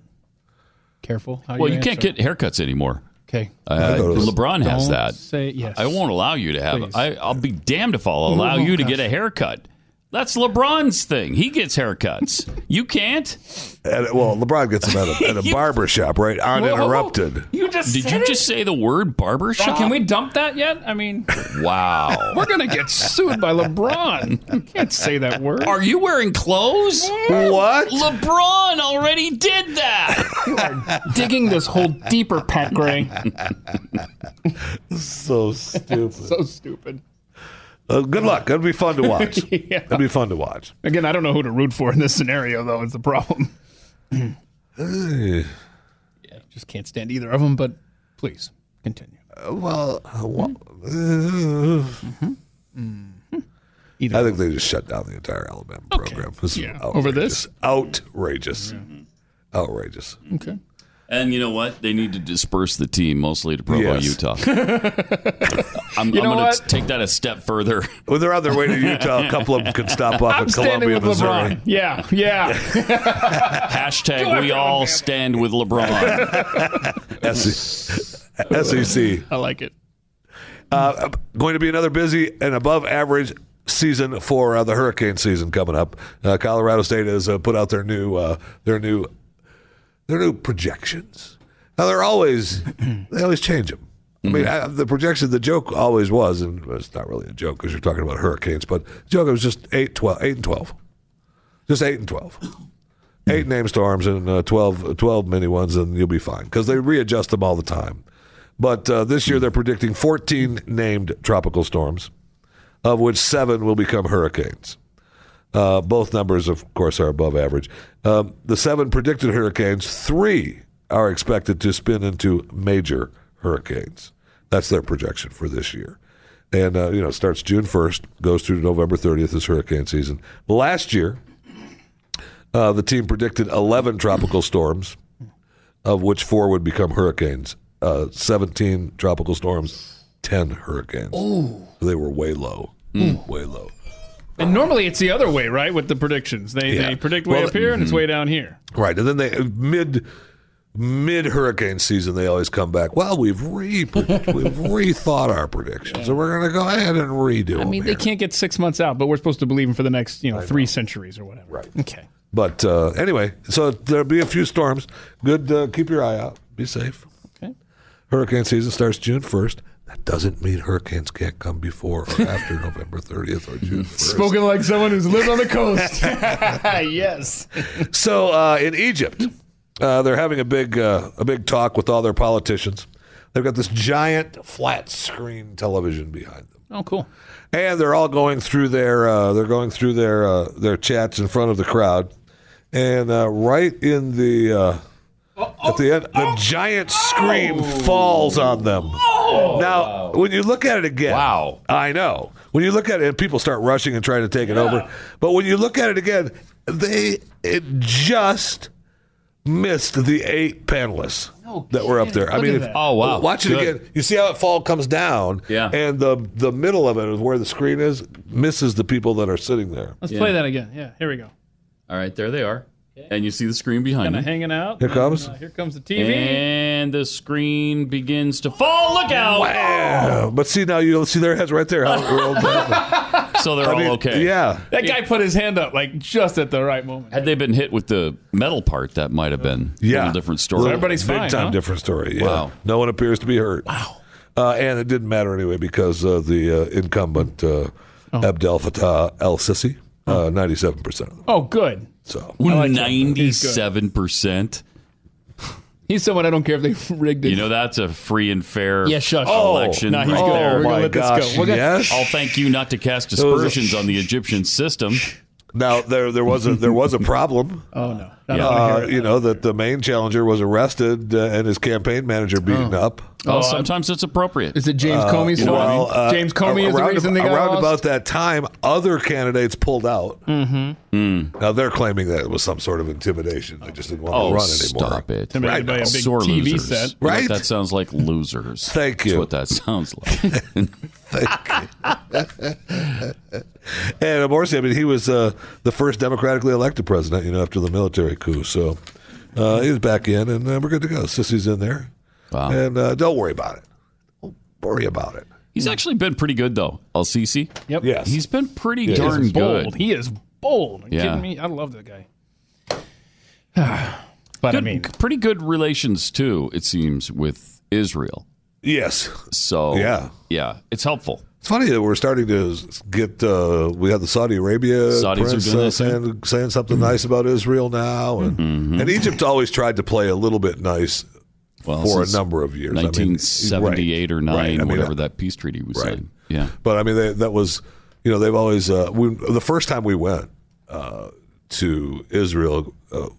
Careful. How well, you, you can't get haircuts anymore. Okay, uh, LeBron has Don't that. Say yes. I won't allow you to have. I, I'll be damned if I'll allow oh, you gosh. to get a haircut. That's LeBron's thing. He gets haircuts. You can't. And, well, LeBron gets them at a, at a barbershop, right? Uninterrupted. Whoa, whoa, whoa. You just did you it? just say the word barbershop? Well, can we dump that yet? I mean, wow, we're gonna get sued by LeBron. You can't say that word. Are you wearing clothes? What? LeBron already did that. You are digging this hole deeper, Pat Gray. So stupid. So stupid. Uh, good luck. It'll be fun to watch. Yeah. It'll be fun to watch. Again, I don't know who to root for in this scenario, though, is the problem. Yeah, just can't stand either of them, but please, continue. Uh, well, uh, well mm-hmm. Mm-hmm. I think they just shut down the entire Alabama okay. program. This yeah. Over this? Outrageous. Mm-hmm. Outrageous. Okay. And you know what? They need to disperse the team mostly to Provo, yes. Utah. I'm, you know I'm going to take that a step further. Well, they're on their way to Utah. A couple of them could stop off I'm at Columbia, with Missouri. LeBron. Yeah, yeah. Hashtag we all stand with LeBron. S E C. I like it. Uh, going to be another busy and above average season for uh, the hurricane season coming up. Uh, Colorado State has uh, put out their new uh, their new. They're new projections. Now, they're always, they always change them. I mean, I, the projection, the joke always was, and it's not really a joke because you're talking about hurricanes, but the joke was just eight, twelve, eight and twelve. Just eight and twelve. Eight name storms and uh, twelve, twelve mini ones, and you'll be fine because they readjust them all the time. But uh, this year, they're predicting fourteen named tropical storms, of which seven will become hurricanes. Uh, both numbers, of course, are above average. Um, the seven predicted hurricanes, three are expected to spin into major hurricanes. That's their projection for this year. And, uh, you know, it starts June first, goes through November thirtieth, is hurricane season. Last year, uh, the team predicted eleven tropical storms, of which four would become hurricanes. Uh, seventeen tropical storms, ten hurricanes. Ooh. They were way low, mm. way low. And normally it's the other way, right, with the predictions. They yeah. they predict way well, up here, and mm-hmm. it's way down here. Right, and then they mid, mid-hurricane season, they always come back, well, we've re we've rethought our predictions, yeah. and we're going to go ahead and redo them I mean, them they here. can't get six months out, but we're supposed to believe them for the next you know, three know. centuries or whatever. Right. Okay. But uh, anyway, so there'll be a few storms. Good, uh, keep your eye out. Be safe. Okay. Hurricane season starts June first. That doesn't mean hurricanes can't come before or after November thirtieth or June first. Spoken like someone who's lived on the coast. Yes. So uh, in Egypt, uh, they're having a big uh, a big talk with all their politicians They've got this giant flat screen television behind them. Oh, cool! And they're all going through their uh, they're going through their uh, their chats in front of the crowd, and uh, right in the uh, oh, oh, at the end, oh, the giant oh, screen oh, falls on them. Oh, now, wow. when you look at it again, wow! I know when you look at it, people start rushing and trying to take it yeah. over. But when you look at it again, they it just. missed the eight panelists no that were up there. I mean, if, oh wow! Watch it Good. again. You see how it fall comes down, yeah. and the the middle of it is where the screen is misses the people that are sitting there. Let's yeah. play that again. Yeah, here we go. All right, there they are, okay. and you see the screen behind them, hanging out. Here comes. Uh, here comes the T V, and the screen begins to fall. Look out! Wow! But see now you see their heads right there. How So they're I all mean, okay. Yeah. That guy put his hand up like just at the right moment. Had they been hit with the metal part, that might have been yeah. a different story. So everybody's fine, Big time huh? different story. Yeah. Wow. No one appears to be hurt. Wow. Uh, and it didn't matter anyway because uh, the uh, incumbent, uh, oh. Abdel Fattah El Sisi, uh, ninety-seven percent of them. Oh, good. So like ninety-seven percent? He's someone I don't care if they rigged it. You know, that's a free and fair yeah, shush. election oh, no, right oh, there. Oh, my gosh, go. yes. I'll thank you not to cast aspersions on the Egyptian system. Now, there there was a, there was a problem. oh, no. Yeah. Uh, you know, that the main challenger was arrested uh, and his campaign manager beaten oh. up. Oh, uh, sometimes it's appropriate. Is it James uh, Comey's fault? Well, uh, James Comey is the reason they got around lost? About that time, other candidates pulled out. Mm-hmm. Mm. Now, they're claiming that it was some sort of intimidation. They just didn't want oh, to run anymore. stop it. Right by a big Sore T V losers. set. Right? You know, that sounds like losers. Thank you. That's what that sounds like. Thank you. And Morsi, I mean, he was uh, the first democratically elected president, you know, after the military coup. So uh, he's back in, and uh, we're good to go. Sissy's in there. Wow. And uh, don't worry about it. Don't worry about it. He's actually been pretty good, though. El Sisi. Yep. Yes. He's been pretty yeah, darn bold. good. He is bold. Are you yeah. kidding me? I love that guy. But good, I mean, pretty good relations, too, it seems, with Israel. Yes. So, yeah, yeah it's helpful. It's funny that we're starting to get, uh, we have the Saudi Arabia Saudis prince uh, saying, saying something mm-hmm. nice about Israel now. And, mm-hmm. and Egypt always tried to play a little bit nice well, for a number of years. nineteen seventy-eight I mean, or nine, right. I mean, whatever that, that peace treaty was right. signed. Yeah. But I mean, they, that was, you know, they've always, uh, we, the first time we went uh, to Israel uh,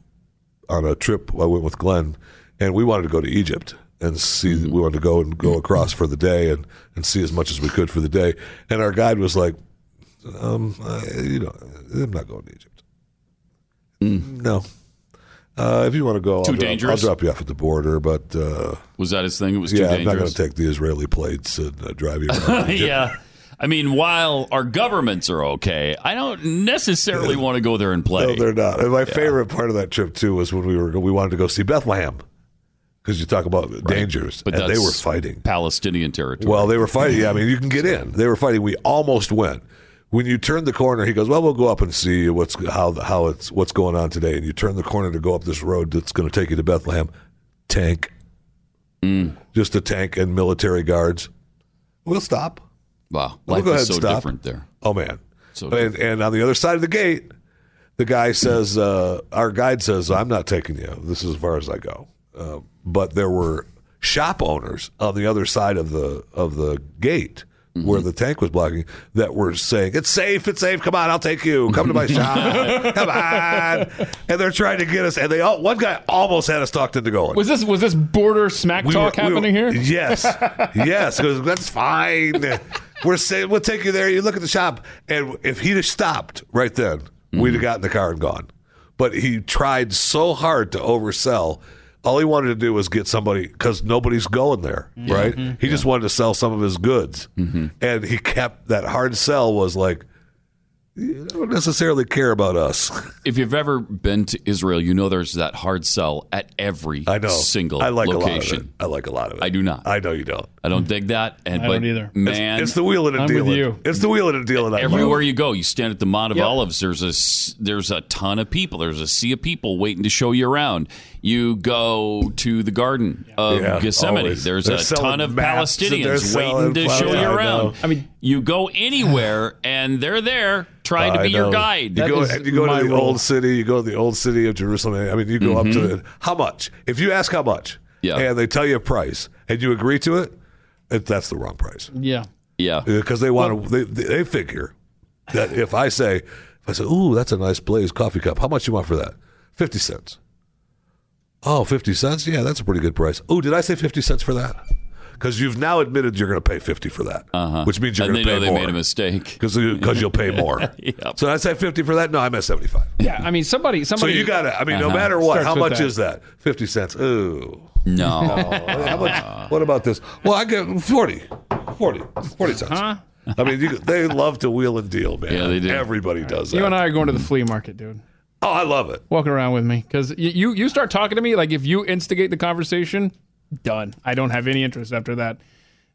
on a trip, I went with Glenn, and we wanted to go to Egypt. And see, mm-hmm. we wanted to go and go across for the day and, and see as much as we could for the day. And our guide was like, um, I, you know, I'm not going to Egypt. Mm. No. Uh, if you want to go, too I'll, dangerous. Drop, I'll drop you off at the border. But uh, was that his thing? It was too yeah, dangerous. Yeah, I'm not going to take the Israeli plates and uh, drive you around. yeah. I mean, while our governments are okay, I don't necessarily want to go there and play. No, they're not. And my yeah. favorite part of that trip, too, was when we were we wanted to go see Bethlehem. Because you talk about right. dangers, but and they were fighting Palestinian territory. Well, they were fighting. Yeah, I mean, you can get in. They were fighting. We almost went. When you turn the corner, he goes, "Well, we'll go up and see what's how how it's what's going on today." And you turn the corner to go up this road that's going to take you to Bethlehem. Tank, mm. just a tank and military guards. We'll stop. Wow, life we'll go ahead is so and stop. different there. Oh man, so and, and on the other side of the gate, the guy says, uh, "Our guide says, I'm not taking you. This is as far as I go." Uh, but there were shop owners on the other side of the of the gate mm-hmm. where the tank was blocking that were saying, "It's safe, it's safe. Come on, I'll take you. Come to my shop. Come on." And they're trying to get us. And they all, one guy almost had us talked into going. Was this was this border smack we talk were, happening we were, here? Yes, yes. Because that's fine. We're saying we'll take you there. You look at the shop, and if he'd have stopped right then, mm-hmm. we'd have gotten the car and gone. But he tried so hard to oversell. All he wanted to do was get somebody, because nobody's going there, right? Mm-hmm. He yeah. just wanted to sell some of his goods. Mm-hmm. And he kept, that hard sell was like, you don't necessarily care about us. If you've ever been to Israel, you know there's that hard sell at every I know. single I like location. A lot of it. I like a lot of it. I do not. I know you don't. I don't dig that. And, I but, don't either. Man, it's, it's the wheeling and dealing. It's the wheeling and dealing. Everywhere you go, you stand at the Mount of yep. Olives. There's a there's a ton of people. There's a sea of people waiting to show you around. You go to the Garden of yeah, Gethsemane. Always. There's they're a ton of Palestinians waiting to flowers. show you around. I, I mean, you go anywhere and they're there trying to be your guide. You that go, you go to the role. old city. You go to the old city of Jerusalem. I mean, you go mm-hmm. up to it. How much? If you ask how much, yeah. and they tell you a price, and you agree to it, it that's the wrong price. Yeah. Yeah. Because they want to, well, they, they figure that if I say, if I say, ooh, that's a nice Blaze coffee cup. How much you want for that? fifty cents. Oh, fifty cents? Yeah, that's a pretty good price. Oh, did I say fifty cents for that? Because you've now admitted you're going to pay fifty for that, uh-huh. which means you're going to pay more. And they know they made a mistake. Because you'll pay more. Yep. So did I say fifty for that? No, I meant seventy-five. Yeah, I mean, somebody... somebody so you got to... I mean, uh-huh. no matter what, how much that. is that? fifty cents. Ooh. No. no. How much? What about this? Well, I get forty. forty. forty cents. Huh? I mean, you, they love to wheel and deal, man. Yeah, they do. Everybody right. does that. You and I are going to the flea market, dude. Oh, I love it. Walking around with me. Because you, you start talking to me, like if you instigate the conversation... Done. I don't have any interest after that.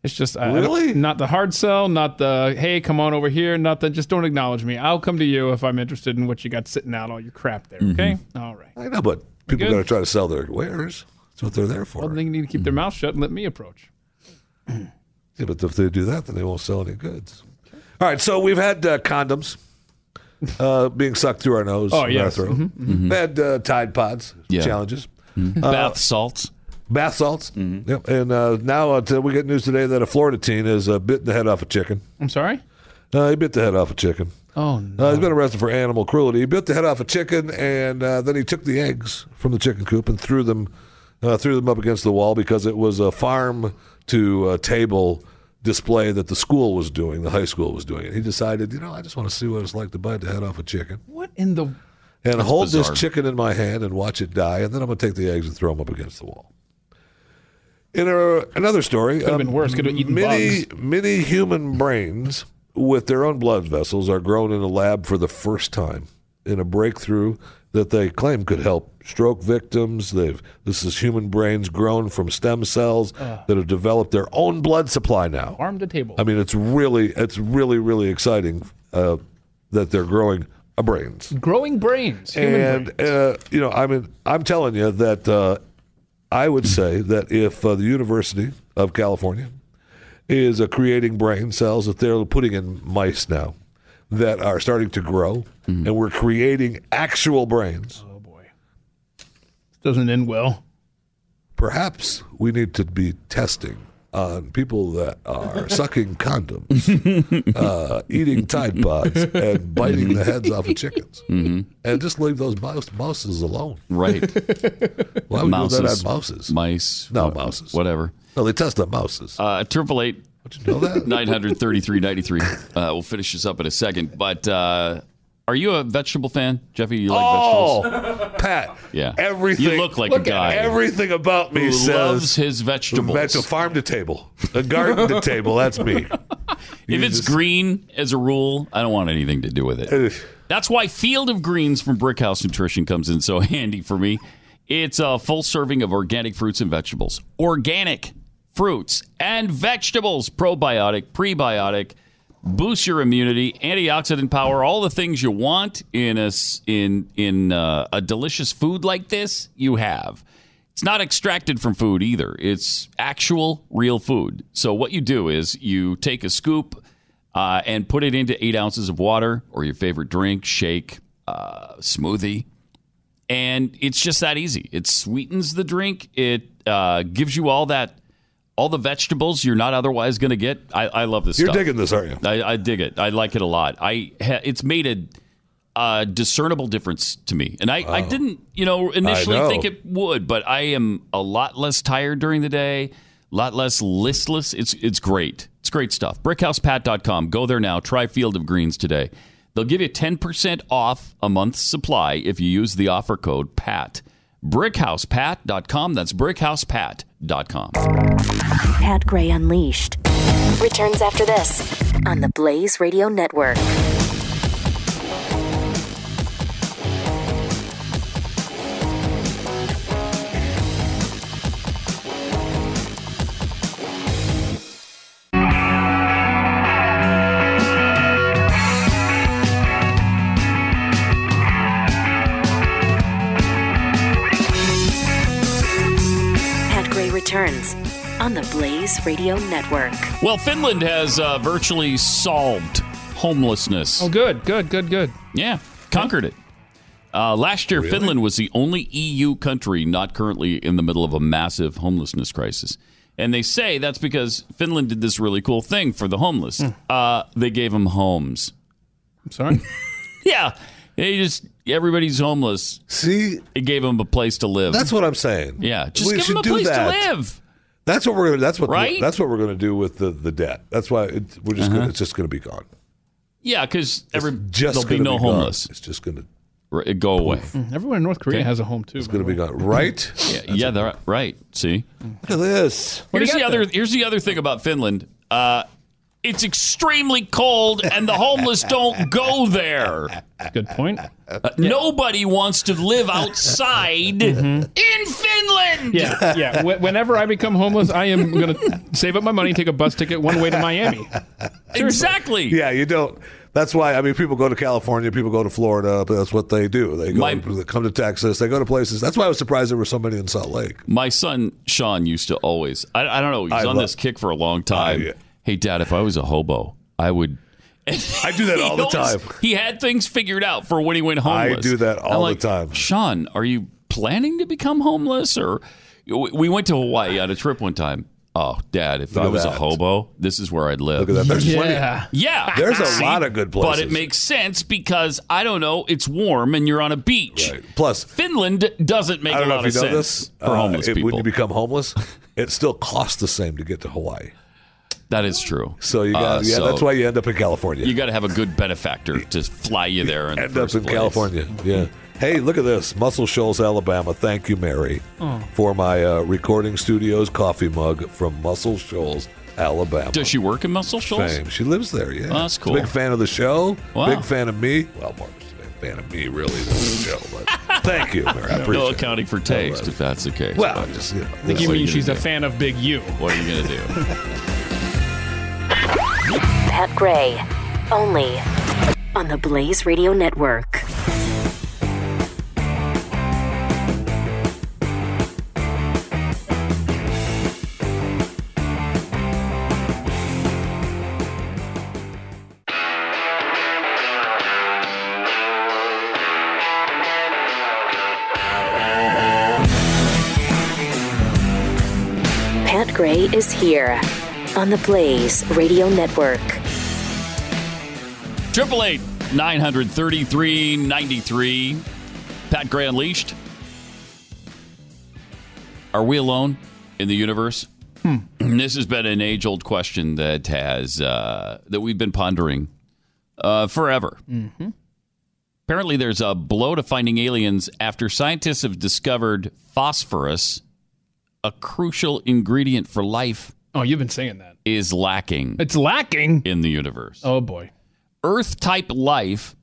It's just I, really I not the hard sell, not the hey, come on over here, not the just don't acknowledge me. I'll come to you if I'm interested in what you got sitting out all your crap there. Mm-hmm. Okay, all right. I know, but people are going to try to sell their wares. That's what they're there for. Well, they need to keep mm-hmm. their mouth shut and let me approach. Yeah, but if they do that, then they won't sell any goods. Okay. All right. So we've had uh, condoms uh, being sucked through our nose, oh yeah, mm-hmm. mm-hmm. we had uh, Tide Pods yeah. challenges, mm-hmm. uh, bath salts. Bath salts. Mm-hmm. Yep. And uh, now uh, we get news today that a Florida teen has uh, bitten the head off a chicken. I'm sorry? Uh, he bit the head off a chicken. Oh, no. Uh, he's been arrested for animal cruelty. He bit the head off a chicken, and uh, then he took the eggs from the chicken coop and threw them uh, threw them up against the wall because it was a farm-to-table display that the school was doing, the high school was doing. And he decided, you know, I just want to see what it's like to bite the head off a chicken. What in the... And That's hold bizarre. this chicken in my hand and watch it die, and then I'm going to take the eggs and throw them up against the wall. In a, another story, could have um, been worse. Could have eaten many, bugs. Many human brains with their own blood vessels are grown in a lab for the first time in a breakthrough that they claim could help stroke victims. They've This is human brains grown from stem cells uh, that have developed their own blood supply now. Arm to table. I mean, it's really, it's really, really exciting uh, that they're growing uh, brains. Growing brains. Human and, brains. Uh, you know, I mean, I'm telling you that... Uh, I would say that if uh, the University of California is uh, creating brain cells, that they're putting in mice now that are starting to grow, mm-hmm. and we're creating actual brains. Oh, boy. This doesn't end well. Perhaps we need to be testing on people that are sucking condoms, uh, eating Tide Pods, and biting the heads off of chickens. Mm-hmm. And just leave those mouse, mouses alone. Right. Why would mouses, you do that on mouses? Mice. No, what, mouses. Whatever. No, they test on mouses. Uh, triple eight. Don't you know that? nine hundred thirty-three ninety-three. Uh, we'll finish this up in a second. But uh, are you a vegetable fan? Jeffy, you like oh, vegetables? Oh, Pat. Yeah. Everything. You look like look a guy. Everything about me who says. loves his vegetables. That's a farm to table. A garden to table. That's me. You if it's just... green, as a rule, I don't want anything to do with it. That's why Field of Greens from Brickhouse Nutrition comes in so handy for me. It's a full serving of organic fruits and vegetables. Organic fruits and vegetables. Probiotic, prebiotic, boosts your immunity, antioxidant power, all the things you want in a, in, in a, a delicious food like this, you have. It's not extracted from food either. It's actual, real food. So what you do is you take a scoop uh, and put it into eight ounces of water or your favorite drink, shake, uh, smoothie. And it's just that easy. It sweetens the drink. It uh, gives you all that, all the vegetables you're not otherwise going to get. I, I love this you're stuff. You're digging this, aren't you? I, I dig it. I like it a lot. I ha- It's made a... Uh, discernible difference to me. And I, wow. I didn't, you know, initially know. think it would, but I am a lot less tired during the day, a lot less listless. It's it's great. It's great stuff. brickhouse pat dot com. Go there now. Try Field of Greens today. They'll give you ten percent off a month's supply if you use the offer code PAT. brickhouse pat dot com. That's brickhouse pat dot com. Pat Gray Unleashed returns after this on the Blaze Radio Network. On the Blaze Radio Network. Well, Finland has uh, virtually solved homelessness. Oh, good, good, good, good. Yeah, conquered it. Uh, last year, really? Finland was the only E U country not currently in the middle of a massive homelessness crisis. And they say that's because Finland did this really cool thing for the homeless. Mm. Uh, they gave them homes. I'm sorry? Yeah. They just, everybody's homeless. See? It gave them a place to live. That's what I'm saying. Yeah. Just we give them a place that. to live. That's what we're going to that's what right? the, that's what we're going to do with the, the debt. That's why it, we're just uh-huh. gonna, it's just going to be gone. Yeah, cuz every just there'll be no be homeless. Gone. It's just going to right, go away. Mm-hmm. Everyone in North Korea okay. has a home too. It's going to be gone, right? yeah, yeah they're right. See? Look at this. Here's the other here's the other thing about Finland. Uh, it's extremely cold and the homeless don't go there. Good point. Uh, yeah. Nobody wants to live outside mm-hmm. in Finland. Yeah, yeah. W- whenever I become homeless, I am going to save up my money, take a bus ticket one way to Miami. Seriously. Exactly. Yeah, you don't. That's why, I mean, people go to California, people go to Florida, but that's what they do. They go, my, they come to Texas, they go to places. That's why I was surprised there was so many in Salt Lake. My son, Sean, used to always, I, I don't know, he's I on love, this kick for a long time. Uh, yeah. Hey, Dad, if I was a hobo, I would... I do that all the time. He had things figured out for when he went homeless. I do that all like, the time. Sean, are you planning to become homeless? Or we went to Hawaii on a trip one time. Oh, Dad, if Look I was that. a hobo, this is where I'd live. Look at that. There's yeah. plenty. Yeah. There's a See, lot of good places. But it makes sense because, I don't know, it's warm and you're on a beach. Right. Plus, Finland doesn't make a lot of sense this. for uh, homeless it, people. When you become homeless, it still costs the same to get to Hawaii. That is true. So you got uh, yeah, so that's why you end up in California. You got to have a good benefactor to fly you there. In end the first up in place. California. Yeah. Hey, look at this, Muscle Shoals, Alabama. Thank you, Mary, oh. for my uh, recording studio's coffee mug from Muscle Shoals, Alabama. Does she work in Muscle Shoals? Fame. She lives there. Yeah, oh, that's cool. Big fan of the show. Wow. Big fan of me. Well, more fan of me really than the show. But thank you, Mary. I appreciate it. No accounting for taste, if that's the case. Well, I just you know, think you mean she's a fan of Big U. What are you gonna do? Pat Gray, only on the Blaze Radio Network. Pat Gray is here on the Blaze Radio Network. eight eight eight, nine three three, nine three. Pat Gray Unleashed. Are we alone in the universe? Hmm. This has been an age-old question that has uh, that we've been pondering uh, forever. Mm-hmm. Apparently, there's a blow to finding aliens after scientists have discovered phosphorus, a crucial ingredient for life. Oh, you've been saying that. Is lacking. It's lacking? In the universe. Oh, boy. Earth-type life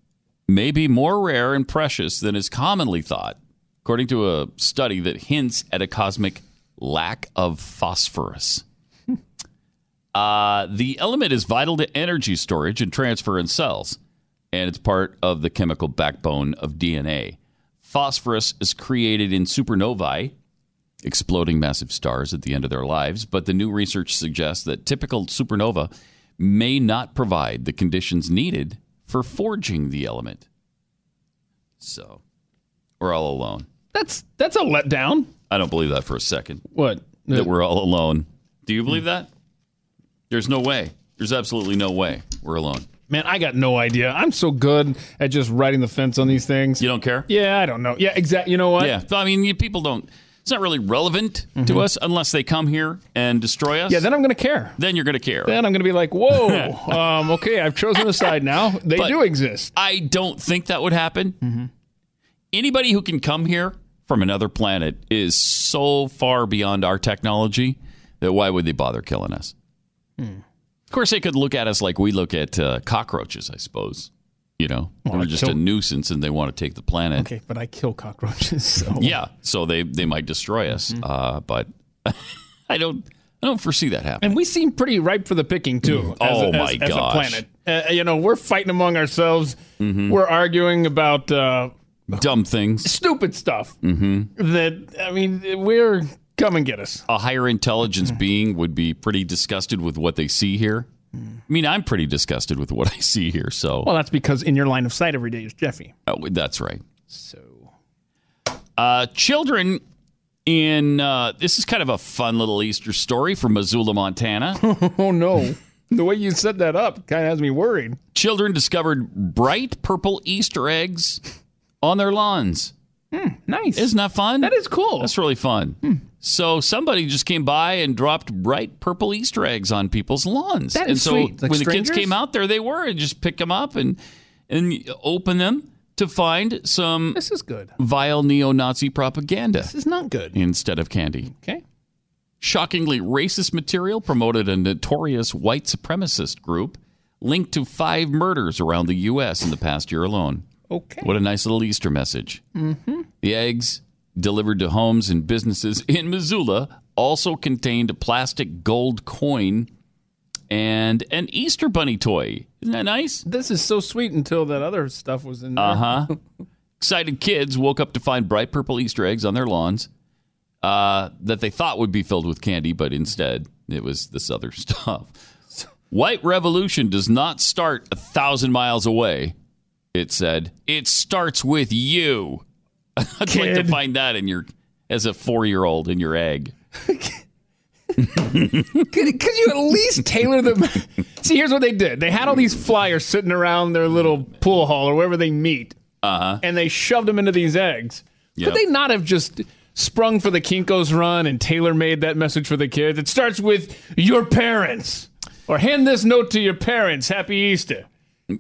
may be more rare and precious than is commonly thought, according to a study that hints at a cosmic lack of phosphorus. uh, the element is vital to energy storage and transfer in cells, and it's part of the chemical backbone of D N A. Phosphorus is created in supernovae, exploding massive stars at the end of their lives, but the new research suggests that typical supernova may not provide the conditions needed for forging the element. So, we're all alone. That's that's a letdown. I don't believe that for a second. What? That we're all alone. Do you believe that? There's no way. There's absolutely no way we're alone. Man, I got no idea. I'm so good at just riding the fence on these things. You don't care? Yeah, I don't know. Yeah, exactly. You know what? Yeah, I mean, people don't... It's not really relevant mm-hmm. to us unless they come here and destroy us. Yeah, then I'm going to care. Then you're going to care. Then I'm going to be like, whoa, um, okay, I've chosen a side now. They but do exist. I don't think that would happen. Mm-hmm. Anybody who can come here from another planet is so far beyond our technology that why would they bother killing us? Hmm. Of course, they could look at us like we look at uh, cockroaches, I suppose. You know, well, they're I just kill- a nuisance and they want to take the planet. Okay, but I kill cockroaches. So. Yeah, so they, they might destroy us. Mm-hmm. Uh, but I don't I don't foresee that happening. And we seem pretty ripe for the picking, too. Mm. As oh, a, my as, gosh. As a planet. Uh, you know, we're fighting among ourselves. Mm-hmm. We're arguing about... Uh, Dumb things. Stupid stuff. Mm-hmm. That, I mean, we're... Come and get us. A higher intelligence being would be pretty disgusted with what they see here. I mean, I'm pretty disgusted with what I see here, so... Well, that's because in your line of sight every day is Jeffy. Oh, that's right. So... Uh, children in, uh, this is kind of a fun little Easter story from Missoula, Montana. Oh, no. The way you set that up kind of has me worried. Children discovered bright purple Easter eggs on their lawns. Mm, nice. Isn't that fun? That is cool. That's really fun. Mm. So somebody just came by and dropped bright purple Easter eggs on people's lawns. That is and so sweet. Like when strangers? The kids came out, there they were, and just pick them up and and open them to find some this is good. Vile neo-Nazi propaganda. This is not good. Instead of candy. Okay. Shockingly racist material promoted a notorious white supremacist group linked to five murders around the U S in the past year alone. Okay. What a nice little Easter message. Mm-hmm. The eggs delivered to homes and businesses in Missoula also contained a plastic gold coin and an Easter bunny toy. Isn't that nice? This is so sweet until that other stuff was in there. Uh-huh. Excited kids woke up to find bright purple Easter eggs on their lawns. Uh, that they thought would be filled with candy, but instead it was this other stuff. White revolution does not start a thousand miles away, it said. It starts with you. I'd Kid. like to find that in your, as a four-year-old in your egg. could, could you at least tailor them? See, here's what they did. They had all these flyers sitting around their little pool hall or wherever they meet, uh-huh. and they shoved them into these eggs. Could yep. they not have just sprung for the Kinko's run and tailor-made that message for the kids? It starts with your parents. Or hand this note to your parents. Happy Easter.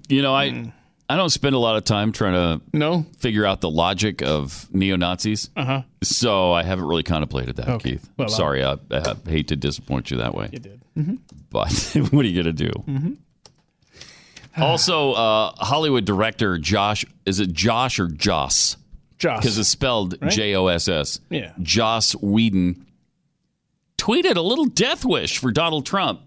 You know, I mm. I don't spend a lot of time trying to no? figure out the logic of neo-Nazis. Uh-huh. So I haven't really contemplated that, okay. Keith. Well, Sorry, I, I hate to disappoint you that way. You did. Mm-hmm. But what are you going to do? Mm-hmm. Also, uh, Hollywood director Josh, is it Josh or Joss? Joss. Because it's spelled right? J O S S. Yeah. Joss Whedon tweeted a little death wish for Donald Trump.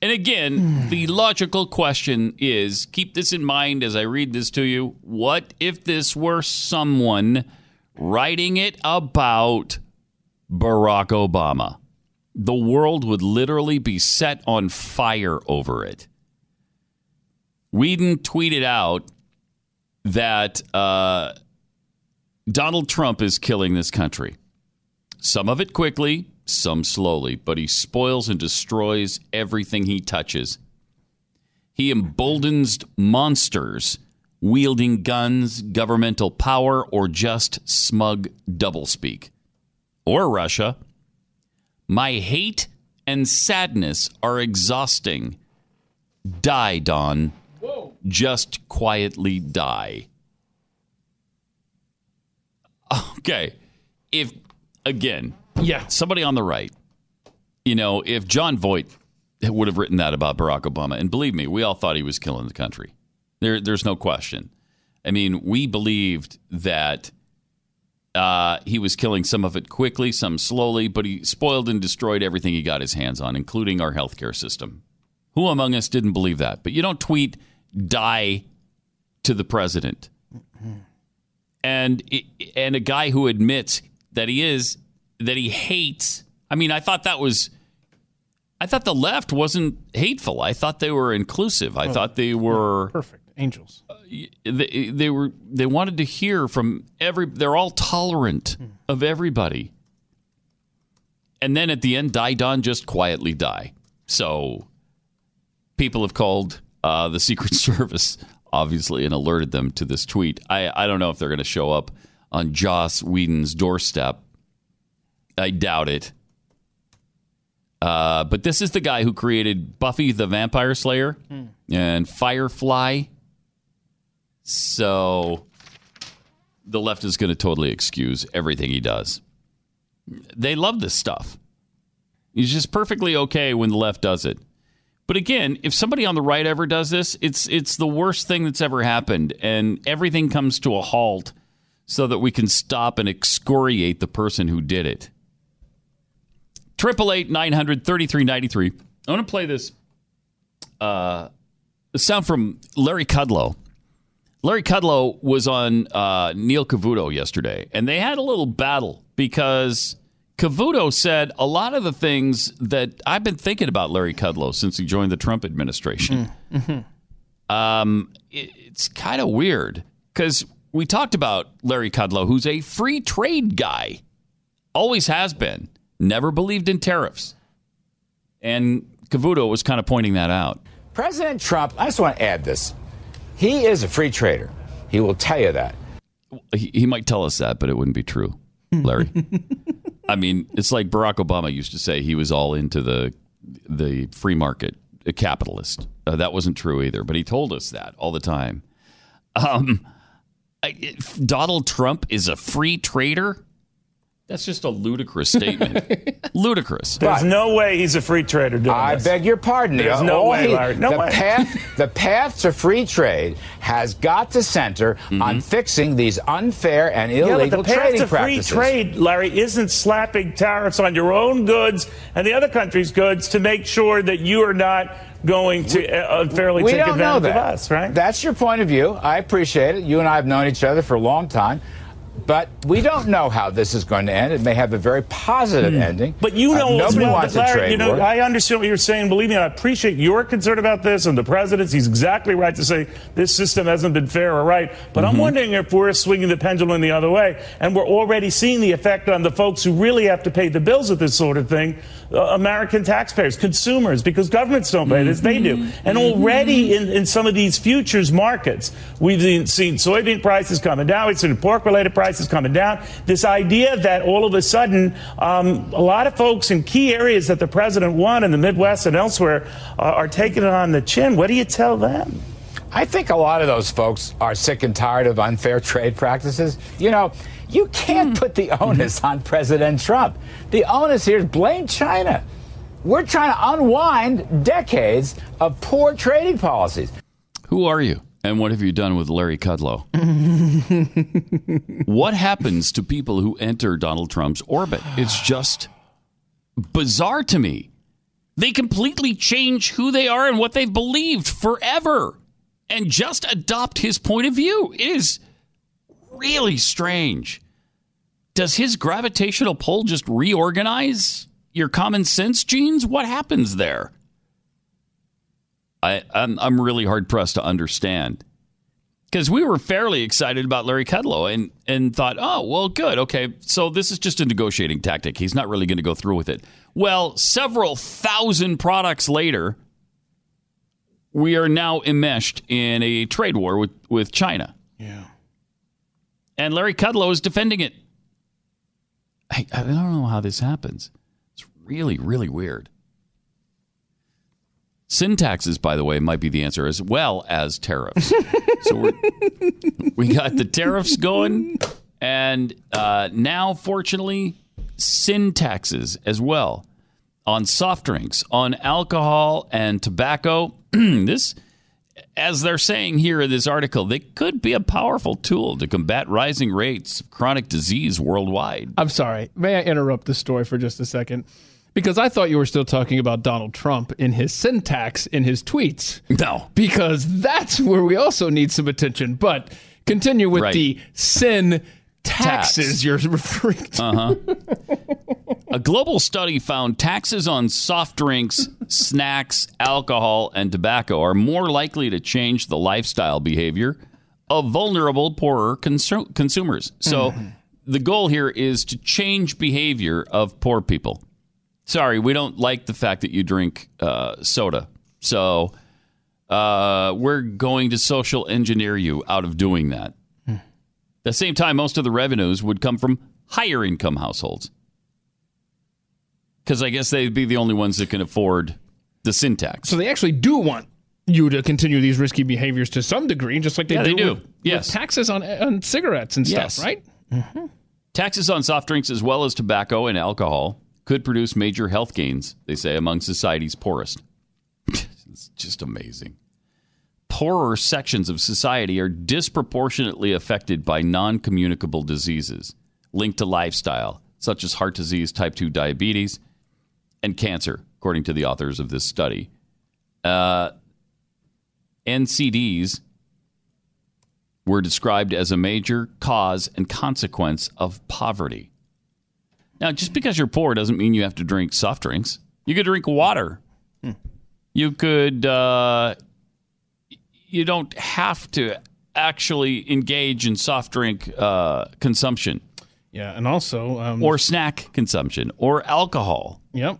And again, mm. the logical question is, keep this in mind as I read this to you. What if this were someone writing it about Barack Obama? The world would literally be set on fire over it. Whedon tweeted out that uh, Donald Trump is killing this country. Some of it quickly, some slowly, but he spoils and destroys everything he touches. He emboldens monsters wielding guns, governmental power, or just smug doublespeak. Or Russia. My hate and sadness are exhausting. Die, Don. Just quietly die. Okay. If, again, yeah, somebody on the right, you know, if John Voight would have written that about Barack Obama, and believe me, we all thought he was killing the country. There, there's no question. I mean, we believed that uh, he was killing some of it quickly, some slowly, but he spoiled and destroyed everything he got his hands on, including our healthcare system. Who among us didn't believe that? But you don't tweet die to the president. And it, and a guy who admits that he is, that he hates. I mean, I thought that was, I thought the left wasn't hateful. I thought they were inclusive. I oh, thought they were perfect angels. Uh, they, they were, they wanted to hear from every, they're all tolerant hmm. of everybody. And then at the end, die, Don, just quietly die. So people have called Uh, the Secret Service, obviously, and alerted them to this tweet. I, I don't know if they're going to show up on Joss Whedon's doorstep. I doubt it. Uh, but this is the guy who created Buffy the Vampire Slayer mm. and Firefly. So the left is going to totally excuse everything he does. They love this stuff. He's just perfectly okay when the left does it. But again, if somebody on the right ever does this, it's it's the worst thing that's ever happened. And everything comes to a halt so that we can stop and excoriate the person who did it. eight eight eight, nine hundred, thirty-three ninety-three. I want to play this uh, sound from Larry Kudlow. Larry Kudlow was on uh, Neil Cavuto yesterday. And they had a little battle because Cavuto said a lot of the things that I've been thinking about Larry Kudlow since he joined the Trump administration. Mm-hmm. Um, it, it's kind of weird because we talked about Larry Kudlow, who's a free trade guy. Always has been. Never believed in tariffs. And Cavuto was kind of pointing that out. President Trump, I just want to add this. He is a free trader. He will tell you that. He, he might tell us that, but it wouldn't be true, Larry. I mean, it's like Barack Obama used to say he was all into the the free market, a capitalist. Uh, that wasn't true either, but he told us that all the time. Um, I, Donald Trump is a free trader? That's just a ludicrous statement. Ludicrous. There's but, no way he's a free trader doing I this. I beg your pardon. There's no, no way, Larry. No the way. Path, the path to free trade has got to center mm-hmm. on fixing these unfair and illegal trading practices. Yeah, but the path to practices. free trade, Larry, isn't slapping tariffs on your own goods and the other country's goods to make sure that you are not going to unfairly we, we take advantage of us, right? That's your point of view. I appreciate it. You and I have known each other for a long time. But we don't know how this is going to end. It may have a very positive mm. ending. But you know, uh, nobody well, wants Larry, a trade you know, war. I understand what you're saying. Believe me, I appreciate your concern about this and the president's. He's exactly right to say this system hasn't been fair or right. But mm-hmm. I'm wondering if we're swinging the pendulum the other way. And we're already seeing the effect on the folks who really have to pay the bills with this sort of thing. Uh, American taxpayers, consumers, because governments don't pay this. Mm-hmm. They do. And already in, in some of these futures markets, we've seen soybean prices coming down. We've seen pork-related prices. Prices coming down. This idea that all of a sudden um, a lot of folks in key areas that the president won in the Midwest and elsewhere uh, are taking it on the chin. What do you tell them? I think a lot of those folks are sick and tired of unfair trade practices. You know, you can't put the onus on President Trump. The onus here is blame China. We're trying to unwind decades of poor trading policies. Who are you? And what have you done with Larry Kudlow? What happens to people who enter Donald Trump's orbit? It's just bizarre to me. They completely change who they are and what they've believed forever and just adopt his point of view. It is really strange. Does his gravitational pull just reorganize your common sense genes? What happens there? I, I'm, I'm really hard-pressed to understand because we were fairly excited about Larry Kudlow and, and thought, oh, well, good. Okay, so this is just a negotiating tactic. He's not really going to go through with it. Well, several thousand products later, we are now enmeshed in a trade war with, with China. Yeah. And Larry Kudlow is defending it. I, I don't know how this happens. It's really, really weird. Sin taxes, by the way, might be the answer, as well as tariffs. So we're, we got the tariffs going, and uh, now, fortunately, sin taxes as well on soft drinks, on alcohol and tobacco. This, as they're saying here in this article, they could be a powerful tool to combat rising rates of chronic disease worldwide. I'm sorry. May I interrupt this story for just a second? Because I thought you were still talking about Donald Trump in his syntax in his tweets. No. Because that's where we also need some attention. But continue with right. the sin taxes Tax. You're referring to. Uh-huh. A global study found taxes on soft drinks, snacks, alcohol, and tobacco are more likely to change the lifestyle behavior of vulnerable, poorer consu- consumers. So mm. the goal here is to change behavior of poor people. Sorry, we don't like the fact that you drink uh, soda. So uh, we're going to social engineer you out of doing that. Hmm. At the same time, most of the revenues would come from higher income households. Because I guess they'd be the only ones that can afford the sin tax. So they actually do want you to continue these risky behaviors to some degree, just like they, yeah, do, they do with, yes. with taxes on, on cigarettes and stuff, yes. right? Mm-hmm. Taxes on soft drinks as well as tobacco and alcohol could produce major health gains, they say, among society's poorest. It's just amazing. Poorer sections of society are disproportionately affected by non-communicable diseases linked to lifestyle, such as heart disease, type two diabetes, and cancer, according to the authors of this study. Uh, N C Ds were described as a major cause and consequence of poverty. Now, just because you're poor doesn't mean you have to drink soft drinks. You could drink water. Hmm. You could, uh, you don't have to actually engage in soft drink uh, consumption. Yeah, and also... Um, or snack consumption, or alcohol. Yep.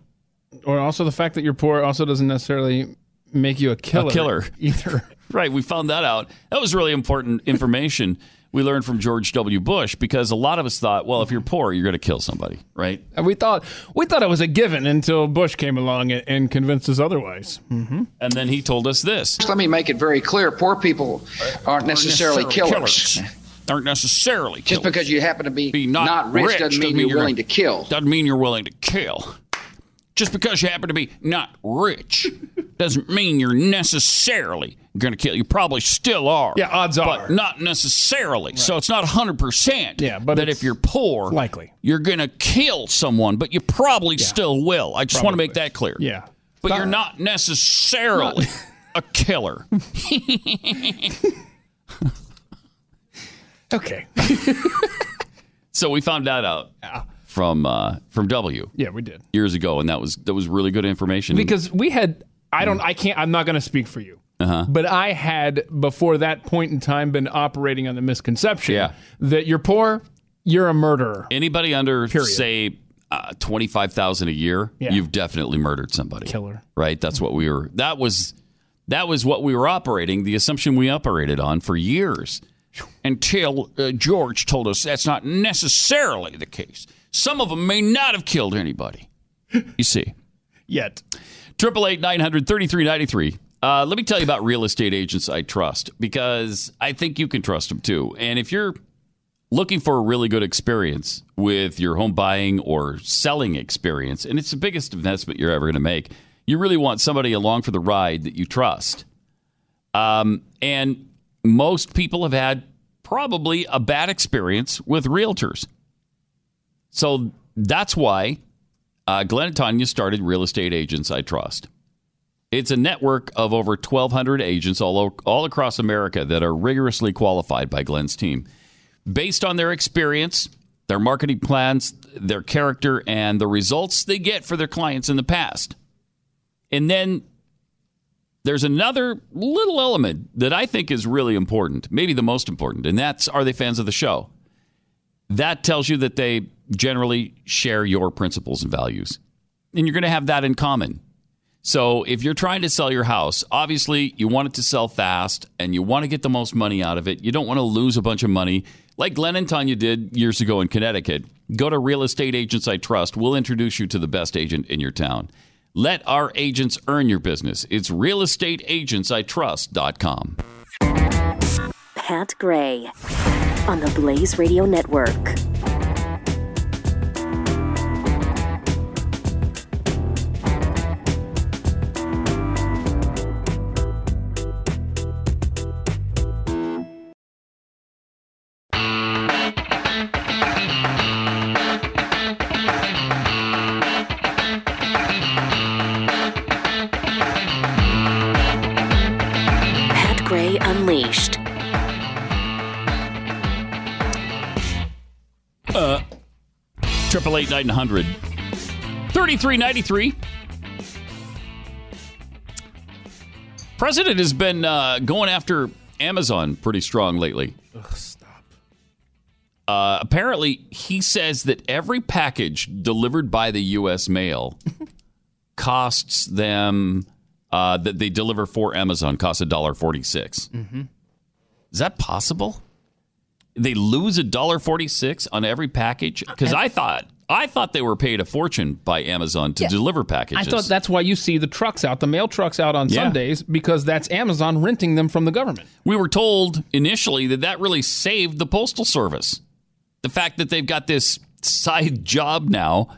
Or also the fact that you're poor also doesn't necessarily make you a killer. A killer. Either. Right, we found that out. That was really important information we learned from George W. Bush, because a lot of us thought, well, if you're poor, you're going to kill somebody, right? And we thought we thought it was a given until Bush came along and, and convinced us otherwise. Mm-hmm. And then he told us this. Let me make it very clear. Poor people aren't necessarily, necessarily killers. killers. Aren't necessarily killers. Just because you happen to be, be not, not rich, rich doesn't, mean doesn't mean you're willing to kill. Doesn't mean you're willing to kill. Just because you happen to be not rich doesn't mean you're necessarily going to kill. You probably still are. Yeah, odds but are. But not necessarily. Right. So it's not one hundred percent yeah, but that if you're poor, likely you're going to kill someone, but you probably yeah. still will. I just probably. want to make that clear. Yeah. But not, you're not necessarily not. a killer. Okay. So we found that out. Yeah. From uh, from W. Yeah, we did years ago, and that was that was really good information. Because we had, I don't, I can't, I'm not going to speak for you, uh-huh. but I had before that point in time been operating on the misconception yeah. that you're poor, you're a murderer. Anybody under Period. say uh, twenty five thousand a year, yeah. you've definitely murdered somebody. Killer, right? That's what we were. That was that was what we were operating. The assumption we operated on for years until uh, George told us that's not necessarily the case. Some of them may not have killed anybody, you see. Yet. eight eight eight, nine hundred, thirty-three ninety-three. Uh, let me tell you about real estate agents I trust, because I think you can trust them too. And if you're looking for a really good experience with your home buying or selling experience, and it's the biggest investment you're ever going to make, you really want somebody along for the ride that you trust. Um, and most people have had probably a bad experience with realtors. So that's why uh, Glenn and Tanya started Real Estate Agents I Trust. It's a network of over twelve hundred agents all, o- all across America that are rigorously qualified by Glenn's team. Based on their experience, their marketing plans, their character, and the results they get for their clients in the past. And then there's another little element that I think is really important, maybe the most important, and that's, are they fans of the show? That tells you that they generally share your principles and values. And you're going to have that in common. So if you're trying to sell your house, obviously you want it to sell fast and you want to get the most money out of it. You don't want to lose a bunch of money like Glenn and Tanya did years ago in Connecticut. Go to Real Estate Agents I Trust. We'll introduce you to the best agent in your town. Let our agents earn your business. It's real estate agents I trust dot com. Pat Gray on the Blaze Radio Network. Pat Gray Unleashed. Uh, triple eight nine hundred thirty three ninety three. President has been uh, going after Amazon pretty strong lately. Ugh, stop. Uh, apparently, he says that every package delivered by the U S mail costs them uh, that they deliver for Amazon costs a dollar forty six. Mm-hmm. Is that possible? They lose a dollar forty-six on every package? Because I thought I thought they were paid a fortune by Amazon to yeah. deliver packages. I thought that's why you see the trucks out, the mail trucks out on yeah. Sundays, because that's Amazon renting them from the government. We were told initially that that really saved the Postal Service. The fact that they've got this side job now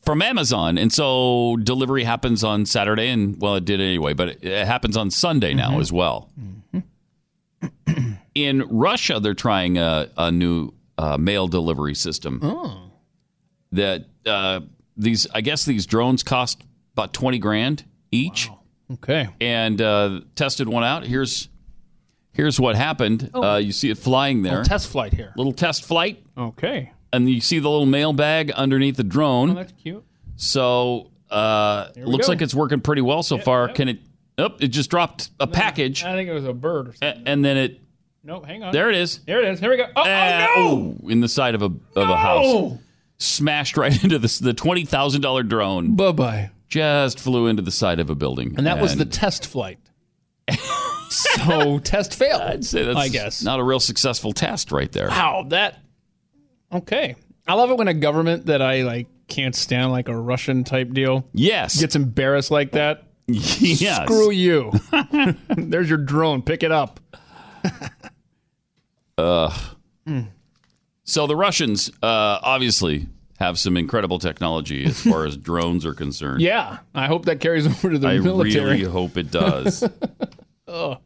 from Amazon. And so delivery happens on Saturday, and well, it did anyway, but it, it happens on Sunday now mm-hmm. as well. Mm-hmm. In Russia, they're trying a, a new uh, mail delivery system. Oh. That uh, these, I guess, these drones cost about twenty grand each. Wow. Okay. And uh, tested one out. Here's here's what happened. Oh. Uh, you see it flying there. Little test flight here. Little test flight. Okay. And you see the little mail bag underneath the drone. Oh, that's cute. So uh, looks go. like it's working pretty well so yep, far. Yep. Can it? Oh, it just dropped a package. I think it was a bird or something. And then it. No, hang on. There it is. There it is. Here we go. Oh, uh, oh no! Oh, in the side of a of no! a house. Smashed right into the, the twenty thousand dollars drone. Bye-bye. Just flew into the side of a building. And that and was the test flight. So test failed. I'd say that's I guess. Not a real successful test right there. Wow, that... Okay. I love it when a government that I like can't stand, like a Russian type deal, yes, gets embarrassed like that. Yes. Screw you. There's your drone. Pick it up. uh, mm. So the Russians uh, obviously have some incredible technology as far as drones are concerned. Yeah. I hope that carries over to the I military. I really hope it does. Oh.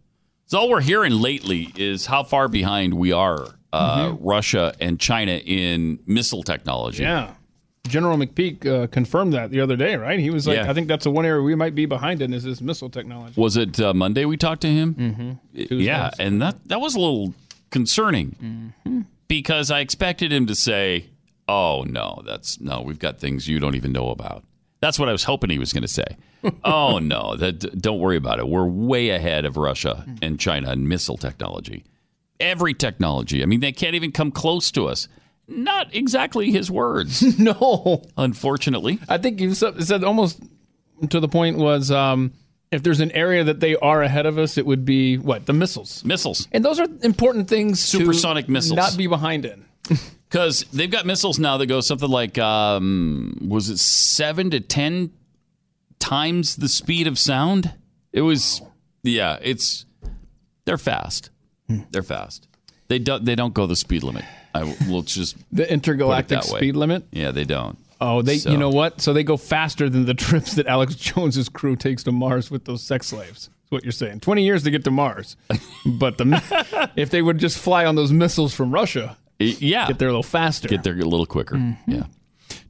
So all we're hearing lately is how far behind we are. Uh, mm-hmm. Russia and China in missile technology. Yeah. General McPeak uh, confirmed that the other day, right? He was like, yeah. I think that's the one area we might be behind in is this missile technology. Was it uh, Monday we talked to him? Mm-hmm. It, yeah, nice. And that, that was a little concerning mm-hmm. because I expected him to say, oh, no, that's no, we've got things you don't even know about. That's what I was hoping he was going to say. oh, no, that, don't worry about it. We're way ahead of Russia mm-hmm. and China in missile technology. Every technology. I mean, they can't even come close to us. Not exactly his words. No. Unfortunately. I think you said almost to the point was um, if there's an area that they are ahead of us, it would be, what, the missiles. Missiles. And those are important things Supersonic to missiles. Not be behind in. Because they've got missiles now that go something like, um, was it seven to ten times the speed of sound? It was, yeah, it's, they're fast. They're fast. They don't. They don't go the speed limit. I will just the intergalactic speed limit. Yeah, they don't. Oh, they. So. You know what? So they go faster than the trips that Alex Jones's crew takes to Mars with those sex slaves. That's what you're saying. Twenty years to get to Mars, but the if they would just fly on those missiles from Russia, yeah, get there a little faster, get there a little quicker. Mm-hmm. Yeah.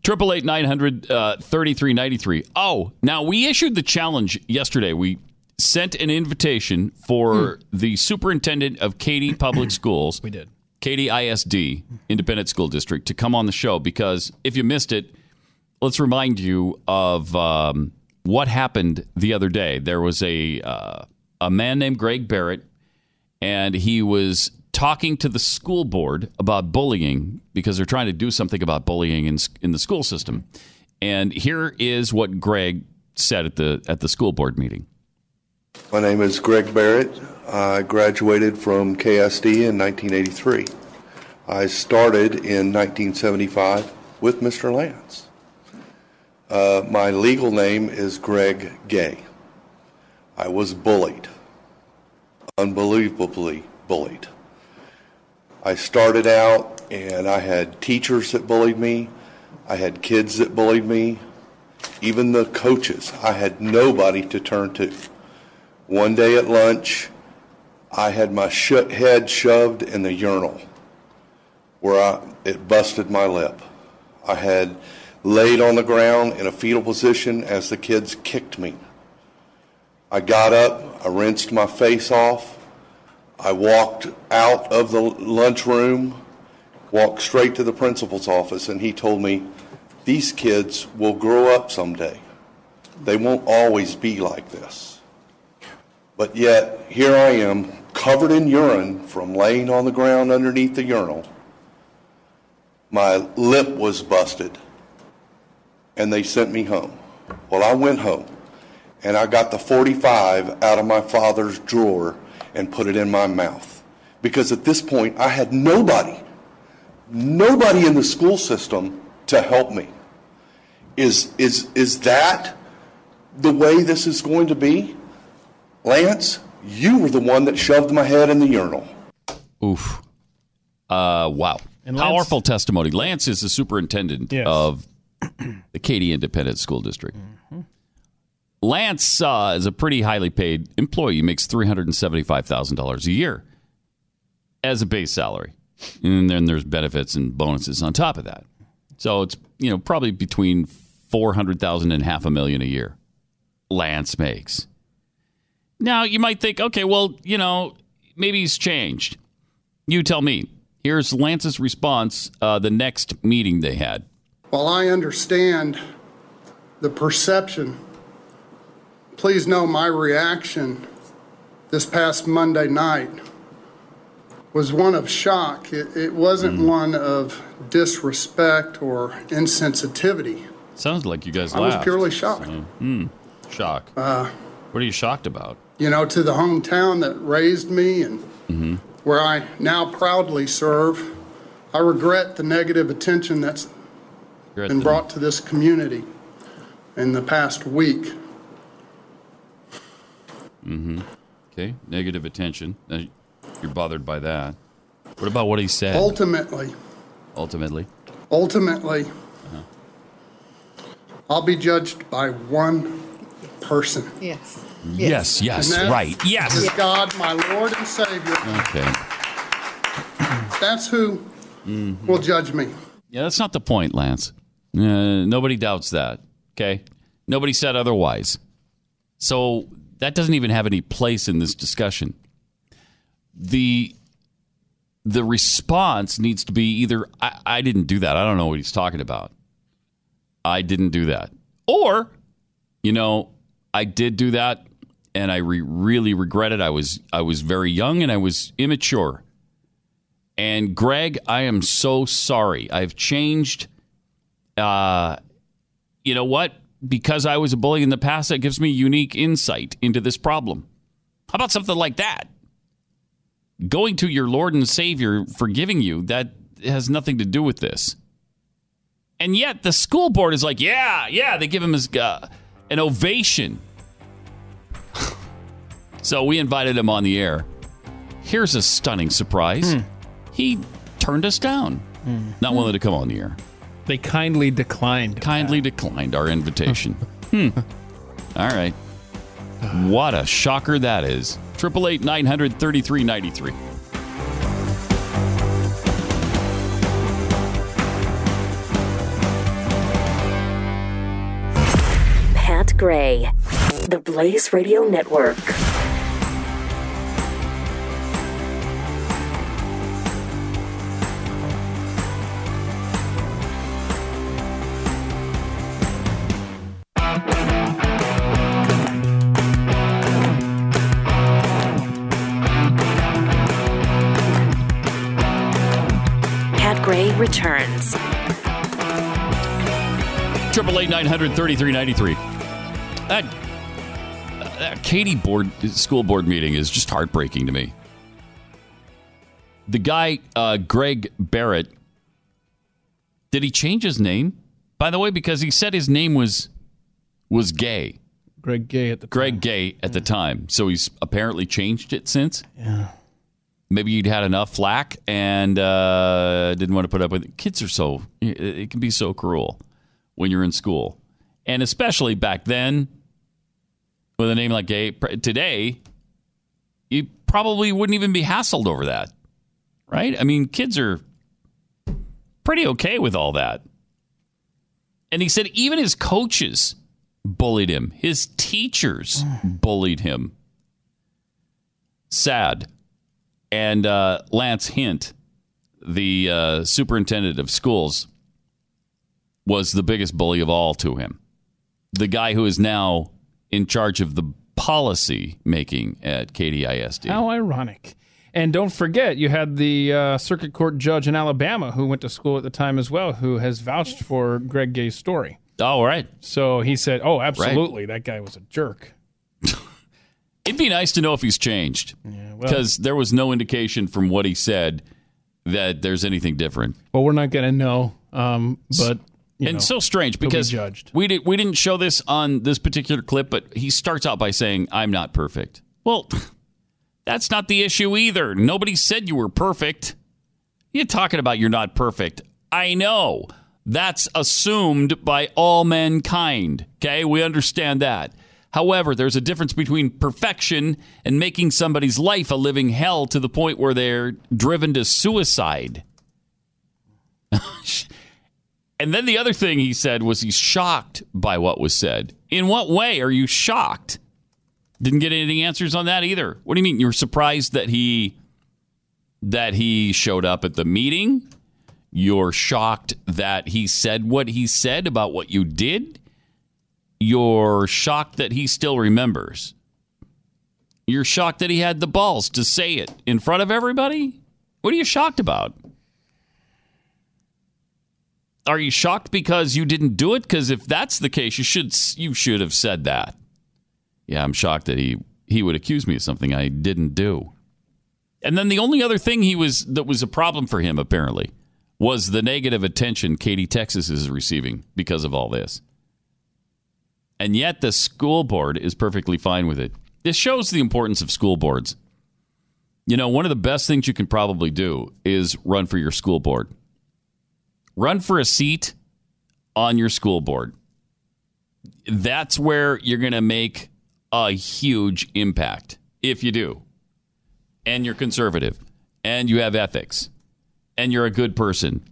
Triple eight nine hundred thirty three ninety three. Oh, now we issued the challenge yesterday. We. Sent an invitation for mm. the superintendent of Katy Public Schools. We did. Katy I S D, Independent School District, to come on the show because if you missed it, let's remind you of um, what happened the other day. There was a uh, a man named Greg Barrett, and he was talking to the school board about bullying because they're trying to do something about bullying in in the school system. And here is what Greg said at the at the school board meeting. My name is Greg Barrett. I graduated from K S D in nineteen eighty-three. I started in nineteen seventy-five with Mister Lance. Uh, my legal name is Greg Gay. I was bullied, unbelievably bullied. I started out and I had teachers that bullied me. I had kids that bullied me. Even the coaches. I had nobody to turn to. One day at lunch, I had my sh- head shoved in the urinal where I, it busted my lip. I had laid on the ground in a fetal position as the kids kicked me. I got up, I rinsed my face off. I walked out of the lunchroom, walked straight to the principal's office, and he told me, these kids will grow up someday. They won't always be like this. But yet, here I am, covered in urine from laying on the ground underneath the urinal. My lip was busted, and they sent me home. Well, I went home, and I got the forty-five out of my father's drawer and put it in my mouth. Because at this point, I had nobody, nobody in the school system to help me. Is, is, is that the way this is going to be? Lance, you were the one that shoved my head in the urinal. Oof. Uh, wow. Lance, powerful testimony. Lance is the superintendent yes. of the Katy Independent School District. Mm-hmm. Lance uh, is a pretty highly paid employee. He makes three hundred seventy-five thousand dollars a year as a base salary. And then there's benefits and bonuses on top of that. So it's, you know, probably between four hundred thousand dollars and half a million a year Lance makes. Now, you might think, okay, well, you know, maybe he's changed. You tell me. Here's Lance's response uh, the next meeting they had. While I understand the perception, please know my reaction this past Monday night was one of shock. It, it wasn't mm. one of disrespect or insensitivity. Sounds like you guys I laughed. I was purely shocked. So, mm, shock. Uh, what are you shocked about? You know, to the hometown that raised me and mm-hmm. where I now proudly serve, I regret the negative attention that's regret been brought to this community in the past week. Mm-hmm. Okay, negative attention. You're bothered by that. What about what he said? Ultimately. Ultimately? Ultimately, uh-huh. I'll be judged by one person. Yes. Yes, yes, yes right. Yes. Is God, my Lord and Savior. Okay. That's who mm-hmm. will judge me. Yeah, that's not the point, Lance. Uh, nobody doubts that. Okay? Nobody said otherwise. So that doesn't even have any place in this discussion. The the response needs to be either, I, I didn't do that. I don't know what he's talking about. I didn't do that. Or, you know, I did do that, and I re- really regret it. I was I was very young, and I was immature. And, Greg, I am so sorry. I've changed. Uh, you know what? Because I was a bully in the past, that gives me unique insight into this problem. How about something like that? Going to your Lord and Savior, forgiving you, that has nothing to do with this. And yet the school board is like, yeah, yeah, they give him his, uh, an ovation. So we invited him on the air. Here's a stunning surprise. Hmm. He turned us down. Hmm. Not willing to come on the air. They kindly declined. Kindly that. declined our invitation. hmm. All right. What a shocker that is. eight eight eight, nine hundred, thirty-three ninety-three. Pat Gray, the Blaze Radio Network. Returns. eight eight eight, nine hundred, thirty-three ninety-three. That, that Katie board school board meeting is just heartbreaking to me. The guy, uh, Greg Barrett, did he change his name? By the way, because he said his name was was Gay. Greg Gay at the time. Greg Gay at the time. So he's apparently changed it since? Yeah. Maybe you'd had enough flack and uh, didn't want to put up with it. Kids are so, it can be so cruel when you're in school. And especially back then, with a name like Gay, today, you probably wouldn't even be hassled over that, right? I mean, kids are pretty okay with all that. And he said even his coaches bullied him. His teachers bullied him. Sad. And uh, Lance Hint, the uh, superintendent of schools, was the biggest bully of all to him. The guy who is now in charge of the policy making at K D I S D. How ironic. And don't forget, you had the uh, circuit court judge in Alabama who went to school at the time as well, who has vouched for Greg Gay's story. Oh, right. So he said, oh, absolutely. Right. That guy was a jerk. It'd be nice to know if he's changed, because yeah, well, there was no indication from what he said that there's anything different. Well, we're not going to know, um, but you and know, so strange because be judged. we did we didn't show this on this particular clip, but he starts out by saying, "I'm not perfect." Well, that's not the issue either. Nobody said you were perfect. You're talking about you're not perfect. I know that's assumed by all mankind. Okay, we understand that. However, there's a difference between perfection and making somebody's life a living hell to the point where they're driven to suicide. And then the other thing he said was he's shocked by what was said. In what way are you shocked? Didn't get any answers on that either. What do you mean? You were surprised that he that he showed up at the meeting? You're shocked that he said what he said about what you did? You're shocked that he still remembers. You're shocked that he had the balls to say it in front of everybody? What are you shocked about? Are you shocked because you didn't do it? Because if that's the case, you should you should have said that. Yeah, I'm shocked that he, he would accuse me of something I didn't do. And then the only other thing he was that was a problem for him, apparently, was the negative attention Katy, Texas is receiving because of all this. And yet the school board is perfectly fine with it. This shows the importance of school boards. You know, one of the best things you can probably do is run for your school board. Run for a seat on your school board. That's where you're going to make a huge impact, if you do. And you're conservative. And you have ethics. And you're a good person.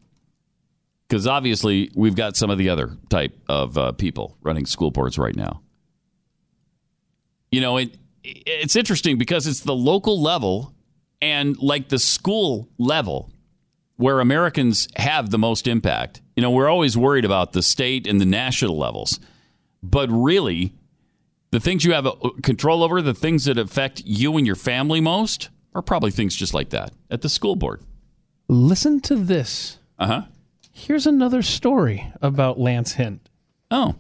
Because obviously, we've got some of the other type of uh, people running school boards right now. You know, it, it's interesting because it's the local level and like the school level where Americans have the most impact. You know, we're always worried about the state and the national levels. But really, the things you have control over, the things that affect you and your family most, are probably things just like that at the school board. Listen to this. Uh-huh. Here's another story about Lance Hint. Oh,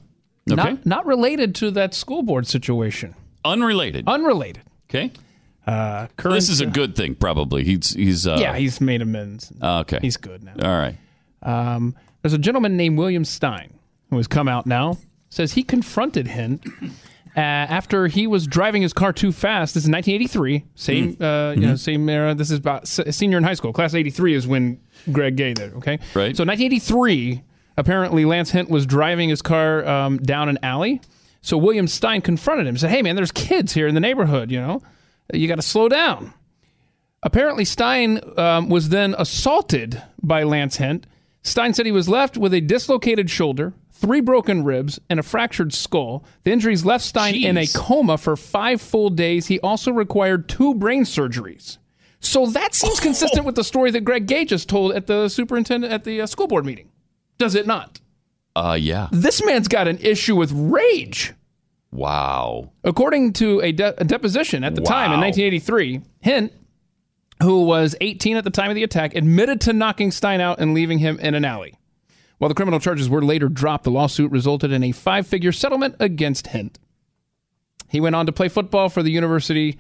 okay. Not, not related to that school board situation. Unrelated. Unrelated. Okay. Uh, current, this is a good thing, probably. He's he's uh, yeah, he's made amends. Uh, okay. He's good now. All right. Um, there's a gentleman named William Stein who has come out now. Says he confronted Hint uh, after he was driving his car too fast. This is nineteen eighty-three, same mm. uh, you mm-hmm. know, same era. This is about senior in high school. Class eighty-three is when Greg Gay there. Okay, right. So nineteen eighty-three, apparently Lance Hint was driving his car um, down an alley. So William Stein confronted him. Said, "Hey man, there's kids here in the neighborhood. You know, you got to slow down." Apparently Stein um, was then assaulted by Lance Hint. Stein said he was left with a dislocated shoulder, three broken ribs, and a fractured skull. The injuries left Stein Jeez. in a coma for five full days. He also required two brain surgeries. So that seems oh. consistent with the story that Greg Gay just told at the superintendent at the school board meeting. Does it not? Uh, yeah. This man's got an issue with rage. Wow. According to a, de- a deposition at the wow. time in nineteen eighty-three, Hint, who was eighteen at the time of the attack, admitted to knocking Stein out and leaving him in an alley. While the criminal charges were later dropped, the lawsuit resulted in a five-figure settlement against Hint. He went on to play football for the University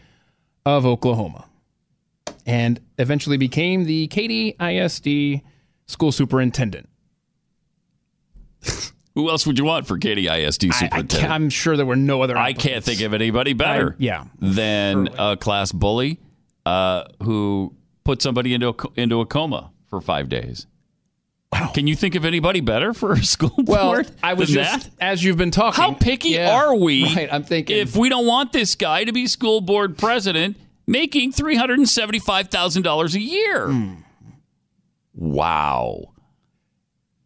of Oklahoma and eventually became the Katy I S D school superintendent. Who else would you want for Katy I S D superintendent? I, I I'm sure there were no other applicants. I can't think of anybody better I, yeah, than surely. a class bully uh, who put somebody into a, into a coma for five days. Wow. Can you think of anybody better for a school board? Well, I was just, that? as you've been talking. How picky yeah, are we? Right, I'm thinking. If we don't want this guy to be school board president, making three hundred seventy-five thousand dollars a year. Mm. Wow.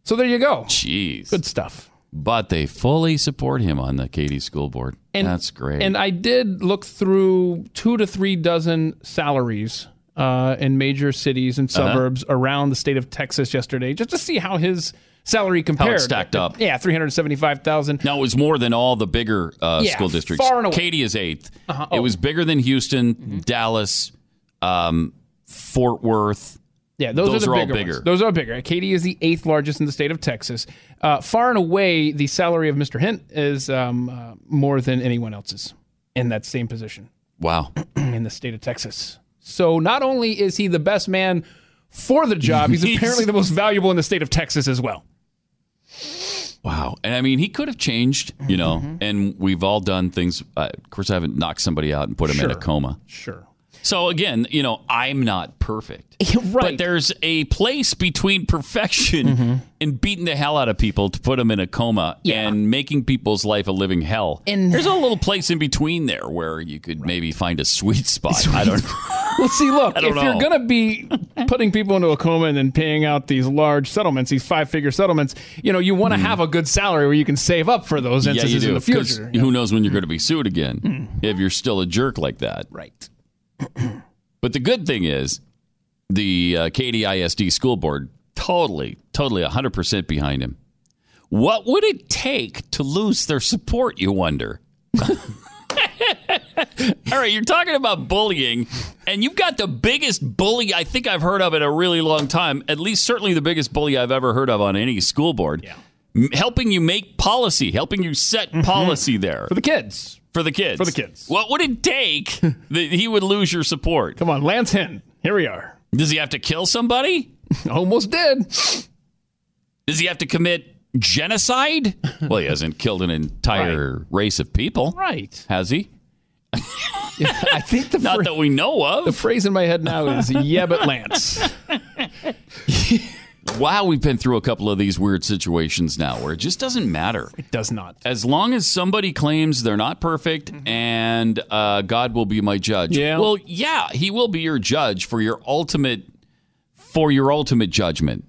So there you go. Jeez. Good stuff. But they fully support him on the Katy school board. And, That's great. And I did look through two to three dozen salaries Uh, in major cities and suburbs uh-huh. around the state of Texas yesterday, just to see how his salary compared. How it stacked up. Yeah, three hundred seventy-five thousand dollars. No, it was more than all the bigger uh, yeah, school districts. Far and away. Katy is eighth. Uh-huh. Oh. It was bigger than Houston, mm-hmm. Dallas, um, Fort Worth. Yeah, those, those are, the are bigger all bigger. Ones. Those are bigger. Katy is the eighth largest in the state of Texas. Uh, far and away, the salary of Mister Hint is um, uh, more than anyone else's in that same position. Wow. In the state of Texas. So not only is he the best man for the job, he's apparently the most valuable in the state of Texas as well. Wow. And I mean, he could have changed, you know, mm-hmm. and we've all done things. Uh, of course, I haven't knocked somebody out and put him sure. in a coma. Sure. So again, you know, I'm not perfect. Right. But there's a place between perfection mm-hmm. and beating the hell out of people to put them in a coma yeah. and making people's life a living hell. And there's a little place in between there where you could right. maybe find a sweet spot. Sweet. I don't know. Well, see, look, if know. you're going to be putting people into a coma and then paying out these large settlements, these five-figure settlements, you know, you want to mm. have a good salary where you can save up for those instances yeah, in the future. Yeah. Who knows when you're going to be sued again mm. if you're still a jerk like that. Right. But the good thing is the uh, Katy I S D school board totally, totally one hundred percent behind him. What would it take to lose their support, you wonder? All right, you're talking about bullying, and you've got the biggest bully I think I've heard of in a really long time, at least certainly the biggest bully I've ever heard of on any school board, yeah. M- helping you make policy, helping you set mm-hmm. policy there. For the kids. For the kids. For the kids. What would it take that he would lose your support? Come on, Lance Hinton. Here we are. Does he have to kill somebody? Almost did. Does he have to commit genocide? Well, he hasn't killed an entire right. race of people. Right. Has he? Yeah, I think the Not fra- that we know of. The phrase in my head now is, yeah, but Lance. Wow, we've been through a couple of these weird situations now where it just doesn't matter. It does not. As long as somebody claims they're not perfect mm-hmm. and uh, God will be my judge. Yeah. Well, yeah, he will be your judge for your ultimate for your ultimate judgment.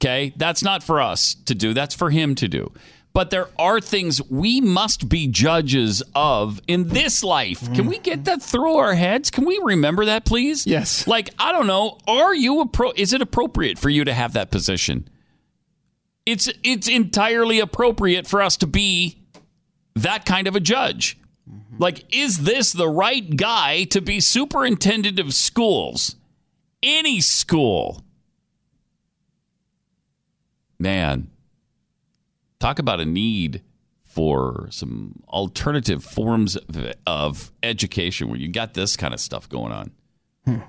Okay? That's not for us to do. That's for him to do. But there are things we must be judges of in this life. Can we get that through our heads? Can we remember that, please? Yes. Like, I don't know, are you a pro- is it appropriate for you to have that position? It's it's entirely appropriate for us to be that kind of a judge. Mm-hmm. Like, is this the right guy to be superintendent of schools? Any school. Man. Talk about a need for some alternative forms of, of education where you got this kind of stuff going on. Hmm. Wow.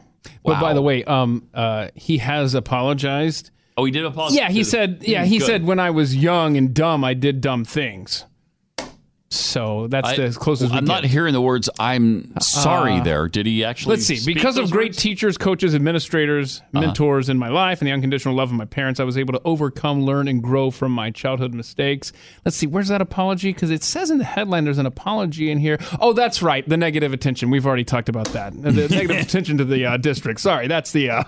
But by the way, um, uh, he has apologized. Oh, he did apologize? Yeah, he said, yeah, he Good. said, when I was young and dumb, I did dumb things. So that's I, the closest well, we I'm get. Not hearing the words, I'm sorry uh, there. Did he actually Let's see. Because of great words? Teachers, coaches, administrators, mentors uh-huh. in my life, and the unconditional love of my parents, I was able to overcome, learn, and grow from my childhood mistakes. Let's see. Where's that apology? Because it says in the headline there's an apology in here. Oh, that's right. The negative attention. We've already talked about that. The negative attention to the uh, district. Sorry. That's the... Uh,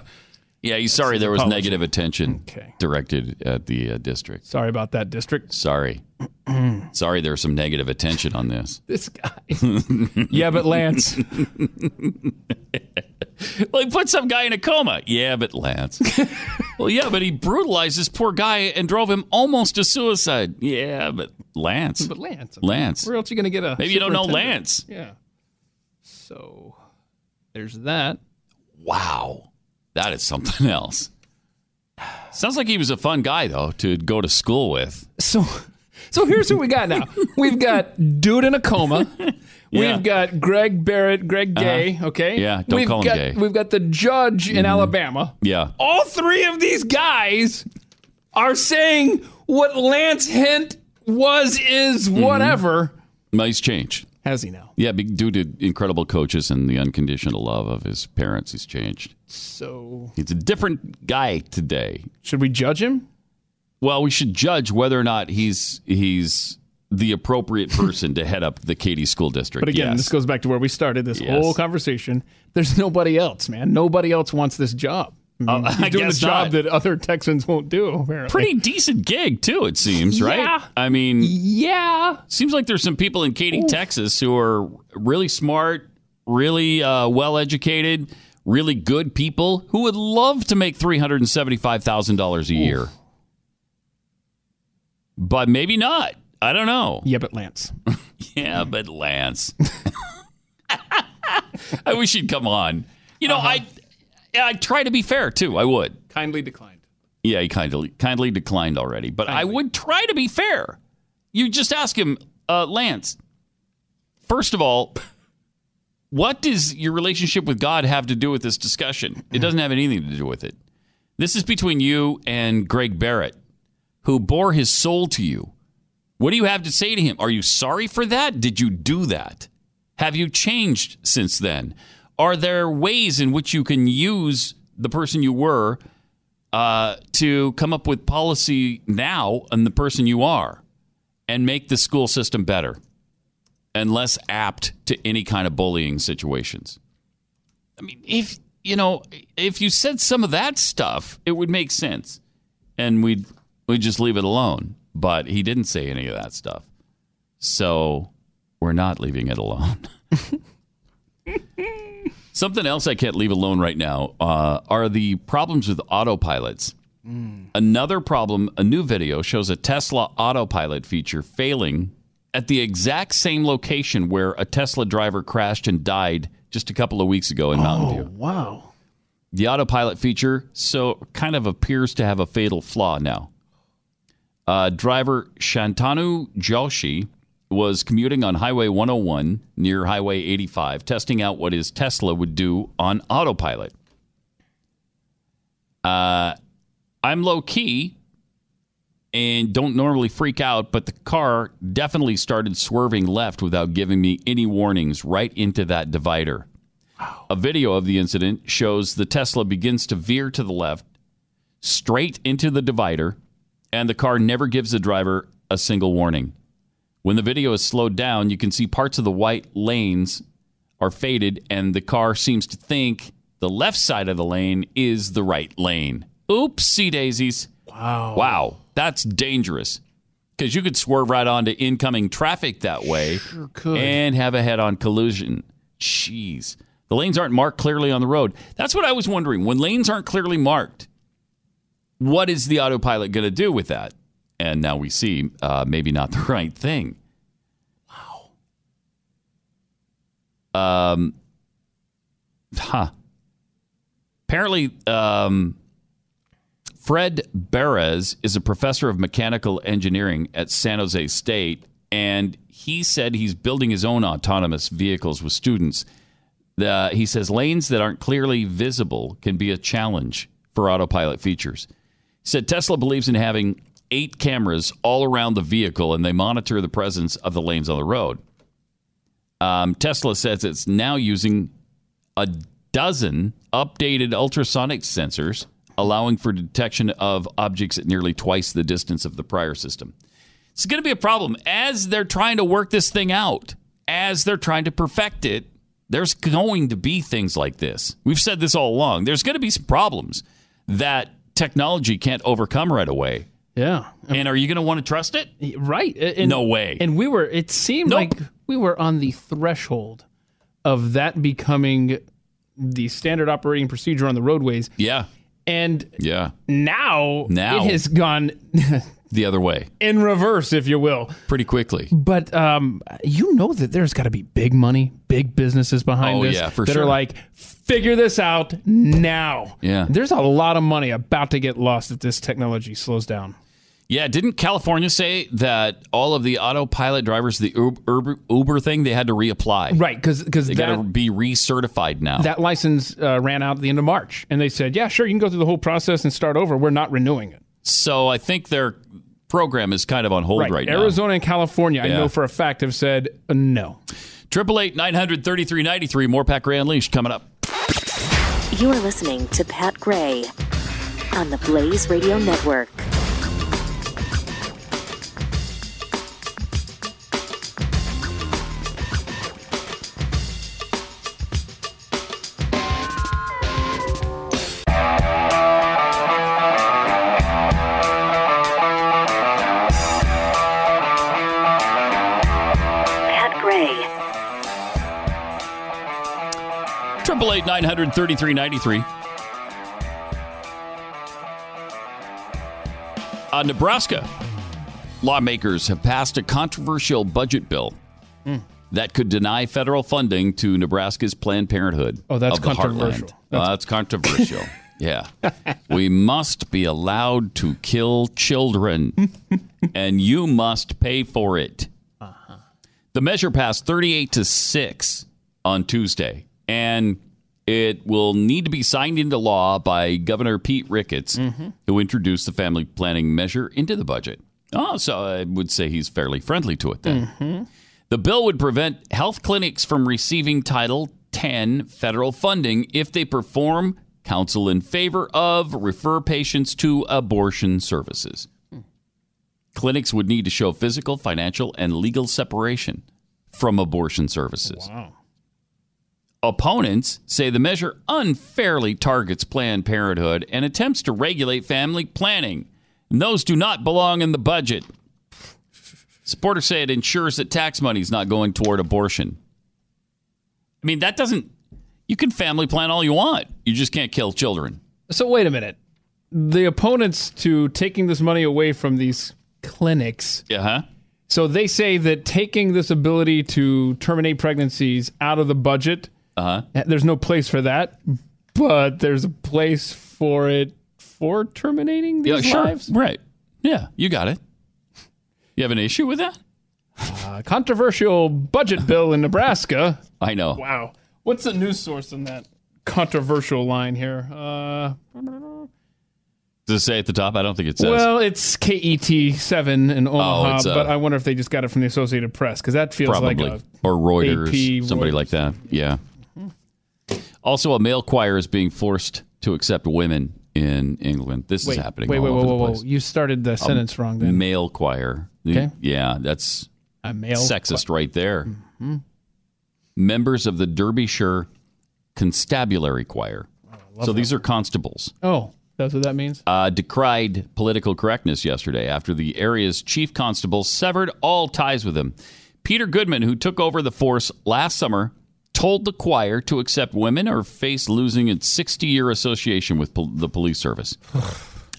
yeah, he's sorry there was apology. Negative attention okay. directed at the uh, district. Sorry about that, district. Sorry. Sorry there's some negative attention on this. This guy. Yeah, but Lance. Well, he put some guy in a coma. Yeah, but Lance. Well, yeah, but he brutalized this poor guy and drove him almost to suicide. Yeah, but Lance. But Lance. I mean, Lance. Where else are you going to get a... Maybe you don't know Lance. Yeah. So, there's that. Wow. That is something else. Sounds like he was a fun guy, though, to go to school with. So so here's what we got now. We've got dude in a coma. Yeah. We've got Greg Barrett, Greg Gay, uh-huh. okay? Yeah, don't we've call got, him gay. We've got the judge in mm-hmm. Alabama. Yeah. All three of these guys are saying what Lance Hint was, is, mm-hmm. whatever. Nice change. Has he now? Yeah, due to incredible coaches and the unconditional love of his parents, he's changed. So he's a different guy today. Should we judge him? Well, we should judge whether or not he's he's the appropriate person to head up the Katy School District. But again, yes. this goes back to where we started this yes. whole conversation. There's nobody else, man. Nobody else wants this job. I mean, uh, he's doing a job not. that other Texans won't do, apparently. Pretty decent gig, too, it seems, right? Yeah. I mean, yeah. Seems like there's some people in Katy, Ooh. Texas who are really smart, really uh, well-educated, really good people who would love to make three hundred seventy-five thousand dollars a Ooh. year. But maybe not. I don't know. Yeah, but Lance. yeah, but Lance. I wish he'd come on. You know, uh-huh. I... Yeah, I try to be fair, too. I would. Kindly declined. Yeah, he kindly kindly declined already. But kindly. I would try to be fair. You just ask him, uh, Lance, first of all, what does your relationship with God have to do with this discussion? It doesn't have anything to do with it. This is between you and Greg Barrett, who bore his soul to you. What do you have to say to him? Are you sorry for that? Did you do that? Have you changed since then? Are there ways in which you can use the person you were uh, to come up with policy now on the person you are and make the school system better and less apt to any kind of bullying situations? I mean, if you know, if you said some of that stuff, it would make sense, and we'd we'd just leave it alone. But he didn't say any of that stuff, so we're not leaving it alone. Something else I can't leave alone right now uh, are the problems with autopilots. Mm. Another problem, a new video shows a Tesla autopilot feature failing at the exact same location where a Tesla driver crashed and died just a couple of weeks ago in Mountain oh, View. Wow. The autopilot feature so kind of appears to have a fatal flaw now. Uh, driver Shantanu Joshi was commuting on Highway one oh one near Highway eighty-five, testing out what his Tesla would do on autopilot. Uh, I'm low-key and don't normally freak out, but the car definitely started swerving left without giving me any warnings right into that divider. Wow. A video of the incident shows the Tesla begins to veer to the left, straight into the divider, and the car never gives the driver a single warning. When the video is slowed down, you can see parts of the white lanes are faded, and the car seems to think the left side of the lane is the right lane. Oopsie daisies. Wow. Wow. That's dangerous because you could swerve right onto incoming traffic that way sure could. And have a head-on collision. Jeez. The lanes aren't marked clearly on the road. That's what I was wondering. When lanes aren't clearly marked, what is the autopilot going to do with that? And now we see uh, maybe not the right thing. Wow. Um. Huh. Apparently... Um, Fred Perez is a professor of mechanical engineering at San Jose State, and he said he's building his own autonomous vehicles with students. The, he says lanes that aren't clearly visible can be a challenge for autopilot features. He said Tesla believes in having eight cameras all around the vehicle, and they monitor the presence of the lanes on the road. Um, Tesla says it's now using a dozen updated ultrasonic sensors, allowing for detection of objects at nearly twice the distance of the prior system. It's going to be a problem. As they're trying to work this thing out, as they're trying to perfect it, there's going to be things like this. We've said this all along. There's going to be some problems that technology can't overcome right away. Yeah. And are you going to want to trust it? Right. And, no way. And we were, it seemed nope. like we were on the threshold of that becoming the standard operating procedure on the roadways. Yeah. And yeah. now, now it has gone the other way, in reverse, if you will, pretty quickly. But um, you know that there's got to be big money, big businesses behind oh, this yeah, for that sure. are like, figure this out now. Yeah, there's a lot of money about to get lost if this technology slows down. Yeah, didn't California say that all of the autopilot drivers, the Uber, Uber thing, they had to reapply? Right, because they got to be recertified now. That license uh, ran out at the end of March, and they said, "Yeah, sure, you can go through the whole process and start over. We're not renewing it." So I think their program is kind of on hold right, right now. Arizona and California, yeah. I know for a fact, have said uh, no. Triple eight nine hundred thirty three ninety three. More Pat Gray Unleashed coming up. You are listening to Pat Gray on the Blaze Radio Network. nine hundred thirty-three ninety-three. Uh, Nebraska lawmakers have passed a controversial budget bill mm. that could deny federal funding to Nebraska's Planned Parenthood. Oh, that's controversial. That's, uh, that's controversial. Yeah. We must be allowed to kill children, and you must pay for it. Uh-huh. The measure passed thirty-eight to six on Tuesday, and it will need to be signed into law by Governor Pete Ricketts, mm-hmm. who introduced the family planning measure into the budget. Oh, so I would say he's fairly friendly to it then. Mm-hmm. The bill would prevent health clinics from receiving Title ten federal funding if they perform counsel in favor of refer patients to abortion services. Mm. Clinics would need to show physical, financial, and legal separation from abortion services. Wow. Opponents say the measure unfairly targets Planned Parenthood and attempts to regulate family planning. And those do not belong in the budget. Supporters say it ensures that tax money is not going toward abortion. I mean, that doesn't... You can family plan all you want. You just can't kill children. So wait a minute. The opponents to taking this money away from these clinics... Uh-huh. So they say that taking this ability to terminate pregnancies out of the budget, uh-huh. there's no place for that, but there's a place for it for terminating these yeah, lives? Sure. Right. Yeah, you got it. You have an issue with that? Uh, controversial budget bill in Nebraska. I know. Wow. What's the news source in that controversial line here? Uh, Does it say at the top? I don't think it says. Well, it's K E T seven in Omaha, oh, uh, but I wonder if they just got it from the Associated Press, because that feels probably. like a... Or Reuters, A P somebody Reuters. like that. Yeah. Mm-hmm. Also, a male choir is being forced to accept women in England. This wait, is happening wait, all wait, over wait, the wait, place. Wait, wait, wait, you started the sentence a wrong then. Male choir. Okay. Yeah, that's a male sexist choir. right there. Mm-hmm. Members of the Derbyshire Constabulary Choir. Oh, so that. These are constables. Oh, that's what that means? Uh, decried political correctness yesterday after the area's chief constable severed all ties with him. Peter Goodman, who took over the force last summer, told the choir to accept women or face losing its sixty-year association with pol- the police service.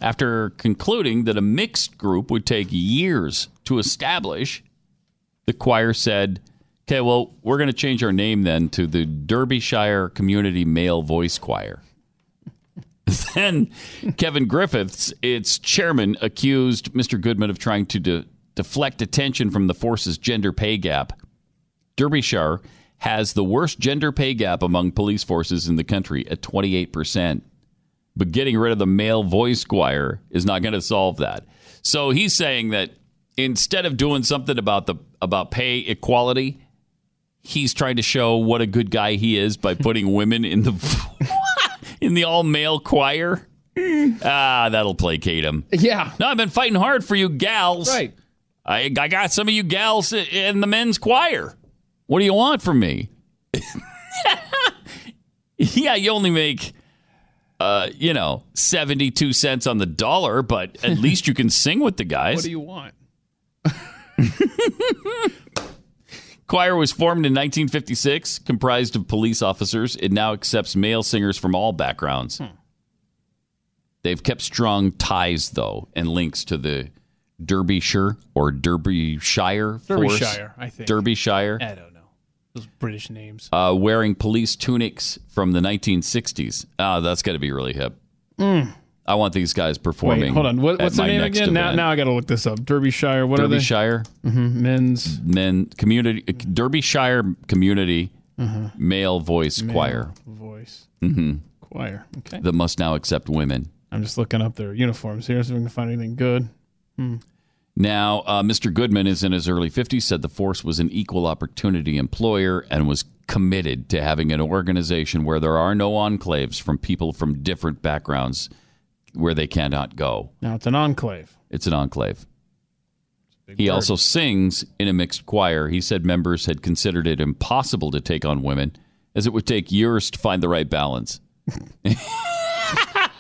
After concluding that a mixed group would take years to establish, the choir said, okay, well, we're going to change our name then to the Derbyshire Community Male Voice Choir. Then Kevin Griffiths, its chairman, accused Mister Goodman of trying to de- deflect attention from the force's gender pay gap. Derbyshire has the worst gender pay gap among police forces in the country at twenty-eight percent. But getting rid of the male voice choir is not going to solve that. So he's saying that instead of doing something about the about pay equality, he's trying to show what a good guy he is by putting women in the in the all-male choir. Ah, that'll placate him. Yeah. No, I've been fighting hard for you gals. Right. I, I got some of you gals in the men's choir. What do you want from me? Yeah, you only make, uh, you know, seventy-two cents on the dollar, but at least you can sing with the guys. What do you want? Choir was formed in nineteen fifty-six, comprised of police officers. It now accepts male singers from all backgrounds. Hmm. They've kept strong ties, though, and links to the Derbyshire or Derbyshire force. Derbyshire, I think. Derbyshire. I don't know. Those British names. Uh, wearing police tunics from the nineteen sixties. Oh, that's got to be really hip. Mm. I want these guys performing. Wait, hold on. What, what's the name again? Now, now I got to look this up. Derbyshire. What Derbyshire, are they? Derbyshire. Mm-hmm. Men's. Men. Community. Derbyshire Community uh-huh. Male Voice male Choir. Voice. Mm-hmm. Choir. Okay. That must now accept women. I'm just looking up their uniforms here, see if we can find anything good. Hmm. Now, uh, Mister Goodman is in his early fifties, said the force was an equal opportunity employer and was committed to having an organization where there are no enclaves from people from different backgrounds where they cannot go. Now, it's an enclave. It's an enclave. It's he word. also sings in a mixed choir. He said members had considered it impossible to take on women as it would take years to find the right balance.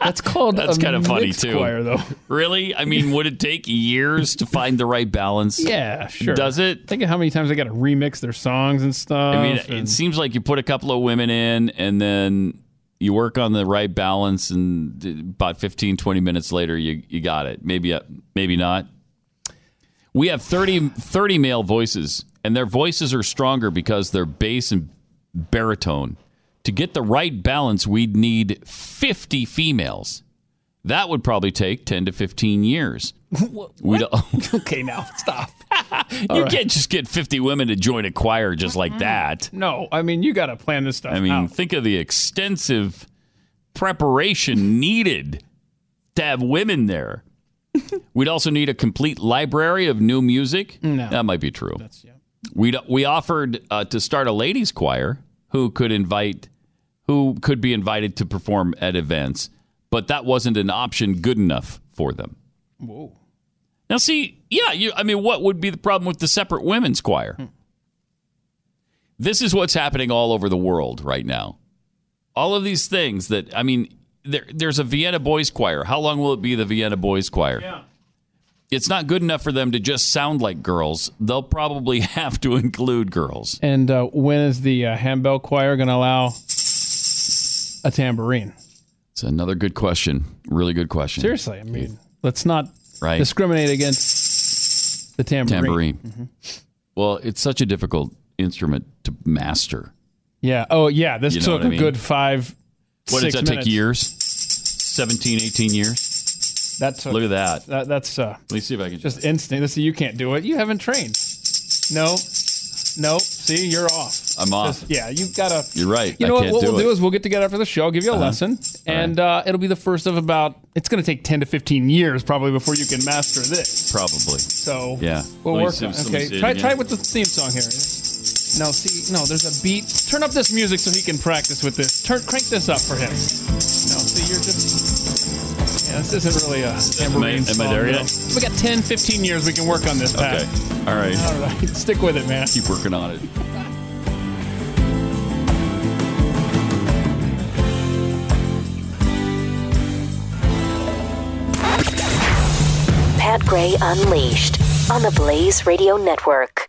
That's called That's kind of funny, too. Choir, though. Really? I mean, would it take years to find the right balance? Yeah, sure. Does it? Think of how many times they got to remix their songs and stuff. I mean, and... it seems like you put a couple of women in, and then you work on the right balance, and about fifteen, twenty minutes later, you, you got it. Maybe maybe not. We have thirty, thirty male voices, and their voices are stronger because they're bass and baritone. To get the right balance, we'd need fifty females. That would probably take ten to fifteen years. What? We'd all... Okay, now, stop. you right. can't just get fifty women to join a choir just like that. No, I mean, you got to plan this stuff out. I mean, out. think of the extensive preparation needed to have women there. We'd also need a complete library of new music. No. That might be true. That's, yeah. We'd, we offered uh, to start a ladies' choir who could invite... who could be invited to perform at events, but that wasn't an option good enough for them. Whoa. Now, see, yeah, you, I mean, what would be the problem with the separate women's choir? Hmm. This is what's happening all over the world right now. All of these things that, I mean, there, there's a Vienna Boys Choir. How long will it be the Vienna Boys Choir? Yeah. It's not good enough for them to just sound like girls. They'll probably have to include girls. And uh, when is the uh, handbell choir going to allow... a tambourine? It's another good question. Really good question. Seriously, I mean, let's not right. discriminate against The tambourine. Tambourine. Mm-hmm. Well, it's such a difficult instrument to master. Yeah. Oh, yeah. This you took a I mean? good five, what, six minutes. What, does that minutes. take years? seventeen, eighteen years? That took, Look at that. that that's, uh, Let me see if I can... Just instinct. Let's see, you can't do it. You haven't trained. No. No. See, you're off. I'm off. Just, yeah, you've got to... You're right. You know I what, what do we'll it. do is we'll get together after the show, I'll give you a uh-huh. lesson, and right. uh, it'll be the first of about... It's going to take ten to fifteen years probably before you can master this. Probably. So yeah. we'll let work on it. Okay, try, it try it with the theme song here. No, see, no, there's a beat. Turn up this music so he can practice with this. Turn, crank this up for him. No, see, you're just... Yeah, this isn't really a... Am I, am I there yet? We got ten, fifteen years we can work on this, Pat. Okay, all right. All right, stick with it, man. Keep working on it. Pat Gray Unleashed on the Blaze Radio Network.